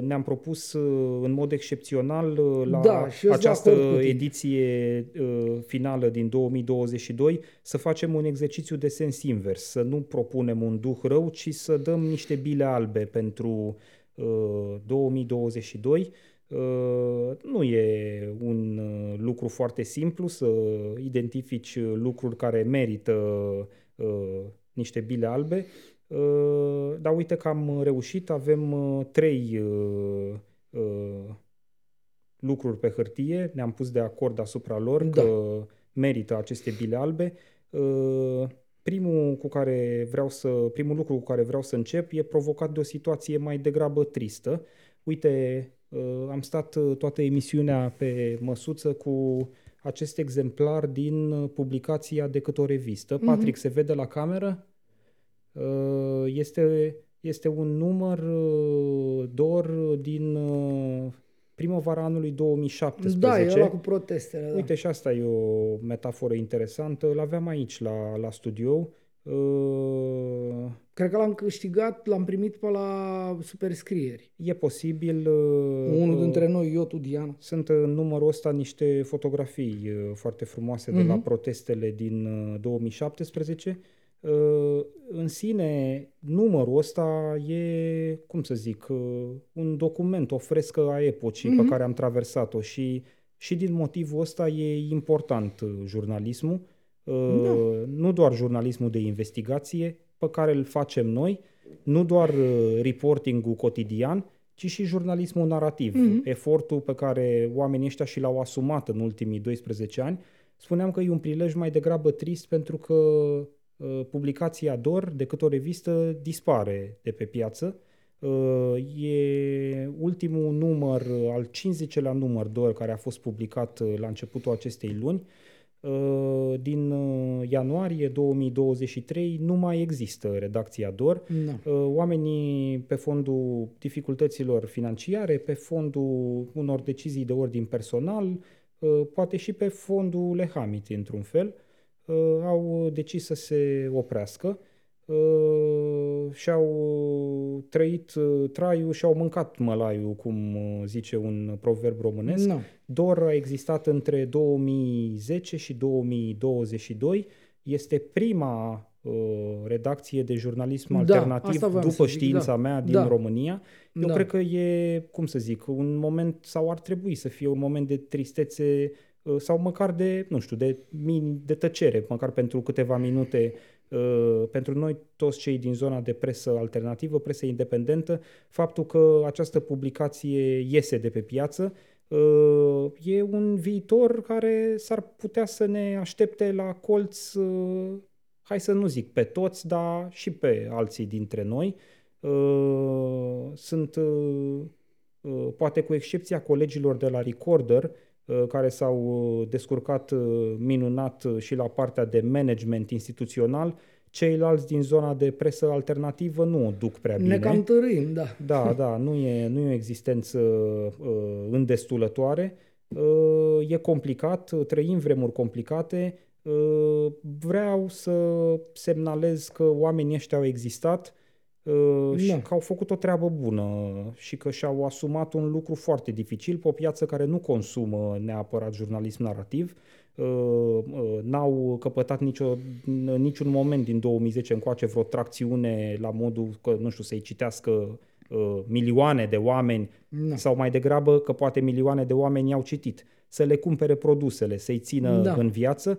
Ne-am propus în mod excepțional la această ediție finală din 2022 să facem un exercițiu de sens invers, să nu propunem un duh rău, ci să dăm niște bile albe pentru 2022. Nu e un lucru foarte simplu să identifici lucruri care merită niște bile albe, dar uite că am reușit, avem 3 lucruri pe hârtie, ne-am pus de acord asupra lor că merită aceste bile albe. Primul lucru cu care vreau să încep e provocat de o situație mai degrabă tristă. Uite, am stat toată emisiunea pe măsuță cu acest exemplar din publicația Decât o revistă. Mm-hmm. Patrick, se vede la cameră? Este un număr DOR din primăvara anului 2017. Da, e ăla cu protestele. Da. Uite, și asta e o metaforă interesantă. L-aveam aici la studio. Cred că l-am primit pe la Superscrieri. E posibil. Unul dintre noi, Iotu Diana. Sunt în numărul ăsta niște fotografii foarte frumoase de la protestele din 2017. În sine, numărul ăsta e, cum să zic, un document, o frescă a epocii pe care am traversat-o și din motivul ăsta e important jurnalismul. Nu doar jurnalismul de investigație pe care îl facem noi, nu doar reporting-ul cotidian, ci și jurnalismul narrativ, efortul pe care oamenii ăștia și l-au asumat în ultimii 12 ani. Spuneam că e un prilej mai degrabă trist pentru că publicația DOR, Decât o revistă, dispare de pe piață. E ultimul număr, al 50-lea număr DOR, care a fost publicat la începutul acestei luni, din ianuarie 2023 nu mai există redacția DOR. No. Oamenii, pe fondul dificultăților financiare, pe fondul unor decizii de ordin personal, poate și pe fondul lehamite, într-un fel, au decis să se oprească și au trăit traiul și au mâncat mălaiul, cum zice un proverb românesc. No. DOR a existat între 2010 și 2022. Este prima redacție de jurnalism alternativ, după știința mea, din România. Eu cred că e, cum să zic, un moment, sau ar trebui să fie un moment de tristețe sau măcar de, nu știu, de tăcere, măcar pentru câteva minute, pentru noi toți cei din zona de presă alternativă, presă independentă. Faptul că această publicație iese de pe piață e un viitor care s-ar putea să ne aștepte la colț, hai să nu zic pe toți, dar și pe alții dintre noi. Sunt, poate cu excepția colegilor de la Recorder, care s-au descurcat minunat și la partea de management instituțional, ceilalți din zona de presă alternativă nu o duc prea bine. Ne cam târâm, da. Da, nu e o existență îndestulătoare. E complicat, trăim vremuri complicate. Vreau să semnalez că oamenii ăștia au existat și că au făcut o treabă bună și că și-au asumat un lucru foarte dificil pe o piață care nu consumă neapărat jurnalism narrativ. N-au căpătat niciun moment din 2010 încoace vreo tracțiune la modul că, nu știu, să-i citească milioane de oameni, sau mai degrabă că poate milioane de oameni i-au citit, să le cumpere produsele, să-i țină în viață.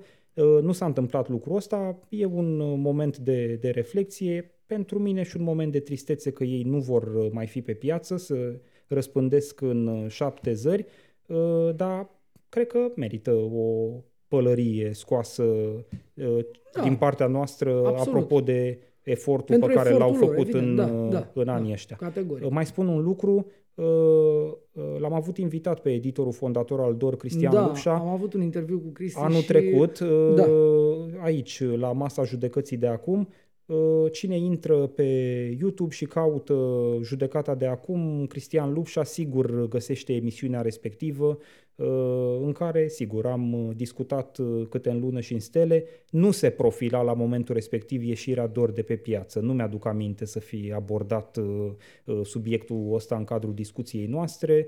Nu s-a întâmplat lucrul ăsta, e un moment de reflexie pentru mine și un moment de tristețe că ei nu vor mai fi pe piață, să răspândesc în 7 zări, dar cred că merită o pălărie scoasă din partea noastră, apropo de efortul pe care l-au făcut în anii ăștia. Categoric. Mai spun un lucru, l-am avut invitat pe editorul fondator al DOR, Cristian Lupșa. Am avut un interviu cu Cristi anul trecut, aici, la masa judecății de acum. Cine intră pe YouTube și caută Judecata de acum, Cristian Lupșa, sigur găsește emisiunea respectivă, în care, sigur, am discutat câte în lună și în stele. Nu se profila la momentul respectiv ieșirea DOR de pe piață. Nu mi-aduc aminte să fi abordat subiectul ăsta în cadrul discuției noastre.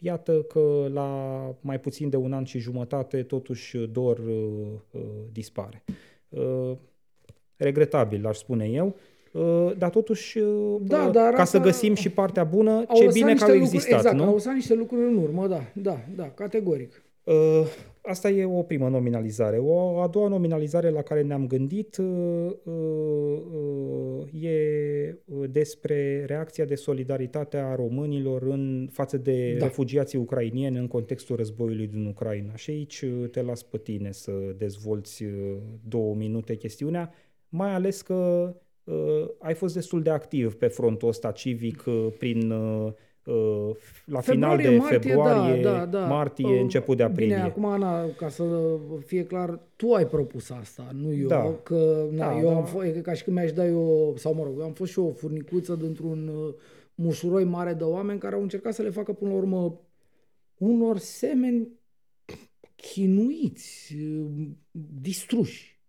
Iată că la mai puțin de un an și jumătate, totuși, DOR dispare. Regretabil, aș spune eu, dar totuși, ca să găsim și partea bună, ce bine că au existat. Exact, nu? Au lăsat niște lucruri în urmă, categoric. Asta e o primă nominalizare. O a doua nominalizare la care ne-am gândit e despre reacția de solidaritate a românilor față de refugiații ucrainieni în contextul războiului din Ucraina. Și aici te las pe tine să dezvolți 2 minute chestiunea, mai ales că ai fost destul de activ pe frontul ăsta civic prin... la final de februarie, martie, început de aprilie. Bine, acum, Ana, ca să fie clar, tu ai propus asta, nu eu. Am fost, ca și când mi-aș da eu, sau eu am fost și o furnicuță dintr-un mușuroi mare de oameni care au încercat să le facă până la urmă unor semeni chinuiți, distruși,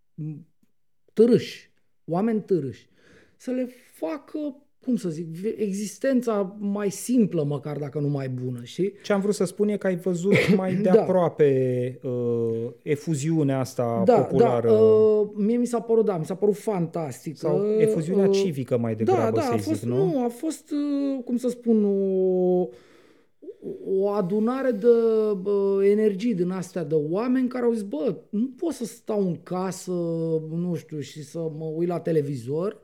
târâși, oameni târâși, să le facă, cum să zic, existența mai simplă, măcar dacă nu mai bună, știi? Ce am vrut să spun e că ai văzut mai de aproape efuziunea asta populară. Mie mi s-a părut, mi s-a părut fantastic. Sau efuziunea civică mai degrabă, să zic, nu? Nu, a fost, cum să spun, o adunare de energii din astea de oameni care au zis, nu pot să stau în casă, nu știu, și să mă uit la televizor,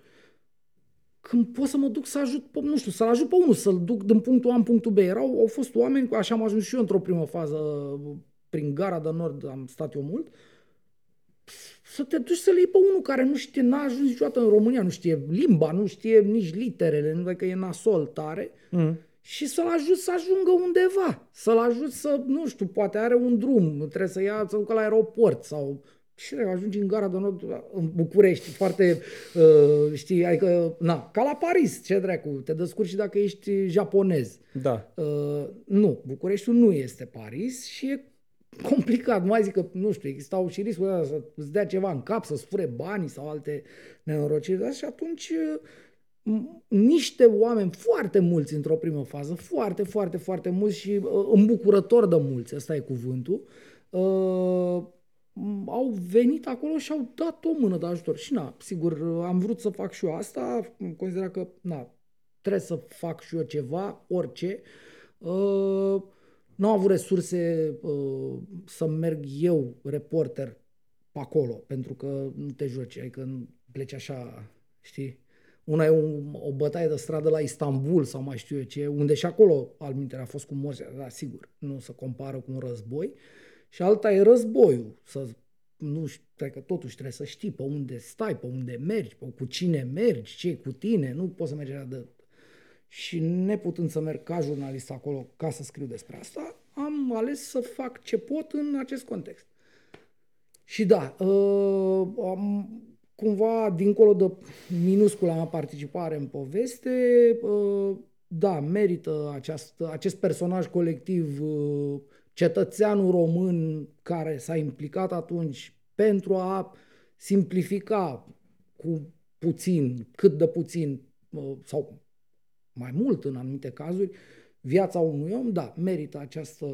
când pot să mă duc să ajut, să-l ajut pe unul, să-l duc din punctul A în punctul B. Au fost oameni, așa am ajuns și eu într-o primă fază, prin Gara de Nord am stat eu mult, să te duci să le iei pe unul care nu știe, n-a ajuns niciodată în România, nu știe limba, nu știe nici literele, nu vede că e nasol tare, și să-l ajut să ajungă undeva, să-l ajut să, nu știu, poate are un drum, trebuie să ia, să ducă la aeroport sau... Și ajungi în gara de nord, în București, foarte, știi, adică, na, ca la Paris, ce dracu, te descurci și dacă ești japonez. Da. Nu, Bucureștiul nu este Paris și e complicat. Mai zic că, nu știu, existau și riscul să îți dea ceva în cap, să-ți fure banii sau alte nenorociri. Și atunci niște oameni, foarte mulți într-o primă fază, foarte, foarte, foarte mulți și îmbucurător de mulți, ăsta e cuvântul, au venit acolo și au dat o mână de ajutor. Și na, sigur, am vrut să fac și eu asta, considera că na, trebuie să fac și eu ceva, orice. Nu am avut resurse să merg eu, reporter, pe acolo, pentru că nu te joci, adică pleci așa, știi? Una e o bătaie de stradă la Istanbul sau mai știu eu ce, unde și acolo almintere a fost cu morți, dar sigur, nu se compară cu un război. Și alta e războiul, să nu știu, cred că totuși trebuie să știi pe unde stai, pe unde mergi, pe cu cine mergi, ce e cu tine, nu poți să mergi la de... Și neputând să merg ca jurnalist acolo ca să scriu despre asta, am ales să fac ce pot în acest context. Și da, am, cumva, dincolo de minuscula mea participare în poveste, da, merită acest personaj colectiv... Cetățeanul român care s-a implicat atunci pentru a simplifica cu puțin, cât de puțin sau mai mult în anumite cazuri, viața unui om, da, merită această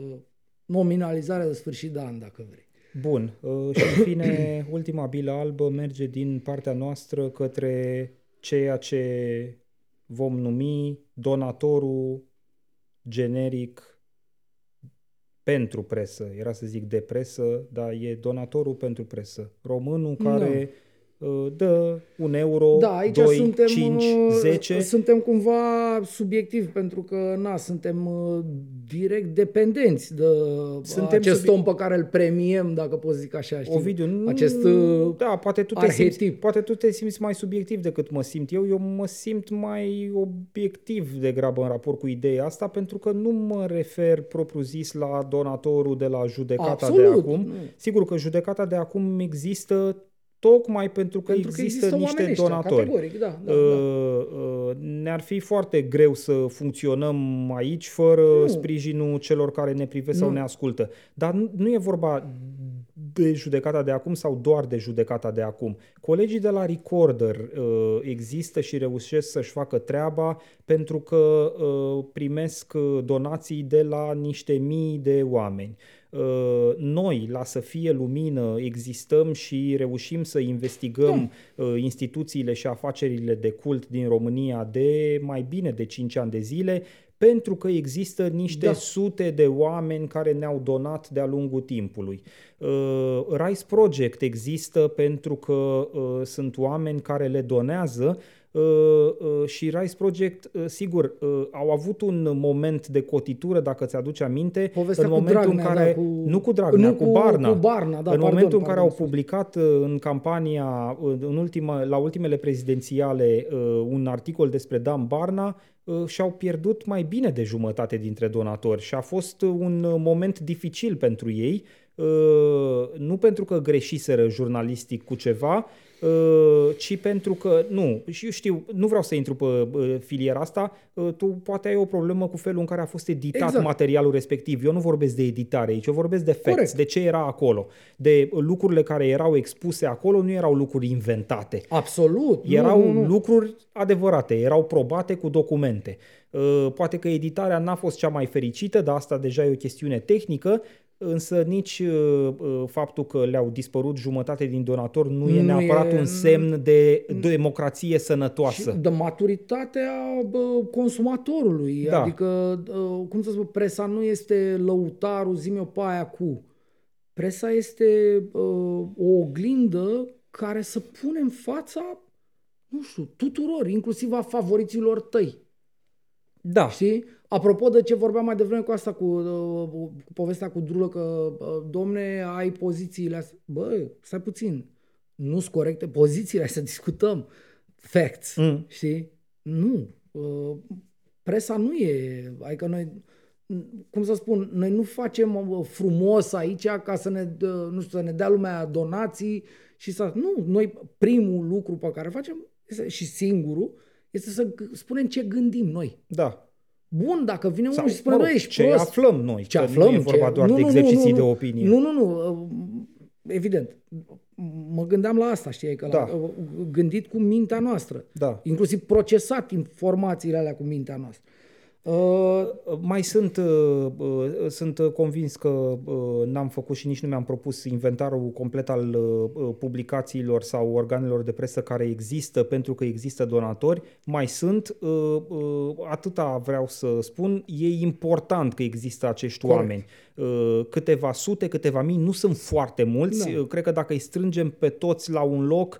nominalizare de sfârșit de an, dacă vrei. Bun. Și în fine, ultima bilă albă merge din partea noastră către ceea ce vom numi donatorul generic pentru presă, era să zic de presă, dar e donatorul pentru presă. Românul care dă un euro, da, aici 2, suntem, 5, 10. Suntem cumva subiectivi pentru că na, suntem direct dependenți de acest om pe care îl premiem, dacă poți zic așa. Știi? Ovidiu, acest poate tu te simți mai subiectiv decât mă simt eu. Eu mă simt mai obiectiv degrabă în raport cu ideea asta pentru că nu mă refer propriu-zis la donatorul de la judecata de acum. Nu. Sigur că judecata de acum există tocmai pentru că există niște donatori. Categoric, da. Ne-ar fi foarte greu să funcționăm aici fără sprijinul celor care ne privesc sau ne ascultă. Dar nu e vorba de judecata de acum sau doar de judecata de acum. Colegii de la Recorder există și reușesc să-și facă treaba pentru că primesc donații de la niște mii de oameni. Noi, la Să Fie Lumină, existăm și reușim să investigăm instituțiile și afacerile de cult din România de mai bine de 5 ani de zile, pentru că există niște sute de oameni care ne-au donat de-a lungul timpului. Rise Project există pentru că sunt oameni care le donează. Și Rise Project, sigur, au avut un moment de cotitură, dacă ți-aduce aminte, povestea în momentul Dragnea, în care... cu Barna, în momentul în care au publicat în campania, la ultimele prezidențiale, un articol despre Dan Barna, și-au pierdut mai bine de jumătate dintre donatori și a fost un moment dificil pentru ei, nu pentru că greșiseră jurnalistic cu ceva, ci pentru că, și eu știu, nu vreau să intru pe filiera asta, tu poate ai o problemă cu felul în care a fost editat materialul respectiv. Eu nu vorbesc de editare aici, eu vorbesc de facts, de ce era acolo, de lucrurile care erau expuse acolo, nu erau lucruri inventate. Absolut! Erau lucruri adevărate, erau probate cu documente. Poate că editarea n-a fost cea mai fericită, dar asta deja e o chestiune tehnică, însă nici faptul că le-au dispărut jumătate din donatori nu e neapărat un semn de democrație sănătoasă. Și de maturitatea consumatorului. Da. Adică, cum să spun, presa nu este lăutarul, zi-mi-o pe aia cu. Presa este o oglindă care să pune în fața, nu știu, tuturor, inclusiv a favoriților tăi. Da. Știi? Apropo de ce vorbeam mai devreme cu asta, cu povestea cu Drulă, că domne, ai pozițiile astea. Bă, stai puțin. nu sunt corecte pozițiile, hai să discutăm facts, știi? Nu. Presa nu e, adică noi, cum să spun, noi nu facem frumos aici ca să ne, nu știu, să ne dea lumea donații și să, nu, noi primul lucru pe care facem și singurul este să spunem ce gândim noi. Da. Bun, dacă vine unul și spune, mă rog, ești ce prost, aflăm noi, ce aflăm, nu e vorba doar de exerciții de opinie. Nu, evident. Mă gândeam la asta, știi, că da. Gândit cu mintea noastră, da. Inclusiv procesat informațiile alea cu mintea noastră. Sunt convins că n-am făcut și nici nu mi-am propus inventarul complet al publicațiilor sau organelor de presă care există, pentru că există donatori. Mai sunt, atâta vreau să spun, e important că există acești Corect. Oameni. Câteva sute, câteva mii, nu sunt foarte mulți. Da. Cred că dacă îi strângem pe toți la un loc,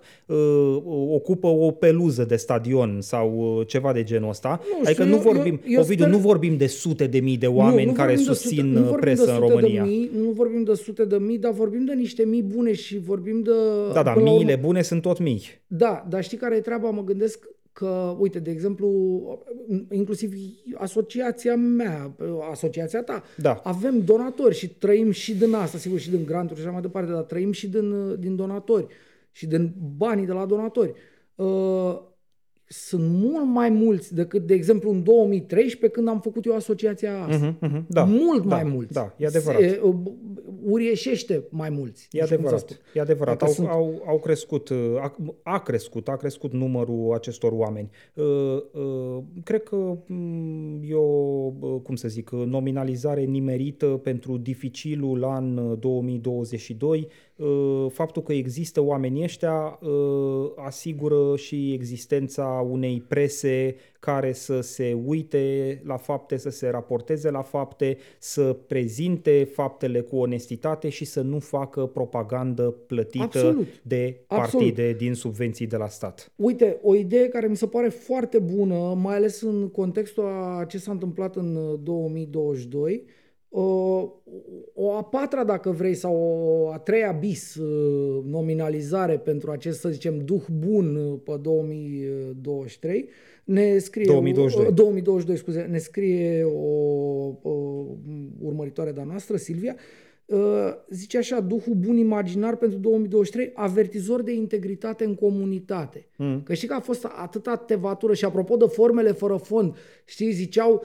ocupă o peluză de stadion sau ceva de genul ăsta. Nu, adică nu vorbim... Eu Ovidiu, nu vorbim de sute de mii de oameni care susțin presă în România. Nu vorbim de sute de mii, dar vorbim de niște mii bune și vorbim de... Da, miile bune sunt tot mii. Da, dar știi care e treaba? Mă gândesc că, uite, de exemplu, inclusiv asociația mea, asociația ta, da. Avem donatori și trăim și din asta, sigur, și din granturi și așa mai departe, dar trăim și din donatori și din banii de la donatori. Sunt mult mai mulți decât, de exemplu, în 2013, când am făcut eu asociația asta. Da, mult mai mulți. Da, e adevărat. Urieșește mai mulți. E adevărat. E adevărat. Au crescut, a crescut numărul acestor oameni. Cred că e o, cum să zic, nominalizare nimerită pentru dificilul an 2022. Faptul că există oamenii ăștia asigură și existența unei prese care să se uite la fapte, să se raporteze la fapte, să prezinte faptele cu onestitate și să nu facă propagandă plătită de partide din subvenții de la stat. Uite, o idee care mi se pare foarte bună, mai ales în contextul a ce s-a întâmplat în 2022, o a patra, dacă vrei, sau o a treia bis nominalizare pentru acest, să zicem, duh bun pe 2023, ne scrie 2022, scuze, ne scrie o urmăritoare de-a noastră, Silvia, zice așa: duhul bun imaginar pentru 2023, avertizor de integritate în comunitate. Că știi că a fost atâta tevatură. Și apropo de formele fără fond, știi, ziceau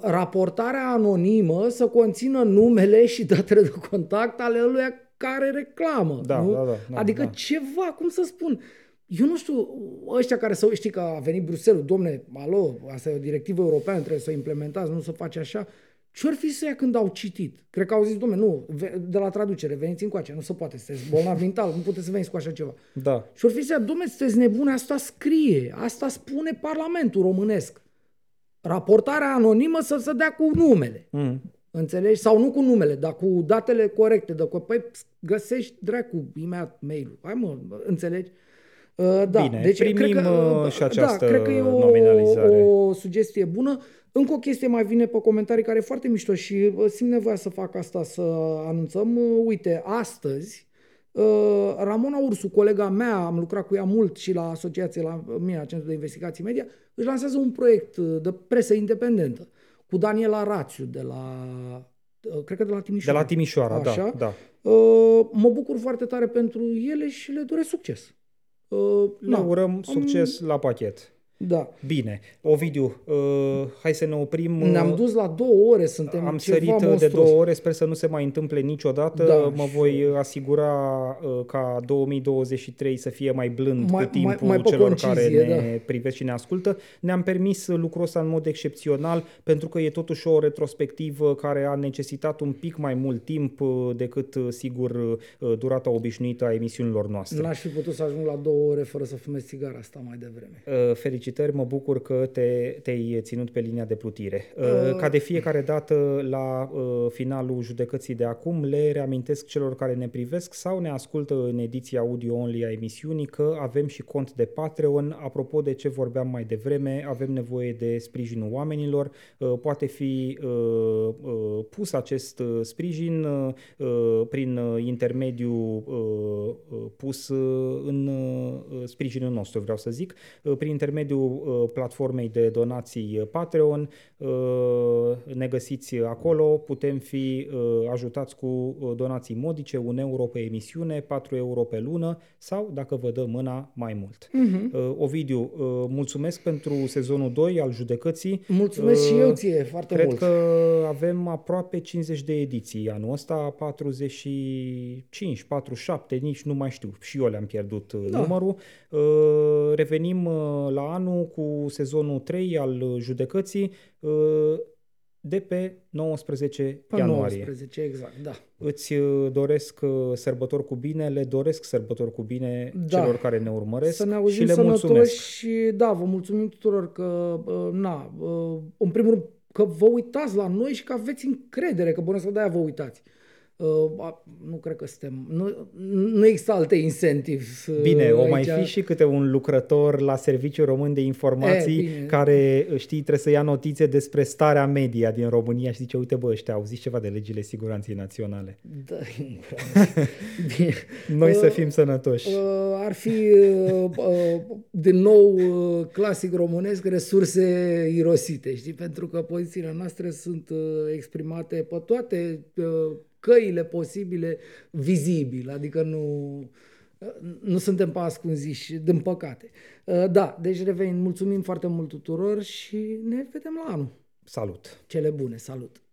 raportarea anonimă să conțină numele și datele de contact ale ăluia care reclamă. Adică ceva, cum să spun, eu nu știu, ăștia care să știi că a venit Bruxelles, domne, alo, asta e o directivă europeană, trebuie să o implementați, nu să faci așa. Ce-or fi să ia când au citit? Cred că au zis, dom'le, nu, de la traducere, veniți încoace, nu se poate, sunteți bolnavi mental, nu puteți să veniți cu așa ceva. Da. Ce-or fi să ia, dom'le, sunteți nebune, asta scrie, asta spune Parlamentul românesc. Raportarea anonimă să se dea cu numele. Înțelegi? Sau nu cu numele, dar cu datele corecte. Păi găsești dracu imediat mail-ul. Hai mă, înțelegi? Da. Bine, deci, primim cred că, și această nominalizare. Cred că e o sugestie bună. Încă o chestie mai vine pe comentarii care e foarte mișto și simt nevoia să fac asta, să anunțăm. Uite, astăzi, Ramona Ursu, colega mea, am lucrat cu ea mult și la asociație, la mine, la Centrul de Investigații Media, își lansează un proiect de presă independentă cu Daniela Rațiu de la... cred că de la Timișoara. De la Timișoara, așa. Da. Mă bucur foarte tare pentru ele și le doresc succes. Le urăm succes la pachet. Da. Bine. Ovidiu, hai să ne oprim. Ne-am dus la 2 ore, suntem am ceva sărit monstruos. De 2 ore, sper să nu se mai întâmple niciodată. Da, mă voi asigura ca 2023 să fie mai blând cu timpul mai celor concizie, care ne privesc și ne ascultă. Ne-am permis lucrul ăsta în mod excepțional, pentru că e totuși o retrospectivă care a necesitat un pic mai mult timp decât, sigur, durata obișnuită a emisiunilor noastre. N-aș fi putut să ajung la 2 ore fără să fumez țigara asta mai devreme. Fericit felicitări, mă bucur că te-ai ținut pe linia de plutire. Ca de fiecare dată la finalul judecății de acum, le reamintesc celor care ne privesc sau ne ascultă în ediția audio-only a emisiunii că avem și cont de Patreon. Apropo de ce vorbeam mai devreme, avem nevoie de sprijinul oamenilor. Poate fi pus acest sprijin prin intermediul pus în sprijinul nostru, vreau să zic, prin intermediul platformei de donații Patreon. Ne găsiți acolo, putem fi ajutați cu donații modice, 1 euro pe emisiune, 4 euro pe lună sau, dacă vă dă mâna, mai mult. Uh-huh. Ovidiu, mulțumesc pentru sezonul 2 al judecății. Mulțumesc și eu ție, foarte mult. Cred că avem aproape 50 de ediții anul ăsta, 45, 47, nici nu mai știu, și eu le-am pierdut numărul. Revenim la anul cu sezonul 3 al judecății de pe 19 ianuarie. 19, exact, da. Îți doresc sărbători cu bine, le doresc sărbători cu bine celor care ne urmăresc. Să ne auzim și le mulțumesc. Și da, vă mulțumim tuturor că, în primul rând, că vă uitați la noi și că aveți încredere, că bună să de-aia vă uitați. Nu cred că suntem... Nu există alte incentive. Bine, aici. O mai fi și câte un lucrător la Serviciul Român de Informații care, știi, trebuie să ia notițe despre starea media din România și zice, uite bă, ăștia au zis ceva de legile siguranței naționale. Da, bine. Noi să fim sănătoși. Ar fi, din nou, clasic românesc, resurse irosite, știi? Pentru că pozițiile noastre sunt exprimate pe toate căile posibile vizibile, adică nu suntem pe ascunziși, din păcate. Da, deci revenim, mulțumim foarte mult tuturor și ne vedem la anul. Salut! Cele bune, salut!